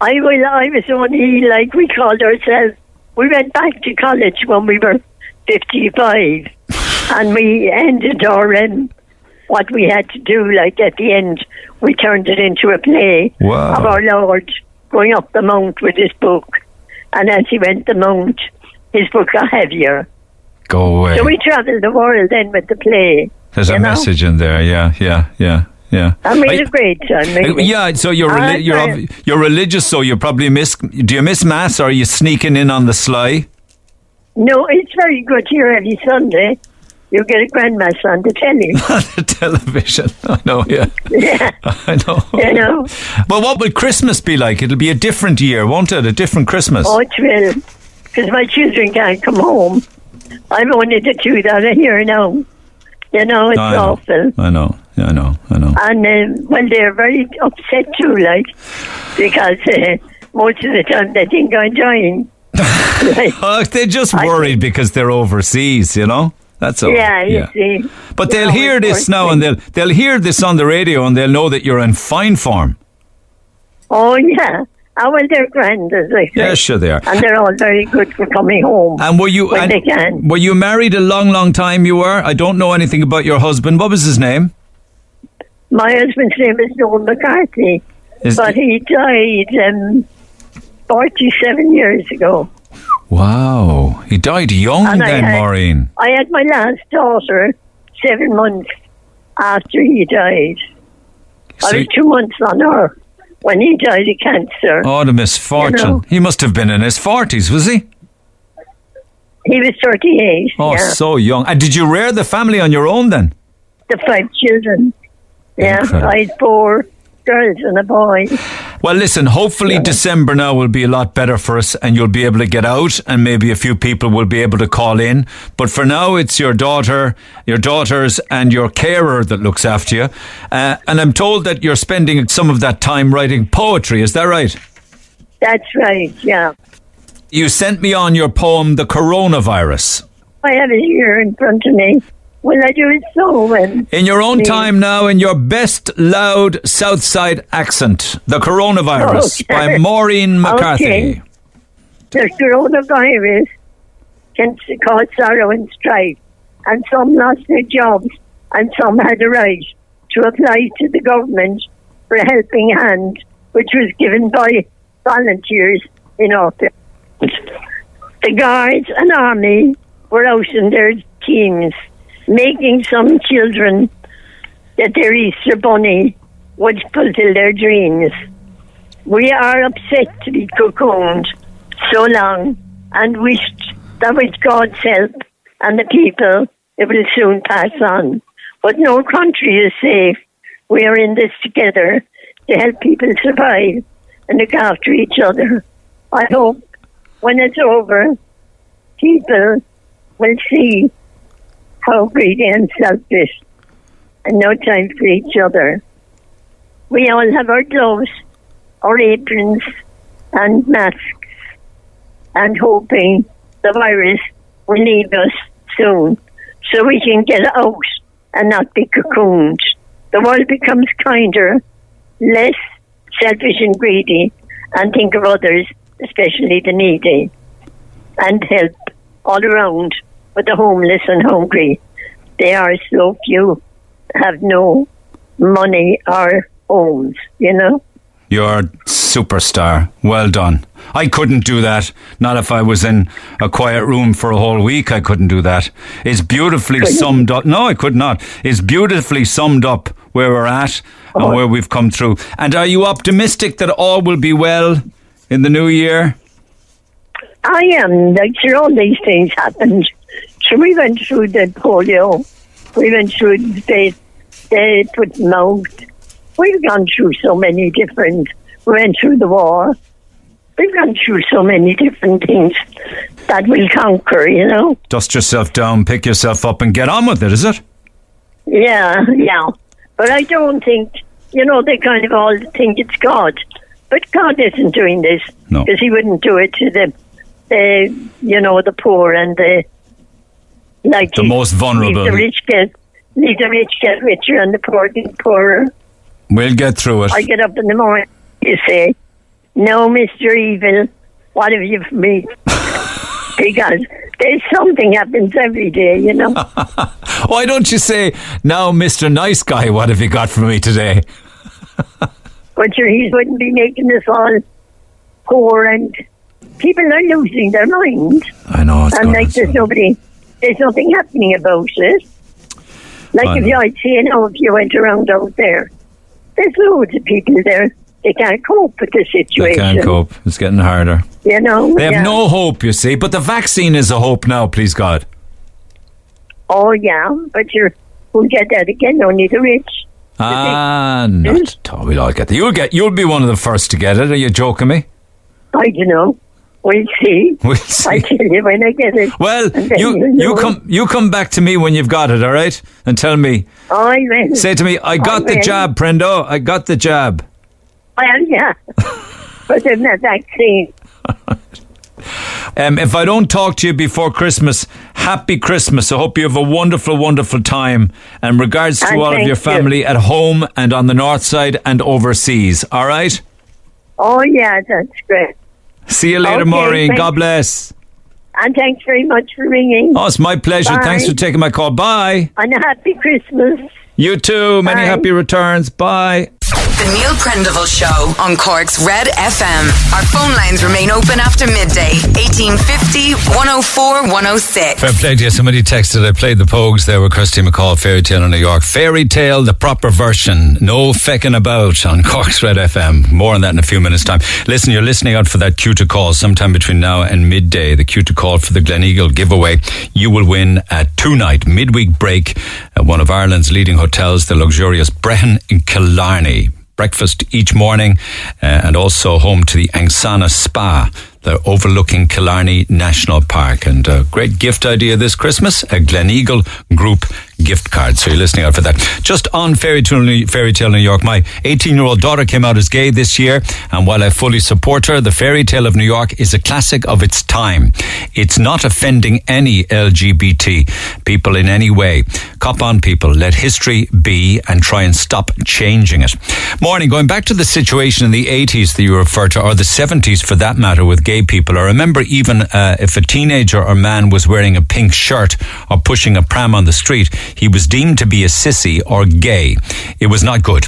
I was only, like, we called ourselves. We went back to college when we were 55, and we ended our what we had to do. Like, at the end, we turned it into a play of our Lord going up the mount with his book, and as he went the mount, his book got heavier. Go away. So we travelled the world then with the play. There's a message in there, yeah. And we had a great time. Yeah, so you're religious, so you probably do you miss Mass, or are you sneaking in on the sly? No, it's very good here every Sunday. You get a grandmass on the telly. On the television. I know, yeah. Yeah. I know. You know. Well, what will Christmas be like? It'll be a different year, won't it? A different Christmas. Oh, it will. Because my children can't come home. I'm only the two that are here now. You know, it's awful. I know. And, they're very upset too, like, because most of the time they think I'm dying. They're just worried because they're overseas, you know? That's all. Yeah, you see. But they'll hear this now, and they'll hear this on the radio, and they'll know that you're in fine form. Oh, yeah. Well, they're grand, as I say. Yeah, sure they are. And they're all very good for coming home. And were you married a long, long time? You were? I don't know anything about your husband. What was his name? My husband's name is Noel McCarthy, but he died 47 years ago. Wow. He died young Maureen. I had my last daughter 7 months after he died. So I was 2 months on her when he died of cancer. Oh, the misfortune. You know? He must have been in his 40s, was he? He was 38. Oh, so young. And did you rear the family on your own then? The 5 children. Yeah, I had 4 girls and a boy. Well, listen, hopefully December now will be a lot better for us, and you'll be able to get out, and maybe a few people will be able to call in. But for now, it's your daughter, your daughters and your carer that looks after you. And I'm told that you're spending some of that time writing poetry. Is that right? That's right, yeah. You sent me on your poem, The Coronavirus. I have it here in front of me. Well, I do it so. In your own time now, in your best loud Southside accent, The Coronavirus by Maureen McCarthy. Okay. The coronavirus can cause sorrow and strife, and some lost their jobs, and some had a right to apply to the government for a helping hand, which was given by volunteers in office. The guards and army were out in their teams, making some children that their Easter bunny would fulfill their dreams. We are upset to be cocooned so long and wished that with God's help and the people, it will soon pass on. But no country is safe. We are in this together to help people survive and look after each other. I hope when it's over, people will see how greedy and selfish and no time for each other. We all have our gloves, our aprons and masks, and hoping the virus will leave us soon so we can get out and not be cocooned. The world becomes kinder, less selfish and greedy, and think of others, especially the needy, and help all around with the homeless and hungry. They are so few, have no money or homes, you know. You're superstar. Well done. I couldn't do that. Not if I was in a quiet room for a whole week. I couldn't do that. It's beautifully summed up. No, I could not. It's beautifully summed up where we're at and where we've come through. And are you optimistic that all will be well in the new year? I am. Like, sure, all these things happened. So we went through the polio. We went through the foot and mouth. We've gone through so many different... We went through the war. We've gone through so many different things that we'll conquer, you know. Dust yourself down, pick yourself up and get on with it, is it? Yeah. But I don't think, you know, they kind of all think it's God. But God isn't doing this. No. Because he wouldn't do it to the you know, the poor and the... Like the most vulnerable. Leave the rich get richer and the poor get poorer. We'll get through it. I get up in the morning, you say, no, Mr. Evil, what have you for me? Because there's something happens every day, you know. Why don't you say, now, Mr. Nice Guy, what have you got for me today? But he wouldn't be making us all poor, and people are losing their minds. I know. It's and like there's nothing happening about it. Like I know. I'd say, you know, if you went around out there, there's loads of people there. They can't cope with the situation. They can't cope. It's getting harder. You know? They have no hope, you see. But the vaccine is a hope now, please God. Oh, yeah. But we'll get that again. Only the rich. Ah, not at all. We'll all get that. You'll be one of the first to get it. Are you joking me? I don't know. We'll see. I'll tell you when I get it. Well, you come back to me when you've got it, all right? And tell me. I will. Say to me, I got the jab, Prendo. I got the jab. Well, yeah. But then the vaccine. If I don't talk to you before Christmas, happy Christmas. I hope you have a wonderful, wonderful time. And regards to all of your family at home and on the north side and overseas, all right? Oh, yeah, that's great. See you later, Maureen. Thanks. God bless. And thanks very much for ringing. Oh, it's my pleasure. Bye. Thanks for taking my call. Bye. And a happy Christmas. You too. Bye. Many happy returns. Bye. The Neil Prendeville Show on Cork's Red FM. Our phone lines remain open after midday. 1850 104 106. Fair play to you. Somebody texted, I played the Pogues there with Kirsty McCall, Fairy Tale in New York. Fairy Tale, the proper version. No fecking about on Cork's Red FM. More on that in a few minutes' time. Listen, you're listening out for that cue to call sometime between now and midday. The cue to call for the Gleneagle giveaway. You will win a two-night midweek break at one of Ireland's leading hotels, the luxurious Brehon in Killarney. Breakfast each morning and also home to the Angsana Spa. They're overlooking Killarney National Park. And a great gift idea this Christmas, a Gleneagle Group gift card. So you're listening out for that. Just on Fairy Tale New York, my 18-year-old daughter came out as gay this year. And while I fully support her, the Fairy Tale of New York is a classic of its time. It's not offending any LGBT people in any way. Cop on, people. Let history be and try and stop changing it. Morning, going back to the situation in the 80s that you refer to, or the 70s for that matter, with gay people. I remember even if a teenager or man was wearing a pink shirt or pushing a pram on the street, he was deemed to be a sissy or gay. It was not good.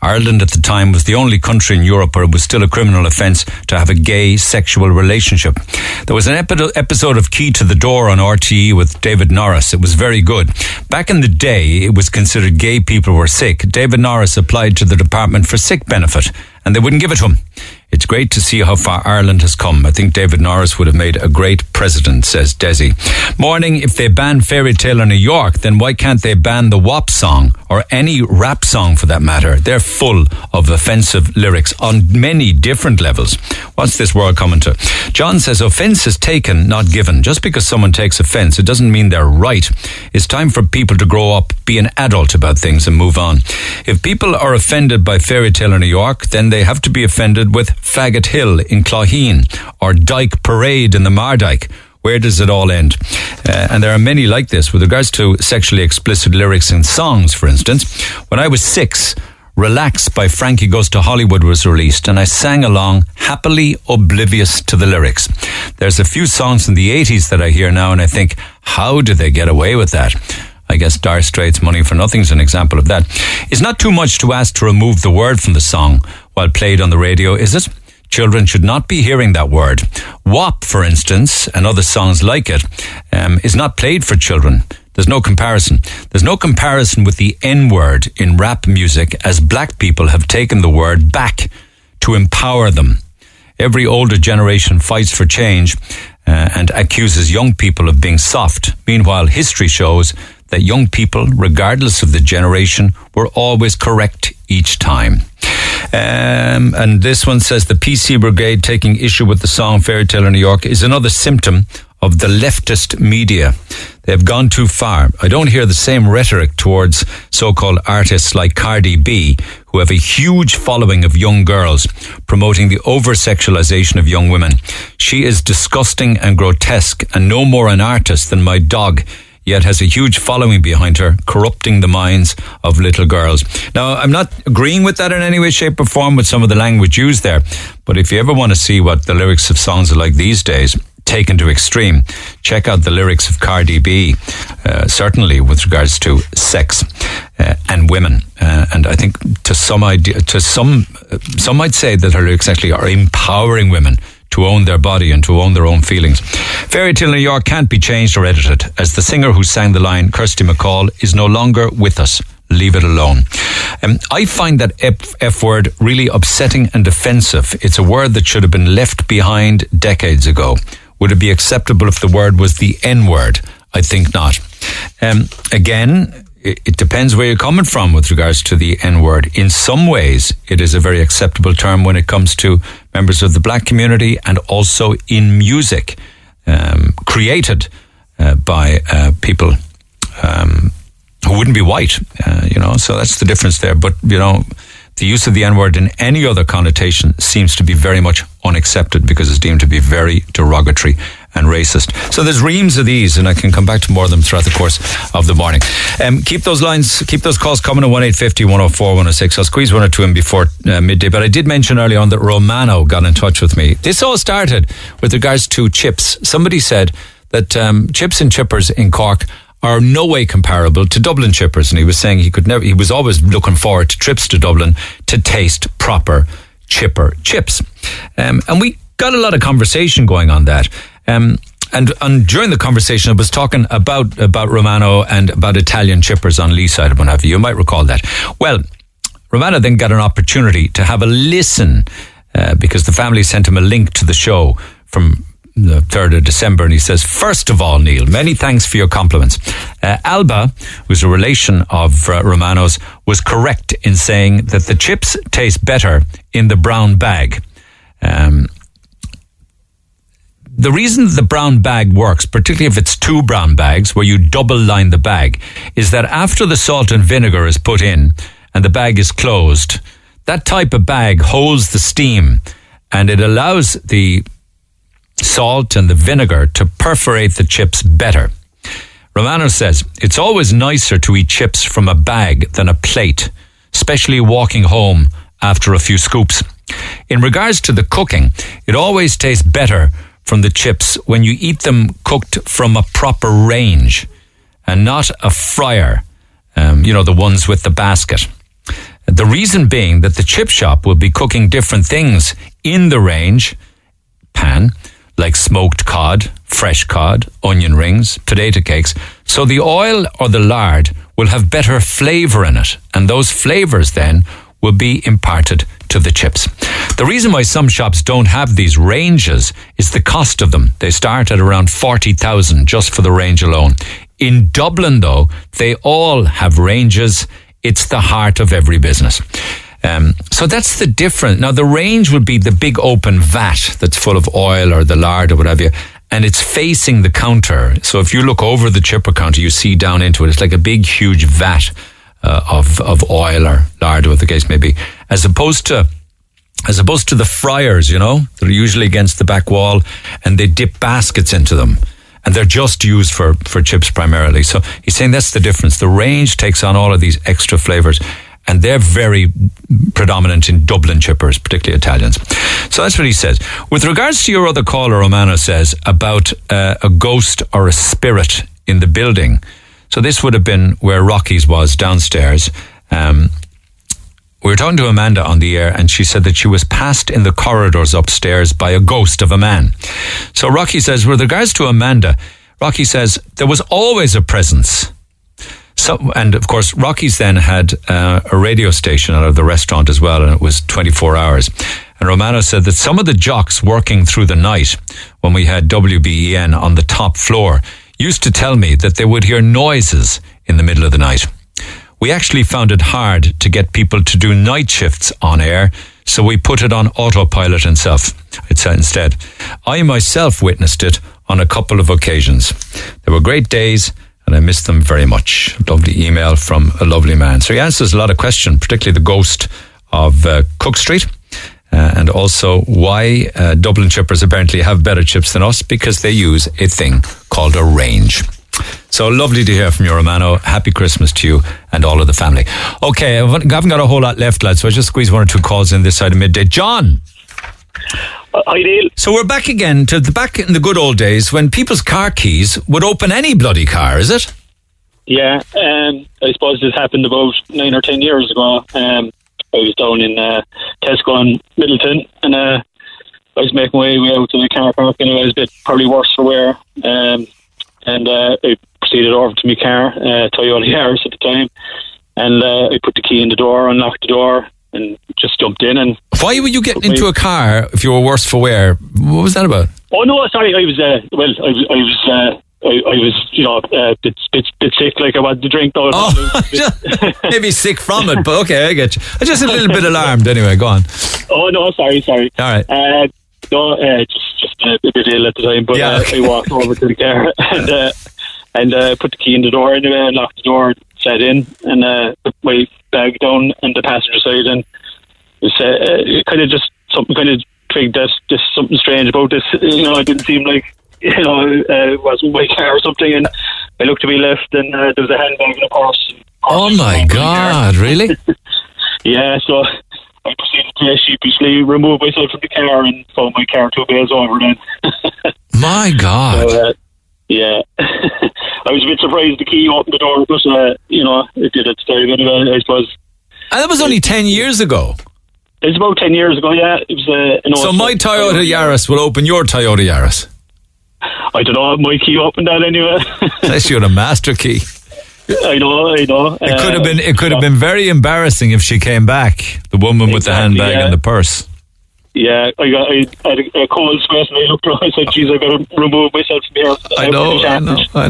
Ireland at the time was the only country in Europe where it was still a criminal offence to have a gay sexual relationship. There was an episode of Key to the Door on RTÉ with David Norris. It was very good. Back in the day, it was considered gay people were sick. David Norris applied to the department for sick benefit and they wouldn't give it to him. It's great to see how far Ireland has come. I think David Norris would have made a great president, says Desi. Morning, if they ban Fairy Tale in New York, then why can't they ban the WAP song or any rap song for that matter? They're full of offensive lyrics on many different levels. What's this world coming to? John says offence is taken, not given. Just because someone takes offence, it doesn't mean they're right. It's time for people to grow up, be an adult about things and move on. If people are offended by Fairy Tale in New York, then they have to be offended with Faggot Hill in Claugheen or Dyke Parade in the Mardyke. Where does it all end? And there are many like this with regards to sexually explicit lyrics in songs, for instance. When I was 6, Relax by Frankie Goes to Hollywood was released and I sang along, happily oblivious to the lyrics. There's a few songs in the 80s that I hear now and I think, how did they get away with that? I guess Dire Straits' Money for Nothing's an example of that. It's not too much to ask to remove the word from the song while played on the radio, is it? Children should not be hearing that word. WAP, for instance, and other songs like it, is not played for children. There's no comparison. There's no comparison with the N-word in rap music, as black people have taken the word back to empower them. Every older generation fights for change and accuses young people of being soft. Meanwhile, history shows that young people, regardless of the generation, were always correct each time. And this one says the PC Brigade taking issue with the song Fairy Tale in New York is another symptom of the leftist media. They have gone too far. I don't hear the same rhetoric towards so-called artists like Cardi B, who have a huge following of young girls, promoting the over-sexualization of young women. She is disgusting and grotesque and no more an artist than my dog, yet has a huge following behind her, corrupting the minds of little girls. Now, I'm not agreeing with that in any way, shape or form with some of the language used there, but if you ever want to see what the lyrics of songs are like these days, taken to extreme, check out the lyrics of Cardi B, certainly with regards to sex and women. And I think some might say that her lyrics actually are empowering women to own their body and to own their own feelings. Fairy Tale New York can't be changed or edited, as the singer who sang the line, Kirsty MacColl, is no longer with us. Leave it alone. I find that F word really upsetting and offensive. It's a word that should have been left behind decades ago. Would it be acceptable if the word was the N word? I think not. Again, it depends where you're coming from with regards to the N word. In some ways, it is a very acceptable term when it comes to members of the black community and also in music created by people who wouldn't be white, so that's the difference there. But, the use of the N-word in any other connotation seems to be very much unaccepted because it's deemed to be very derogatory and racist. So there's reams of these, and I can come back to more of them throughout the course of the morning. Keep those calls coming at 1850 104 106. I'll squeeze one or two in before midday, but I did mention earlier on that Romano got in touch with me. This all started with regards to chips. Somebody said that chips and chippers in Cork are no way comparable to Dublin chippers, and he was saying he was always looking forward to trips to Dublin to taste proper chipper chips. And we got a lot of conversation going on that. And during the conversation, I was talking about Romano and about Italian chippers on Lee side of one of you. You might recall that. Well, Romano then got an opportunity to have a listen because the family sent him a link to the show from the 3rd of December, and he says, first of all, Neil, many thanks for your compliments. Alba, who's a relation of Romano's, was correct in saying that the chips taste better in the brown bag. The reason the brown bag works, particularly if it's two brown bags where you double line the bag, is that after the salt and vinegar is put in and the bag is closed, that type of bag holds the steam and it allows the salt and the vinegar to perforate the chips better. Romano says, it's always nicer to eat chips from a bag than a plate, especially walking home after a few scoops. In regards to the cooking, it always tastes better from the chips when you eat them cooked from a proper range and not a fryer, the ones with the basket. The reason being that the chip shop will be cooking different things in the range pan, like smoked cod, fresh cod, onion rings, potato cakes. So the oil or the lard will have better flavour in it. And those flavours then will be imparted to the chips. The reason why some shops don't have these ranges is the cost of them. They start at around 40,000 just for the range alone. In Dublin, though, they all have ranges. It's the heart of every business. So that's the difference. Now, the range would be the big open vat that's full of oil or the lard or whatever, and it's facing the counter. So if you look over the chipper counter, you see down into it. It's like a big, huge vat of oil or lard, whatever the case may be, as opposed to the fryers, you know, they're usually against the back wall, and they dip baskets into them. And they're just used for chips primarily. So he's saying that's the difference. The range takes on all of these extra flavors, and they're very predominant in Dublin chippers, particularly Italians. So that's what he says. With regards to your other caller, Romano says, about a ghost or a spirit in the building. So this would have been where Rocky's was downstairs. We were talking to Amanda on the air, and she said that she was passed in the corridors upstairs by a ghost of a man. So Rocky says, with regards to Amanda, Rocky says, there was always a presence. So, and of course, Rocky's then had a radio station out of the restaurant as well, and it was 24 hours. And Romano said that some of the jocks working through the night when we had WBEN on the top floor used to tell me that they would hear noises in the middle of the night. We actually found it hard to get people to do night shifts on air, so we put it on autopilot instead. I myself witnessed it on a couple of occasions. They were great days, and I miss them very much. Lovely email from a lovely man. So he answers a lot of questions, particularly the ghost of Cook Street, and also why Dublin chippers apparently have better chips than us, because they use a thing called a range. So lovely to hear from you, Romano. Happy Christmas to you and all of the family. Okay, I haven't got a whole lot left, lads, so I just squeeze one or two calls in this side of midday. John! Hi, Neil. So we're back again to back in the good old days when people's car keys would open any bloody car, is it? Yeah, I suppose this happened about 9 or 10 years ago. I was down in Tesco in Middleton, and I was making my way out to the car park, and I was a bit probably worse for wear. And I proceeded over to my car, Toyota Yaris at the time, and I put the key in the door, unlocked the door, and just jumped in. And why were you getting into a car if you were worse for wear? What was that about? Oh no, sorry, I was a bit sick, like I wanted to drink. Maybe sick from it, but okay, I get you. I'm just a little bit alarmed anyway. Go on. Oh no, sorry. All right. No, just a bit ill at the time, but yeah, okay. I walked over to the car and put the key in the door anyway, locked the door, sat in, and put my bag down on the passenger side, and it kind of just something kind of twigged that there's something strange about this. You know, it didn't seem like, you know, it wasn't my car or something, and I looked to my left, and there was a handbag and a purse. Oh my God! Really? Yeah. So I proceeded to sheepishly remove myself from the car and found my car 2 days over then. My God. So, yeah. I was a bit surprised the key opened the door, but, you know, it did its time anyway, I suppose. And that was only 10 years ago? It was about 10 years ago, yeah. It was, so my Toyota Yaris will open your Toyota Yaris? I don't know, my key opened that anyway. Unless you had a master key. I know. It could have been. It could have been very embarrassing if she came back. The woman with the handbag and the purse. Yeah, I had a cold sweat, and I looked around. I said, "Geez, I got to remove myself from here." I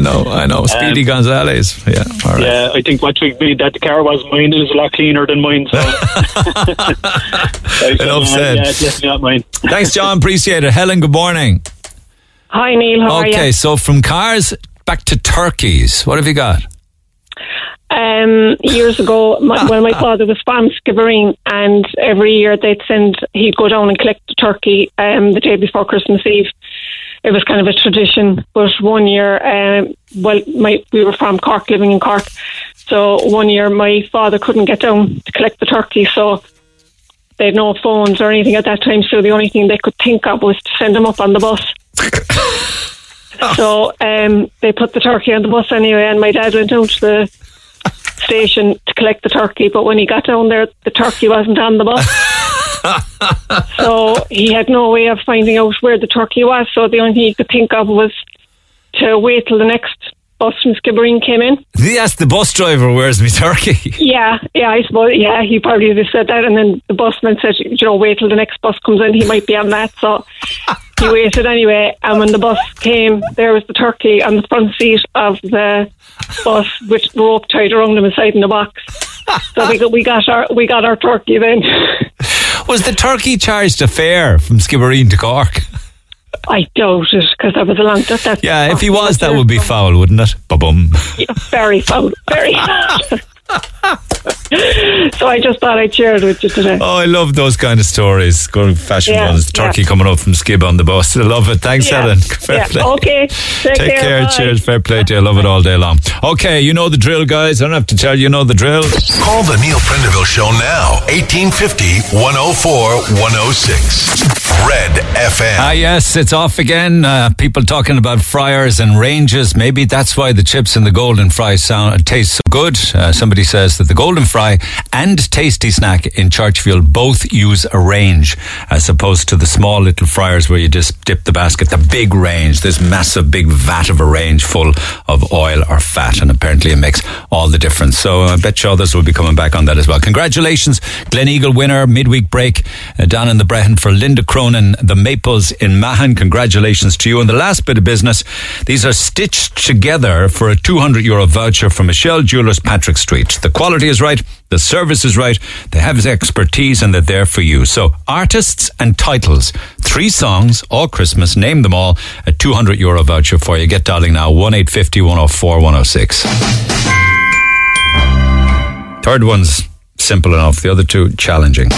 know. Speedy Gonzales. Yeah, all right. Yeah, I think what tricked me that the car was mine. It was a lot cleaner than mine. So. Enough said. Yeah, definitely not mine. Thanks, John. Appreciate it. Helen, good morning. Hi, Neil. How are you? Okay, so from cars back to turkeys. What have you got? Years ago, my father was from Skibbereen, and every year he'd go down and collect the turkey the day before Christmas Eve. It was kind of a tradition. But one year, we were from Cork, living in Cork, so one year my father couldn't get down to collect the turkey, so they had no phones or anything at that time, so the only thing they could think of was to send him up on the bus. So they put the turkey on the bus anyway, and my dad went down to the station to collect the turkey, but when he got down there, the turkey wasn't on the bus. So he had no way of finding out where the turkey was, so the only thing he could think of was to wait till the next bus from Skibbereen came in. Did he ask the bus driver, where's my turkey? Yeah, I suppose, yeah, he probably just said that, and then the busman said, wait till the next bus comes in, he might be on that, so he waited anyway, and when the bus came, there was the turkey on the front seat of the bus with rope tied around him inside in the box. So we got our turkey then. Was the turkey charged a fare from Skibbereen to Cork? I doubt it, because that was a long time. Yeah, if he was, that would be foul, wouldn't it? Ba-bum. Yeah, very foul, very foul. So I just thought I'd share it with you today. Oh, I love those kind of stories. Going fashion ones. Turkey coming up from Skib on the bus. I love it. Thanks, Helen. Fair play. Okay. Take care. Bye. Cheers. Fair play to you. I love it all day long. Okay, you know the drill, guys. I don't have to tell you. You know the drill. Call the Neil Prendeville Show now. 1850-104-106. Red FM. Ah, yes. It's off again. People talking about fryers and ranges. Maybe that's why the chips and the golden fry taste so good. Somebody says that the golden fry and tasty snack in Churchfield both use a range as opposed to the small little fryers where you just dip the basket. The big range, this massive big vat of a range full of oil or fat, and apparently it makes all the difference. So I bet you others will be coming back on that as well. Congratulations, Gleneagle winner, midweek break down in the Brehon for Linda Cronin, the Maples in Mahon. Congratulations to you. And the last bit of business, these are stitched together for a €200 voucher from Michelle Jewelers, Patrick Street. The quality is right, the service is right, they have his expertise, and they're there for you. So, artists and titles, 3 songs, all Christmas, name them all, a €200 voucher for you. Get dialing now, 1850-104-106. Third one's simple enough, the other two challenging.